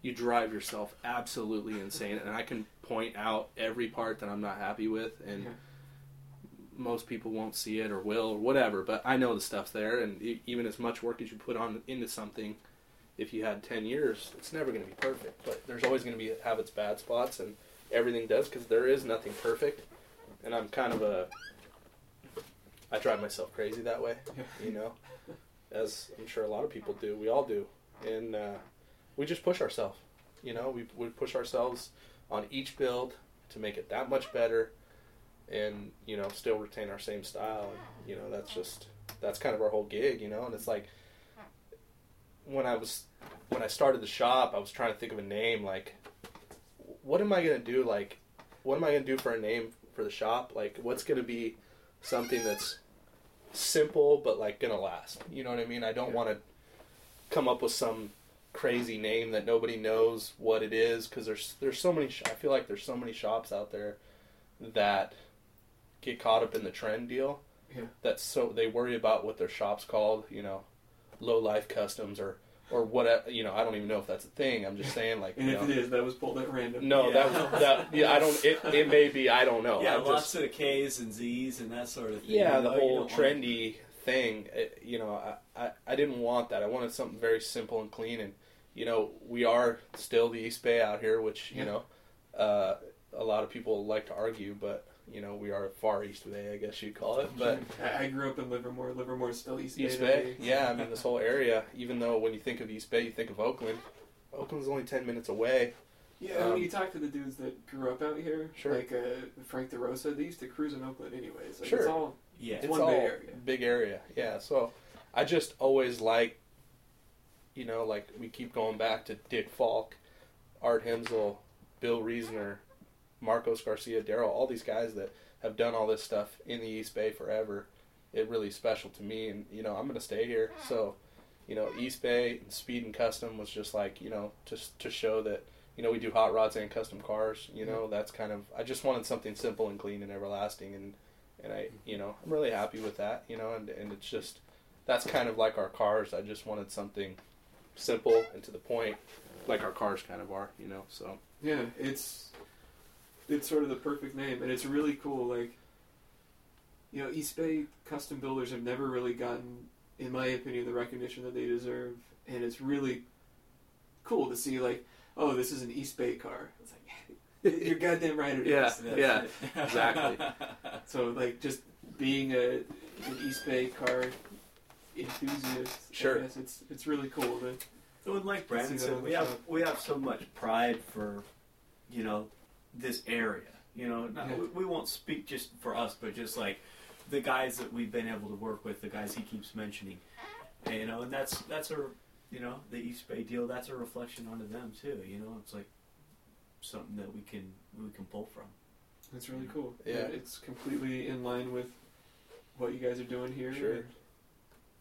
you drive yourself absolutely insane. And I can point out every part that I'm not happy with, and most people won't see it or will or whatever, but I know the stuff's there. And even as much work as you put on into something, if you had 10 years, it's never going to be perfect, but there's always going to have its bad spots, and everything does, because there is nothing perfect. And I'm kind of I drive myself crazy that way, you know, as I'm sure a lot of people do. We all do. And we just push ourselves, you know. We push ourselves on each build to make it that much better and, you know, still retain our same style. And, you know, that's kind of our whole gig, you know. And it's like, when I started the shop, I was trying to think of a name, like, what am I going to do for a name for the shop? Like, what's going to be something that's simple but, like, going to last? You know what I mean? I don't want to come up with some crazy name that nobody knows what it is, because there's so many, I feel like there's so many shops out there that get caught up in the trend deal. Yeah. That's so, they worry about what their shop's called, you know, Low Life Customs or what, you know. I don't even know if that's a thing. I'm just saying, like, and you know, if it is, that was pulled at random. No, I don't. It may be. I don't know. Yeah, lots of K's and Z's and that sort of thing. Yeah, the whole trendy thing. It, you know, I didn't want that. I wanted something very simple and clean. And, you know, we are still the East Bay out here, which you know, a lot of people like to argue, but. You know, we are far East Bay, I guess you'd call it. But I grew up in Livermore. Livermore is still East Bay. Yeah, I mean, this whole area, even though when you think of East Bay, you think of Oakland. Oakland's only 10 minutes away. Yeah, when you talk to the dudes that grew up out here, like Frank DeRosa, they used to cruise in Oakland anyways. Like, it's all it's one big area. Yeah, so I just always like, you know, like we keep going back to Dick Falk, Art Himsl, Bill Reasoner, Marcos Garcia, Daryl, all these guys that have done all this stuff in the East Bay forever. It really is special to me, and, you know, I'm going to stay here. So, you know, East Bay and Speed and Custom was just like, you know, just to show that, you know, we do hot rods and custom cars. You know, that's kind of, I just wanted something simple and clean and everlasting, and I, you know, I'm really happy with that, you know, and it's just, that's kind of like our cars. I just wanted something simple and to the point, like our cars kind of are, you know, so. Yeah, it's sort of the perfect name, and it's really cool, like, you know, East Bay custom builders have never really gotten, in my opinion, the recognition that they deserve, and it's really cool to see, like, oh, this is an East Bay car. It's like, you're goddamn right it is. Yeah, exactly. So, like, just being an East Bay car enthusiast, sure. I guess it's really cool. So, like Brandon said, we have so much pride for, you know, this area. You know, we won't speak just for us, but just like the guys that we've been able to work with, the guys he keeps mentioning. And, you know, and that's a, you know, the East Bay deal. That's a reflection onto them too. You know, it's like something that we can pull from. That's really cool. Yeah, it's completely in line with what you guys are doing here. Sure.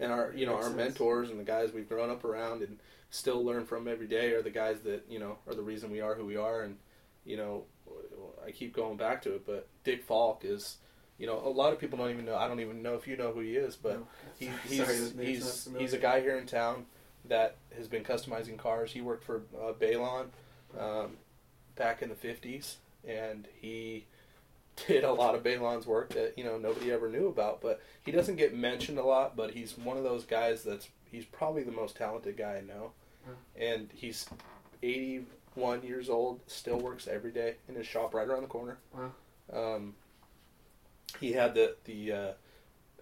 And our, you know, our mentors and the guys we've grown up around and still learn from every day are the guys that, you know, are the reason we are who we are. And, you know, I keep going back to it, but Dick Falk is, you know, a lot of people don't even know. I don't even know if you know who he is, but he's a guy here in town that has been customizing cars. He worked for Baylon back in the 50s, and he did a lot of Baylon's work that, you know, nobody ever knew about. But he doesn't get mentioned a lot, but he's one of those guys he's probably the most talented guy I know. And he's 81 years old, still works every day in his shop right around the corner. Wow. He had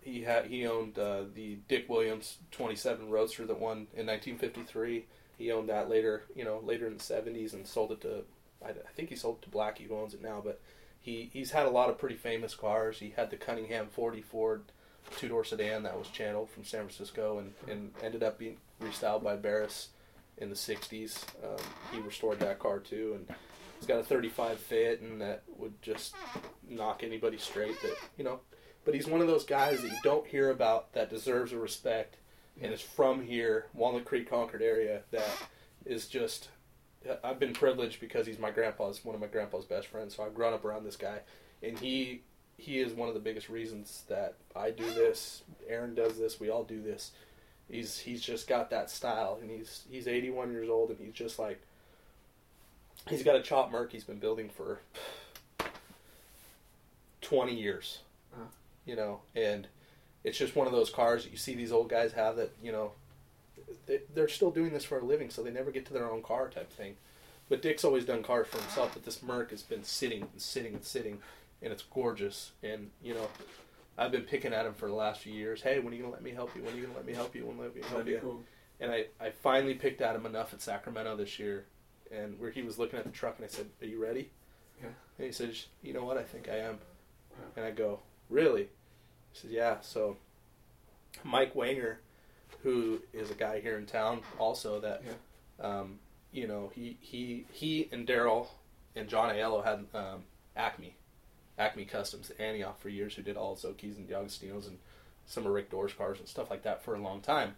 he owned the Dick Williams 27 Roadster that won in 1953. He owned that later in the 70s and sold it to, I think he sold it to Blackie, who owns it now. But he's had a lot of pretty famous cars. He had the Cunningham 40 Ford two-door sedan that was channeled from San Francisco and ended up being restyled by Barris in the 60s. He restored that car too, and he's got a 35 Fit, and that would just knock anybody straight, that, you know. But he's one of those guys that you don't hear about that deserves a respect, and is from here, Walnut Creek, Concord area, that is just, I've been privileged because he's one of my grandpa's best friends, so I've grown up around this guy, and he is one of the biggest reasons that I do this, Aaron does this, we all do this. He's just got that style, and he's 81 years old, and he's just like, he's got a chop Merc he's been building for 20 years, you know, and it's just one of those cars that you see these old guys have that, you know, they're still doing this for a living, so they never get to their own car type thing. But Dick's always done cars for himself, but this Merc has been sitting and sitting and sitting, and it's gorgeous, and, you know, I've been picking at him for the last few years. Hey, when are you going to let me help you? When are you going to let me help you? When are you going to let me help you? Cool. And I finally picked at him enough at Sacramento this year, and where he was looking at the truck, and I said, are you ready? Yeah. And he says, you know what? I think I am. Yeah. And I go, really? He says, yeah. So Mike Wanger, who is a guy here in town also that, you know, he and Daryl and John Aiello had Acme Customs, the Antioch for years, who did all Zocchi's and D'Agostinos and some of Rick Dorr's cars and stuff like that for a long time.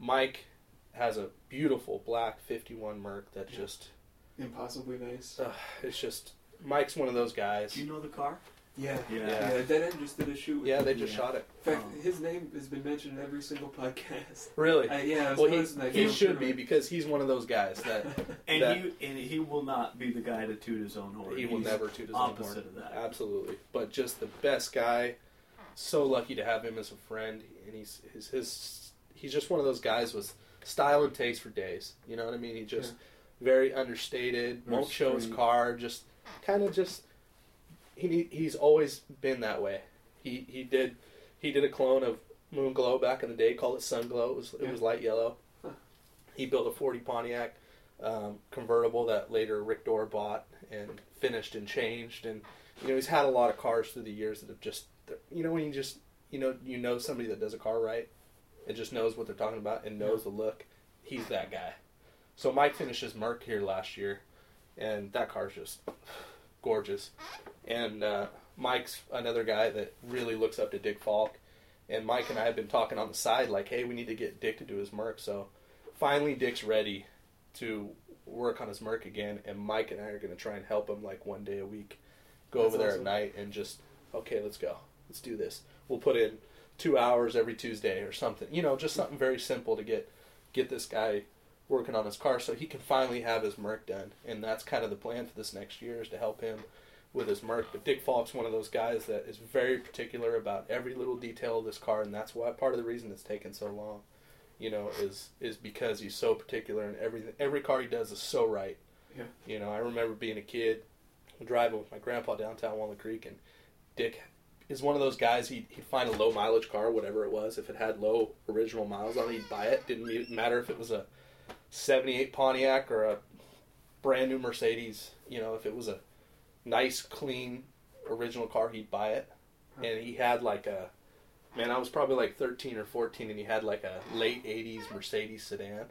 Mike has a beautiful black 51 Merc that's just... impossibly nice. It's just... Mike's one of those guys. Do you know the car? Yeah. Dead End just did a shoot with him. They just shot it. In fact, his name has been mentioned in every single podcast. Really? He should be, because he's one of those guys that... he will not be the guy to toot his own horn. He will never toot his own horn. Opposite of that. Absolutely. But just the best guy. So lucky to have him as a friend. And he's just one of those guys with style and taste for days. You know what I mean? He just very understated, won't show his car, just kind of just... He's always been that way. He did a clone of Moon Glow back in the day, called it Sun Glow. It was light yellow. Huh. He built a 40 Pontiac convertible that later Rick Dorr bought and finished and changed. And, you know, he's had a lot of cars through the years that have just, you know, when you just, you know somebody that does a car right and just knows what they're talking about and knows the look. He's that guy. So Mike finished his Merc here last year, and that car's just... gorgeous. And Mike's another guy that really looks up to Dick Falk, and Mike and I have been talking on the side like, hey, we need to get Dick to do his Merc. So finally Dick's ready to work on his Merc again, and Mike and I are going to try and help him like one day a week, go That's over there awesome. At night and just, okay, let's go, let's do this, we'll put in 2 hours every Tuesday or something, you know, just something very simple to get this guy working on his car so he can finally have his Merc done. And that's kind of the plan for this next year, is to help him with his Merc. But Dick Falk's one of those guys that is very particular about every little detail of this car, and that's why part of the reason it's taken so long, you know, is because he's so particular, and every car he does is so right. Yeah. You know, I remember being a kid driving with my grandpa downtown Walnut Creek, and Dick is one of those guys, he'd find a low mileage car, whatever it was. If it had low original miles on it, he'd buy it. Didn't matter if it was a 78 Pontiac or a brand new Mercedes. You know, if it was a nice, clean, original car, he'd buy it. And he had like a, man, I was probably like 13 or 14, and he had like a late 80s Mercedes sedan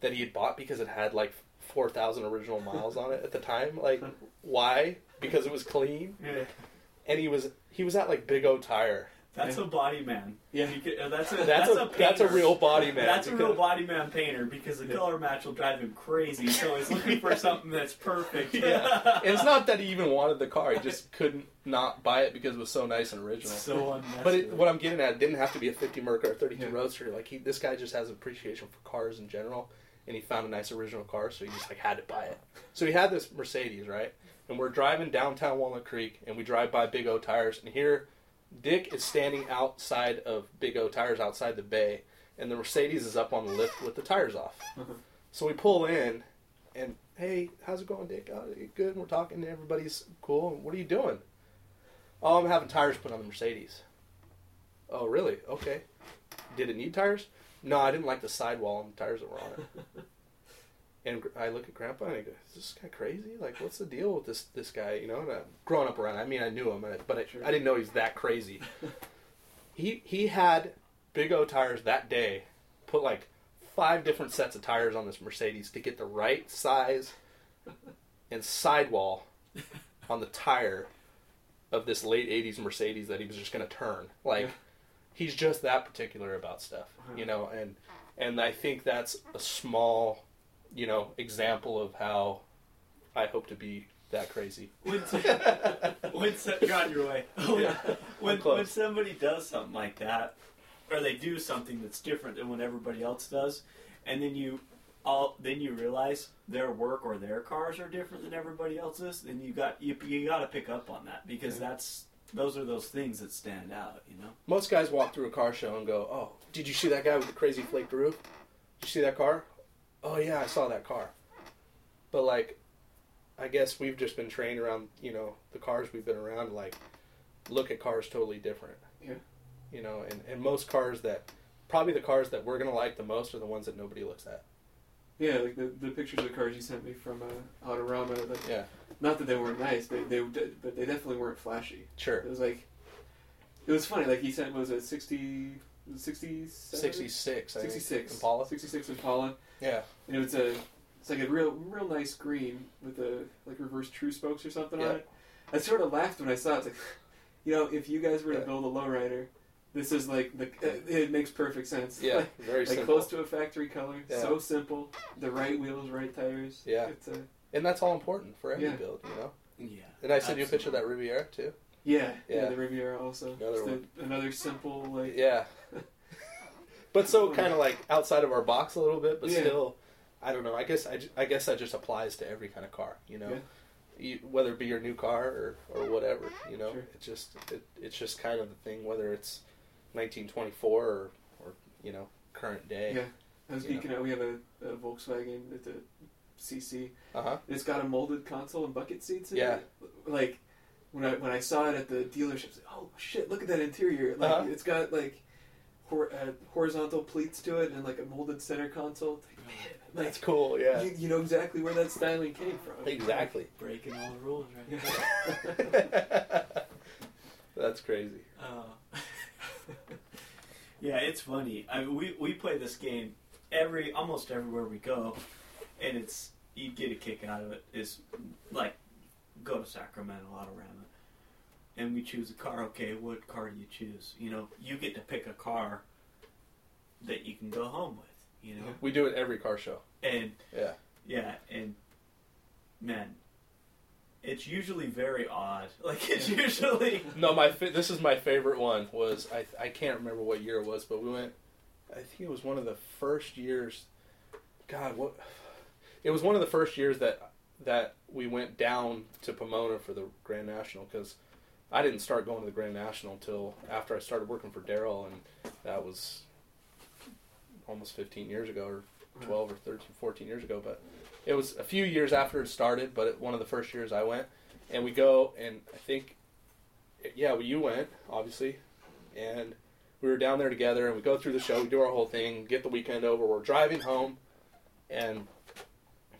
that he had bought because it had like 4,000 original miles on it at the time. Like, why? Because it was clean? Yeah. And he was at like Big O Tire. That's a body man. Yeah, that's a real body man. That's a real body man painter, because the color match will drive him crazy. So he's looking for something that's perfect. Yeah, and it's not that he even wanted the car; he just couldn't not buy it because it was so nice and original. So unnecessary. But what I'm getting at, it didn't have to be a 50 Merc or a 32 Roadster. Like this guy just has appreciation for cars in general, and he found a nice original car, so he just like had to buy it. So he had this Mercedes, right? And we're driving downtown Walnut Creek, and we drive by Big O Tires, and here Dick is standing outside of Big O Tires, outside the bay, and the Mercedes is up on the lift with the tires off. So we pull in, and, hey, how's it going, Dick? Oh, good, we're talking, everybody's cool. What are you doing? Oh, I'm having tires put on the Mercedes. Oh, really? Okay. Did it need tires? No, I didn't like the sidewall and the tires that were on it. And I look at Grandpa and I go, is this guy crazy? Like, what's the deal with this guy? You know, and growing up around, I mean, I knew him, I didn't know he was that crazy. He had Big O Tires that day put like 5 different sets of tires on this Mercedes to get the right size and sidewall on the tire of this late 80s Mercedes that he was just going to turn. Like, he's just that particular about stuff, you know, and I think that's a small, you know, example of how I hope to be that crazy. God, your way. When somebody does something like that, or they do something that's different than what everybody else does, and then you realize their work or their cars are different than everybody else's, then you got to pick up on that, because those are those things that stand out. You know, most guys walk through a car show and go, "Oh, did you see that guy with the crazy flaked roof? Did you see that car? Oh, yeah, I saw that car." But, like, I guess we've just been trained around, you know, the cars we've been around, like, look at cars totally different. Yeah. You know, and most cars that, probably the cars that we're going to like the most are the ones that nobody looks at. Yeah, like, the pictures of cars you sent me from Autorama, like, not that they weren't nice, but they definitely weren't flashy. Sure. It was, like, it was funny, like, he sent, was it 66 Impala. 66 Impala. Yeah. And it was it's like a real nice green with a like reverse true spokes or something on it. I sort of laughed when I saw it. It's like, you know, if you guys were to build a lowrider, this is like it makes perfect sense. Yeah, like, very simple. Like close to a factory color. Yeah. So simple. The right wheels, right tires. Yeah. And that's all important for every build, you know. Yeah. And I sent you a picture of that Riviera too. Yeah, the Riviera also. Another simple, like... Yeah. But so kind of, like, outside of our box a little bit, but still, I don't know. I guess that just applies to every kind of car, you know? Yeah. Whether it be your new car or whatever, you know? Sure. It's just kind of the thing, whether it's 1924 or you know, current day. Yeah. I was geeking out. We have a Volkswagen with a CC. Uh-huh. It's got a molded console and bucket seats in it. Yeah. Like... When I saw it at the dealership, I was like, oh shit! Look at that interior. Like it's got like horizontal pleats to it and like a molded center console. Like, man, like, that's cool. Yeah, you know exactly where that styling came from. Exactly. Breaking all the rules, right? That's crazy. Yeah, it's funny. I mean, we play this game almost everywhere we go, and you get a kick out of it. Is like, go to Sacramento Autorama, and we choose a car. Okay, what car do you choose? You know, you get to pick a car that you can go home with. You know, we do it every car show. And and man, it's usually very odd. Like it's usually this is my favorite one. Was I can't remember what year it was, but we went. I think it was one of the first years. God, what? It was one of the first years that we went down to Pomona for the Grand National, because I didn't start going to the Grand National till after I started working for Daryl, and that was almost 15 years ago, or 12 or 13, 14 years ago. But it was a few years after it started, but one of the first years I went. And we go, and I think, yeah, well, you went, obviously, and we were down there together, and we go through the show, we do our whole thing, get the weekend over, we're driving home, and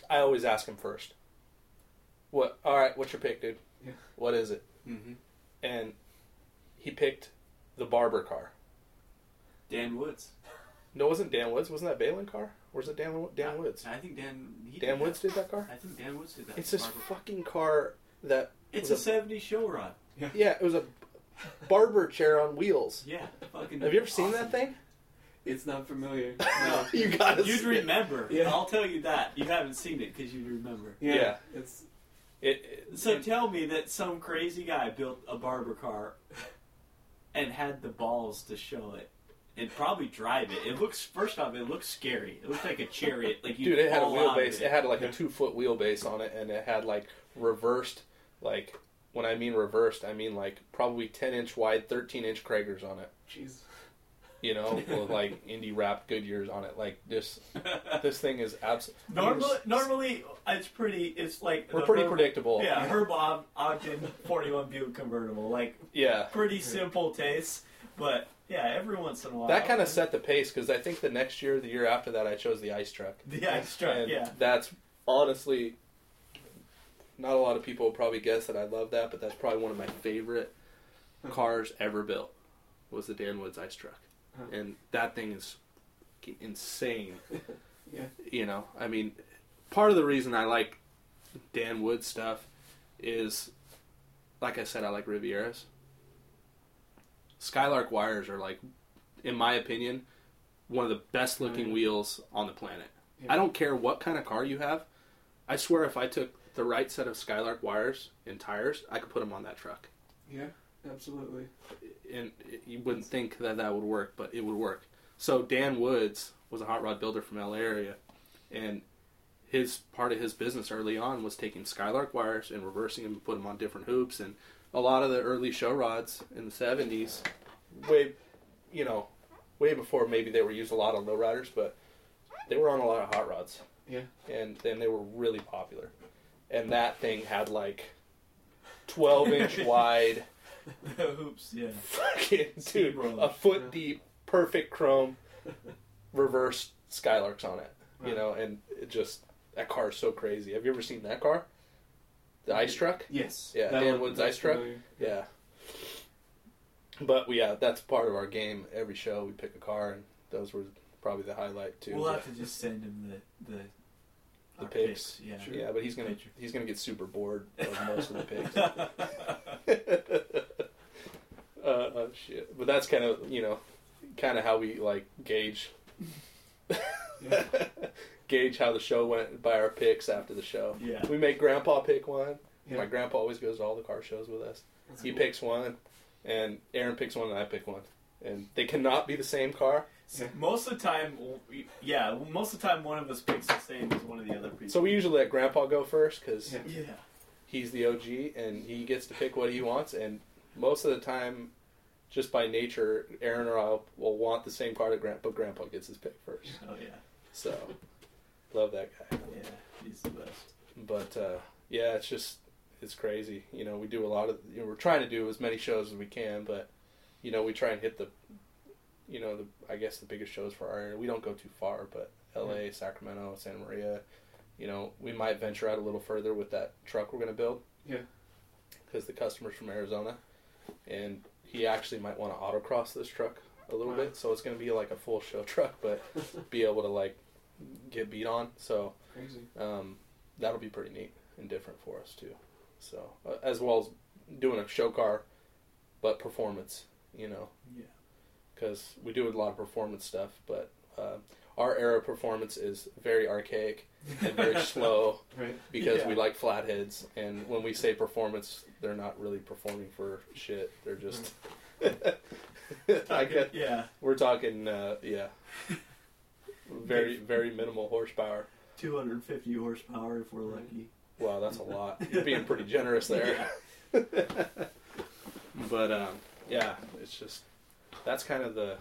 I always ask him first, all right, what's your pick, dude? Yeah. What is it? Mm-hmm. And he picked the barber car. Dan Woods. No, it wasn't Dan Woods. Wasn't that Balin car? Or was it Dan Woods? I think Dan Woods did that car? I think Dan Woods did that. It's this fucking car that... It's a 70s show rod. Yeah, it was a barber chair on wheels. Yeah. Fucking Have you ever seen that thing? It's not familiar. No. You'd remember. Yeah. I'll tell you that. You haven't seen it because you remember. Yeah. It's... tell me that some crazy guy built a barber car and had the balls to show it and probably drive it. First off, it looks scary. It looks like a chariot. Like dude, it had a wheelbase. It had like a 2-foot wheelbase on it, and it had like reversed, like when I mean reversed, I mean like probably 10-inch wide, 13-inch Kragers on it. Jeez. You know, with like indie wrapped Goodyears on it, like this thing is absolutely. Normally, it's pretty. It's like we're pretty predictable. Yeah, Herbob Ogden 41 Buick convertible, like pretty simple taste. But yeah, every once in a while that kind of set the pace, because I think the next year, the year after that, I chose the ice truck. And that's honestly, not a lot of people will probably guess that I love that, but that's probably one of my favorite cars ever built. Was the Dan Woods ice truck. And that thing is insane. Yeah. You know, I mean, part of the reason I like Dan Wood stuff is, like I said, I like Rivieras. Skylark wires are, like, in my opinion, one of the best looking wheels on the planet. Yeah. I don't care what kind of car you have. I swear if I took the right set of Skylark wires and tires, I could put them on that truck. Yeah. Absolutely. And you wouldn't think that would work, but it would work. So Dan Woods was a hot rod builder from LA area, and his part of his business early on was taking Skylark wires and reversing them and putting them on different hoops. And a lot of the early show rods in the 70s, way before maybe they were used a lot on lowriders, but they were on a lot of hot rods. Yeah. And then they were really popular. And that thing had like 12-inch wide... The hoops, yeah. Fucking, dude, a foot deep, perfect chrome, reverse Skylarks on it. Right. You know, and it just, that car is so crazy. Have you ever seen that car? The ice truck? Yes. Yeah, Dan Wood's ice truck? Yeah. But, that's part of our game. Every show, we pick a car, and those were probably the highlight, too. We'll have to just send him the picks. Yeah, sure. Yeah, but he's gonna get super bored of most of the picks. Shit. But that's kind of how we like gauge how the show went by our picks after the show. Yeah, we make Grandpa pick one. Yeah. My Grandpa always goes to all the car shows with us. That's he cool. picks one, and Aaron picks one, and I pick one, and they cannot be the same car. Most of the time one of us picks the same as one of the other people. So we usually let Grandpa go first, because he's the OG, and he gets to pick what he wants, and most of the time, just by nature, Aaron or I will want the same car, but Grandpa gets his pick first. Oh, yeah. So, love that guy. Yeah, he's the best. But, it's just, it's crazy. You know, we do a lot of, we're trying to do as many shows as we can, but, we try and hit the biggest shows for our area. We don't go too far, but L.A., Sacramento, Santa Maria, we might venture out a little further with that truck we're going to build. Yeah. Because the customer's from Arizona, and he actually might want to autocross this truck a little bit, so it's going to be like a full show truck, but be able to, like, get beat on. So crazy. That'll be pretty neat and different for us, too. So, as well as doing a show car, but performance, Yeah. Because we do a lot of performance stuff, but our era of performance is very archaic and very slow because we like flatheads. And when we say performance, they're not really performing for shit. They're just... We're talking, very, very minimal horsepower. 250 horsepower if we're lucky. Wow, that's a lot. You're being pretty generous there. Yeah. But, yeah, it's just, that's kind of the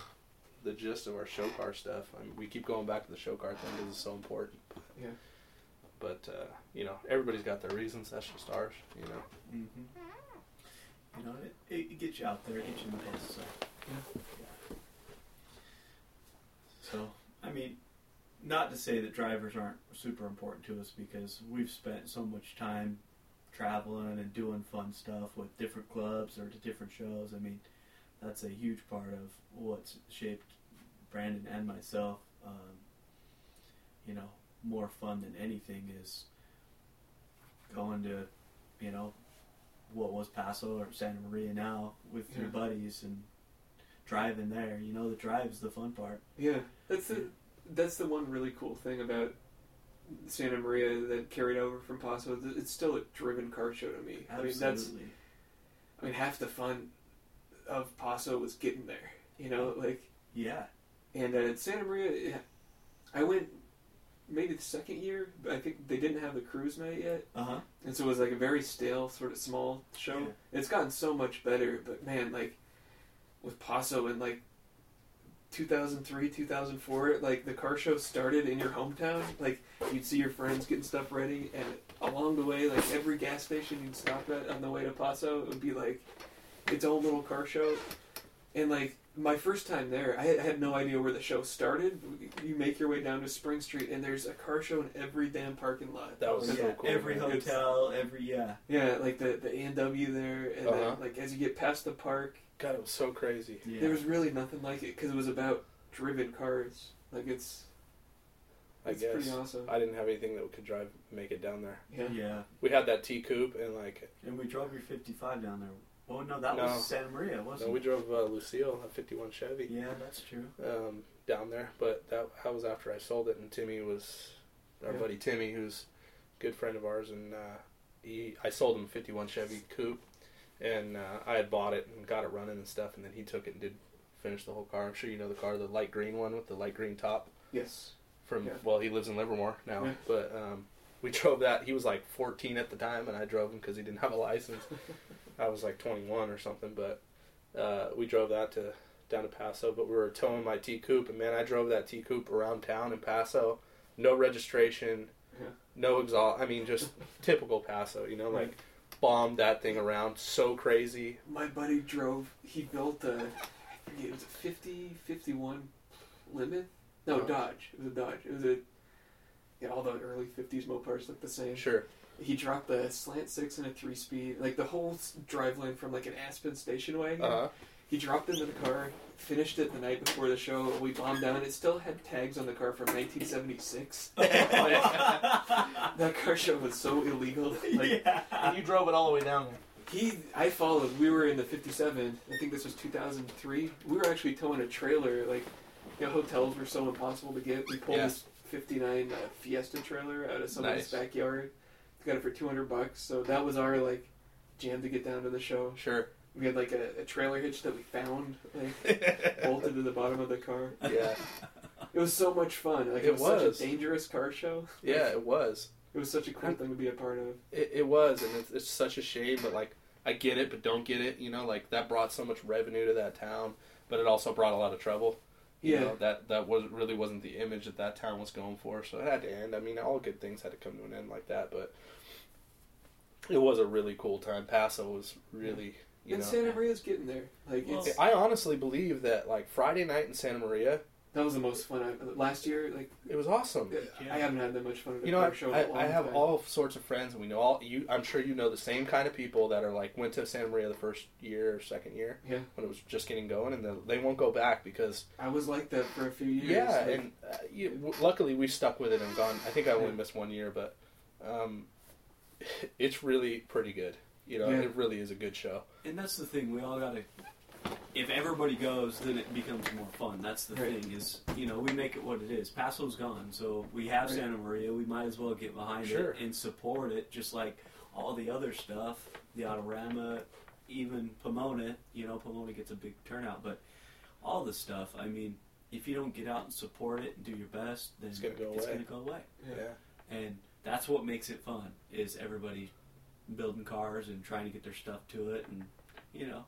gist of our show car stuff. I mean, we keep going back to the show car thing because it's so important. Yeah. But, you know, everybody's got their reasons. That's just ours, you know. Mm-hmm. You know, it gets you out there, it gets you in the head, so. Yeah. Yeah. So, I mean, not to say that drivers aren't super important to us, because we've spent so much time traveling and doing fun stuff with different clubs or to different shows. I mean, that's a huge part of what's shaped Brandon and myself. You know, more fun than anything is going to, you know, what was Paso or Santa Maria now with your buddies and driving there. You know, the drive's the fun part. Yeah, that's the one really cool thing about Santa Maria that carried over from Paso. It's still a driven car show to me. Absolutely. I mean, half the fun of Paso was getting there, you know, like... Yeah. And at Santa Maria, I went maybe the second year, but I think they didn't have the cruise night yet. Uh-huh. And so it was like a very stale, sort of small show. Yeah. It's gotten so much better, but man, like, with Paso and, like, 2003, 2004, like, the car show started in your hometown. Like, you'd see your friends getting stuff ready, and along the way, like, every gas station you'd stop at on the way to Paso, it would be, like, its own little car show. And, like, my first time there, I had no idea where the show started. You make your way down to Spring Street, and there's a car show in every damn parking lot. That was so cool. Every hotel, Yeah, like, the A&W there, and then, like, as you get past the park... God, it was so crazy. Yeah. There was really nothing like it, because it was about driven cars. Like, I guess pretty awesome. I didn't have anything that could make it down there. Yeah. Yeah. We had that T-Coupe, and, like... And we drove your 55 down there. Oh, no, that was Santa Maria, wasn't it? No, we drove Lucille, a 51 Chevy. Yeah, that's true. Down there, but that was after I sold it, and Timmy was... Our buddy Timmy, who's a good friend of ours, and I sold him a 51 Chevy Coupe. And I had bought it and got it running and stuff, and then he took it and finished the whole car. I'm sure you know the car, the light green one with the light green top. Yes. Well, he lives in Livermore now, but we drove that. He was like 14 at the time, and I drove him because he didn't have a license. I was like 21 or something, but we drove that down to Paso, but we were towing my T-Coupe, and man, I drove that T-Coupe around town in Paso. No registration, no exhaust. I mean, just typical Paso, you know, like... bombed that thing around so crazy. My buddy drove, he built it was a 51 Plymouth? No, Dodge. It was a Dodge. It was all the early 50s Mopars looked the same. Sure. He dropped the slant six and a 3-speed, like the whole drive lane from like an Aspen station wagon. Uh-huh. He dropped into the car, finished it the night before the show. We bombed down. It still had tags on the car from 1976. That car show was so illegal. Like, and you drove it all the way down. I followed. We were in the 57. I think this was 2003. We were actually towing a trailer. Like, you know, hotels were so impossible to get. We pulled this 59 Fiesta trailer out of somebody's backyard. Got it for $200. So that was our like jam to get down to the show. Sure. We had, like, a trailer hitch that we found, like, bolted to the bottom of the car. Yeah. It was so much fun. Like, it was such a dangerous car show. Yeah, like, it was. It was such a cool thing to be a part of. It was, and it's such a shame, but, like, I get it, but don't get it, you know? Like, that brought so much revenue to that town, but it also brought a lot of trouble. You know, that really wasn't the image that that town was going for, so it had to end. I mean, all good things had to come to an end like that, but it was a really cool time. Paso was really... You and know, Santa Maria's getting there. Like, I honestly believe that like Friday night in Santa Maria, that was the most fun. Last year, like it was awesome. Yeah. I haven't had that much fun at a car show. I have all sorts of friends, and we know all you. I'm sure you know the same kind of people that are like went to Santa Maria the first year or second year, when it was just getting going, and they won't go back because I was like that for a few years. Yeah, like, and luckily we stuck with it and gone. I think I only missed one year, but it's really pretty good. You know, it really is a good show. And that's the thing, we all gotta... If everybody goes, then it becomes more fun. That's the thing, is, you know, we make it what it is. Paso's gone, so we have Santa Maria, we might as well get behind it and support it, just like all the other stuff, the Autorama, even Pomona. You know, Pomona gets a big turnout, but all the stuff, I mean, if you don't get out and support it and do your best, then it's going to go away. Yeah. And that's what makes it fun, is everybody building cars and trying to get their stuff to it, and, you know.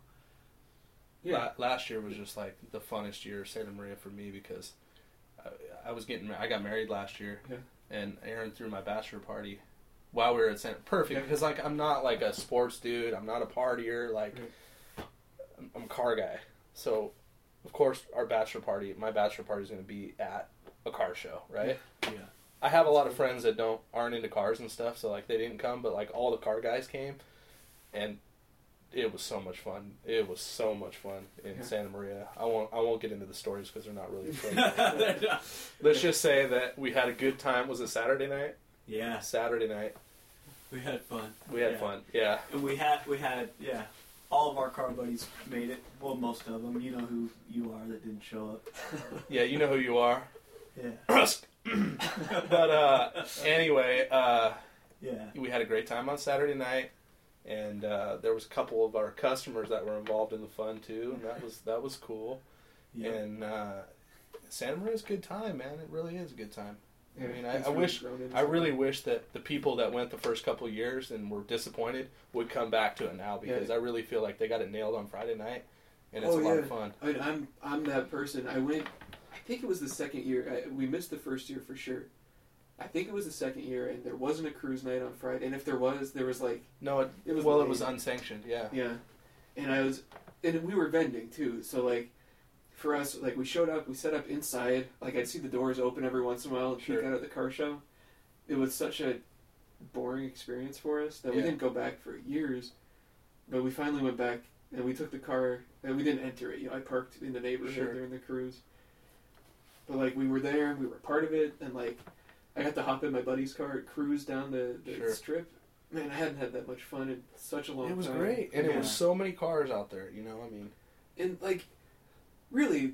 Yeah. Last year was just, like, the funnest year, Santa Maria, for me, because I was getting I got married last year, yeah. and Aaron threw my bachelor party while we were at Santa Perfect, because, like, I'm not, like, a sports dude. I'm not a partier. Like, I'm a car guy. So, of course, my bachelor party is going to be at a car show, right? Yeah. I have a lot of friends that aren't into cars and stuff, so, like, they didn't come, but, like, all the car guys came, and it was so much fun. It was so much fun in Santa Maria. I won't get into the stories because they're not really appropriate. Let's just say that we had a good time. Was it Saturday night? Yeah. Saturday night. We had fun. Yeah. And we had all of our car buddies made it. Well, most of them. You know who you are that didn't show up. Yeah, you know who you are. Yeah. But anyway, we had a great time on Saturday night. And there was a couple of our customers that were involved in the fun too, and that was cool. Yeah. And Santa Maria's a good time, man. It really is a good time. Yeah, I mean, I really wish that the people that went the first couple of years and were disappointed would come back to it now, because I really feel like they got it nailed on Friday night, and it's a lot of fun. I mean, I'm that person. I went. I think it was the second year. We missed the first year for sure. I think it was the second year, and there wasn't a cruise night on Friday. And if there was like no, it was it was unsanctioned, yeah. And we were vending too. So like, for us, like we showed up, we set up inside. Like I'd see the doors open every once in a while and peek out at the car show. It was such a boring experience for us that we didn't go back for years. But we finally went back, and we took the car, and we didn't enter it. You know, I parked in the neighborhood during the cruise. But like we were there, we were part of it, and like. I got to hop in my buddy's car and cruise down the strip. Man, I hadn't had that much fun in such a long time. It was great. And it was so many cars out there, you know, I mean. And, like, really,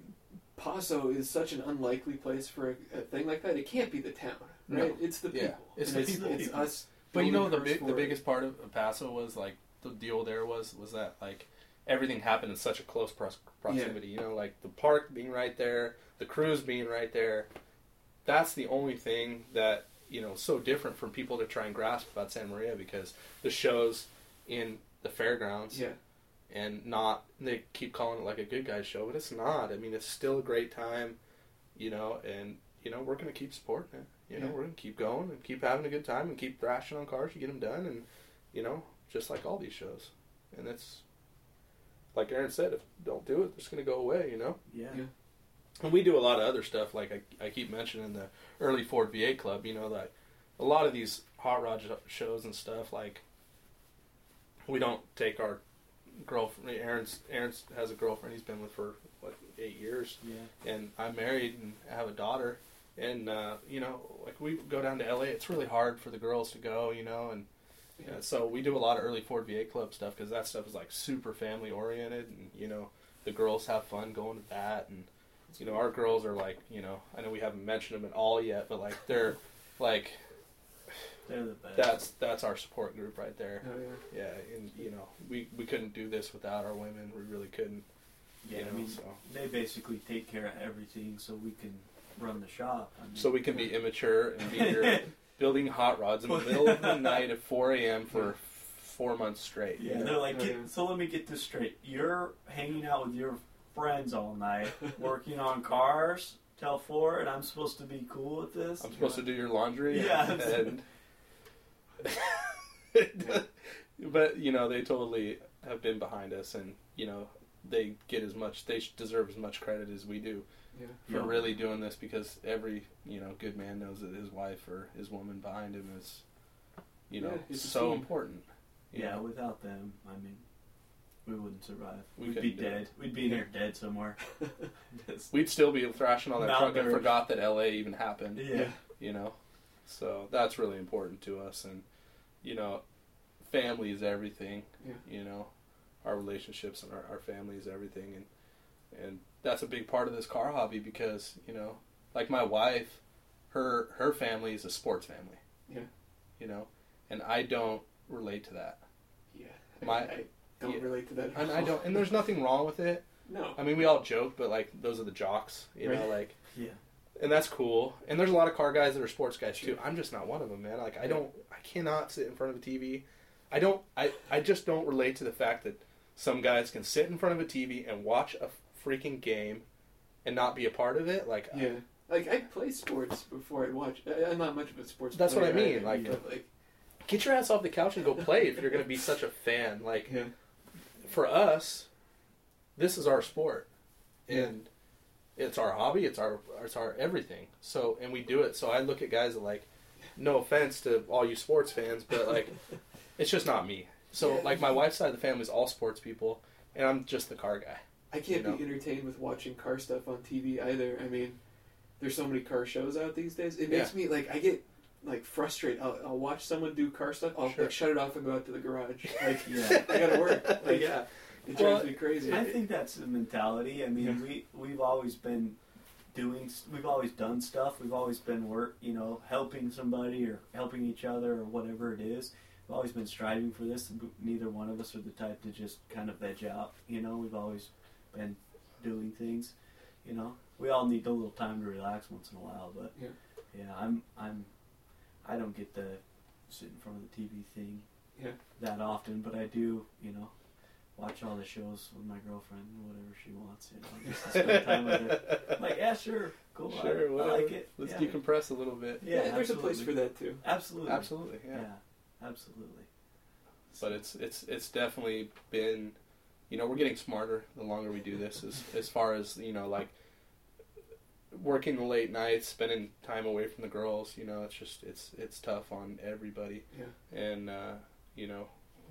Paso is such an unlikely place for a thing like that. It can't be the town, right? No. It's the people. It's us. But, you know, the biggest part of Paso was, like, the deal there was that, like, everything happened in such a close proximity. You know, like, the park being right there, the cruise being right there. That's the only thing that, you know, so different from people to try and grasp about Santa Maria, because the show's in the fairgrounds and not, they keep calling it like a good guys show, but it's not. I mean, it's still a great time, you know, and, you know, we're going to keep supporting it. You know, we're going to keep going and keep having a good time and keep thrashing on cars and get them done, and, you know, just like all these shows. And it's, like Aaron said, if don't do it, it's going to go away, you know? Yeah. And we do a lot of other stuff, like I keep mentioning the early Ford V8 Club, you know, like a lot of these hot rod shows and stuff, like we don't take our girlfriend, Aaron has a girlfriend he's been with for, what, 8 years, and I'm married and I have a daughter, and, you know, like we go down to LA, it's really hard for the girls to go, you know, and so we do a lot of early Ford V8 Club stuff, because that stuff is like super family oriented, and, you know, the girls have fun going to that, and you know, our girls are like, you know, I know we haven't mentioned them at all yet, but like they're like they're the best. That's our support group right there. Oh, yeah, and you know, we couldn't do this without our women. We really couldn't. Yeah, you know, I mean, so. They basically take care of everything so we can run the shop. I mean, so we can be immature and be here building hot rods in the middle of the night at 4 a.m. for 4 months straight. Yeah, you know? They're like, so let me get this straight. You're hanging out with your friends all night, working on cars till 4, and I'm supposed to be cool with this. I'm supposed to do your laundry. Yeah. And but you know, they totally have been behind us, and you know, they get as much, they deserve as much credit as we do for really doing this, because every, you know, good man knows that his wife or his woman behind him is, you know, so important. You know? Without them, I mean. We wouldn't survive. We'd be dead. We'd be in here dead somewhere. We'd still be thrashing on that truck and forgot that LA even happened. Yeah. You know? So that's really important to us. And, you know, family is everything. Yeah. You know? Our relationships and our family is everything. And that's a big part of this car hobby, because, you know, like my wife, her family is a sports family. Yeah. You know? And I don't relate to that. Yeah. I don't relate to that. And there's nothing wrong with it. No. I mean, we all joke, but, like, those are the jocks, you know, like. Yeah. And that's cool. And there's a lot of car guys that are sports guys, too. I'm just not one of them, man. Like, I don't, I cannot sit in front of a TV. I don't, I just don't relate to the fact that some guys can sit in front of a TV and watch a freaking game and not be a part of it. Like, yeah. Like, I play sports before I watch. I'm not much of a sports player. That's what I mean. Like, yeah. Like, get your ass off the couch and go play if you're going to be such a fan. Like, yeah. For us, this is our sport. Yeah. And it's our hobby. It's our everything. So, and we do it. So I look at guys that, like, no offense to all you sports fans, but, like, it's just not me. So, yeah. Like, my wife's side of the family is all sports people, and I'm just the car guy. I can't be entertained with watching car stuff on TV either. I mean, there's so many car shows out these days. It makes me, like, I get, like, frustrated. I'll watch someone do car stuff. I'll like, shut it off and go out to the garage. Like, I gotta work. Like, it drives me crazy. I think that's the mentality. I mean, we've always been doing, we've always done stuff. We've always been helping somebody or helping each other or whatever it is. We've always been striving for this. Neither one of us are the type to just kind of veg out. You know, we've always been doing things. You know, we all need a little time to relax once in a while. But I don't get the sit in front of the TV thing that often. But I do, watch all the shows with my girlfriend, whatever she wants. Just to spend time with her. I'm like, yeah, sure, cool, I like it. Let's decompress a little bit. Yeah, there's a place for that too. Absolutely, yeah, absolutely. But it's definitely been, we're getting smarter the longer we do this. As far as like working the late nights, spending time away from the girls. It's just it's tough on everybody. Yeah, and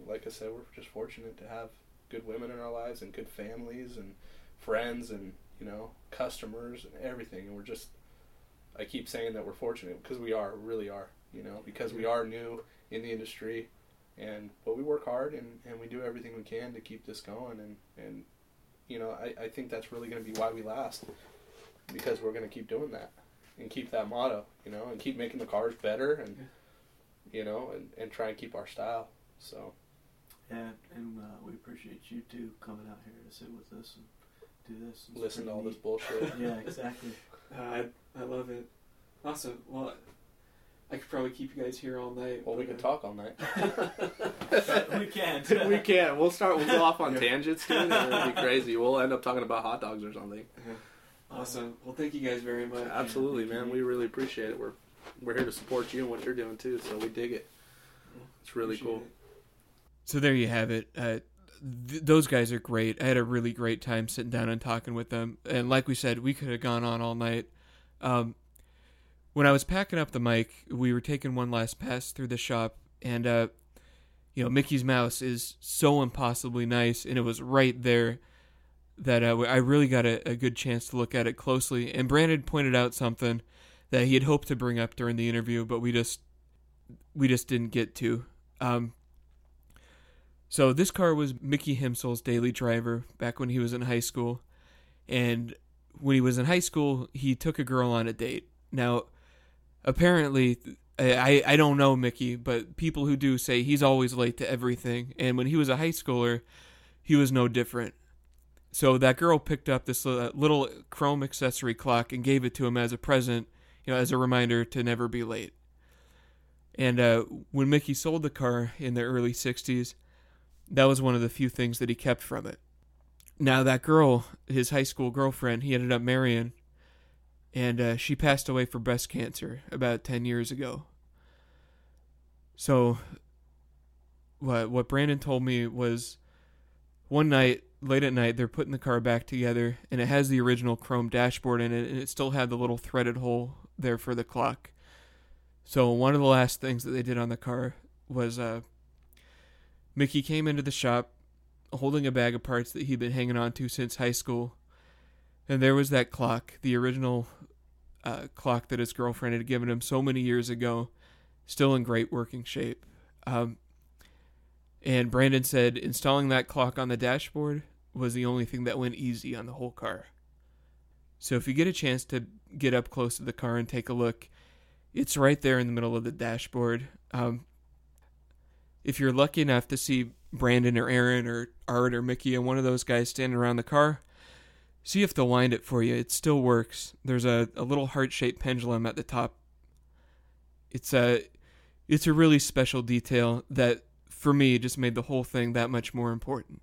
like I said, we're just fortunate to have good women in our lives and good families and friends and customers and everything, and we're just I keep saying that we're fortunate because we are because we are new in the industry, and but we work hard and we do everything we can to keep this going, and I think that's really going to be why we last, because we're going to keep doing that and keep that motto, and keep making the cars better and and try and keep our style. So we appreciate you too coming out here to sit with us and do this. Listen to all this bullshit. Yeah, exactly. I love it. Awesome. Well, I could probably keep you guys here all night. Well, we can talk all night. We can. We can. We'll go off on tangents, dude. It'll be crazy. We'll end up talking about hot dogs or something. Yeah. Awesome. Well, thank you guys very much. Absolutely, man. We really appreciate it. We're here to support you and what you're doing too, so we dig it. It's really cool. So there you have it. Those guys are great. I had a really great time sitting down and talking with them. And like we said, we could have gone on all night. When I was packing up the mic, we were taking one last pass through the shop. And, Mickey's Mouse is so impossibly nice. And it was right there that I really got a good chance to look at it closely. And Brandon pointed out something that he had hoped to bring up during the interview, but we just didn't get to. So this car was Mickey Himsl's daily driver back when he was in high school. And when he was in high school, he took a girl on a date. Now, apparently, I don't know Mickey, but people who do say he's always late to everything. And when he was a high schooler, he was no different. So that girl picked up this little chrome accessory clock and gave it to him as a present, as a reminder to never be late. And when Mickey sold the car in the early 60s, that was one of the few things that he kept from it. Now that girl, his high school girlfriend, he ended up marrying, and she passed away from breast cancer about 10 years ago. So what Brandon told me was one night, late at night, they're putting the car back together, and it has the original chrome dashboard in it, and it still had the little threaded hole there for the clock. So one of the last things that they did on the car was Mickey came into the shop holding a bag of parts that he'd been hanging on to since high school. And there was that clock, the original clock that his girlfriend had given him so many years ago, still in great working shape. And Brandon said installing that clock on the dashboard was the only thing that went easy on the whole car. So if you get a chance to get up close to the car and take a look, it's right there in the middle of the dashboard. If you're lucky enough to see Brandon or Aaron or Art or Mickey and one of those guys standing around the car, See if they'll wind it for you. It still works. There's a little heart-shaped pendulum at the top. It's a really special detail that, for me, just made the whole thing that much more important.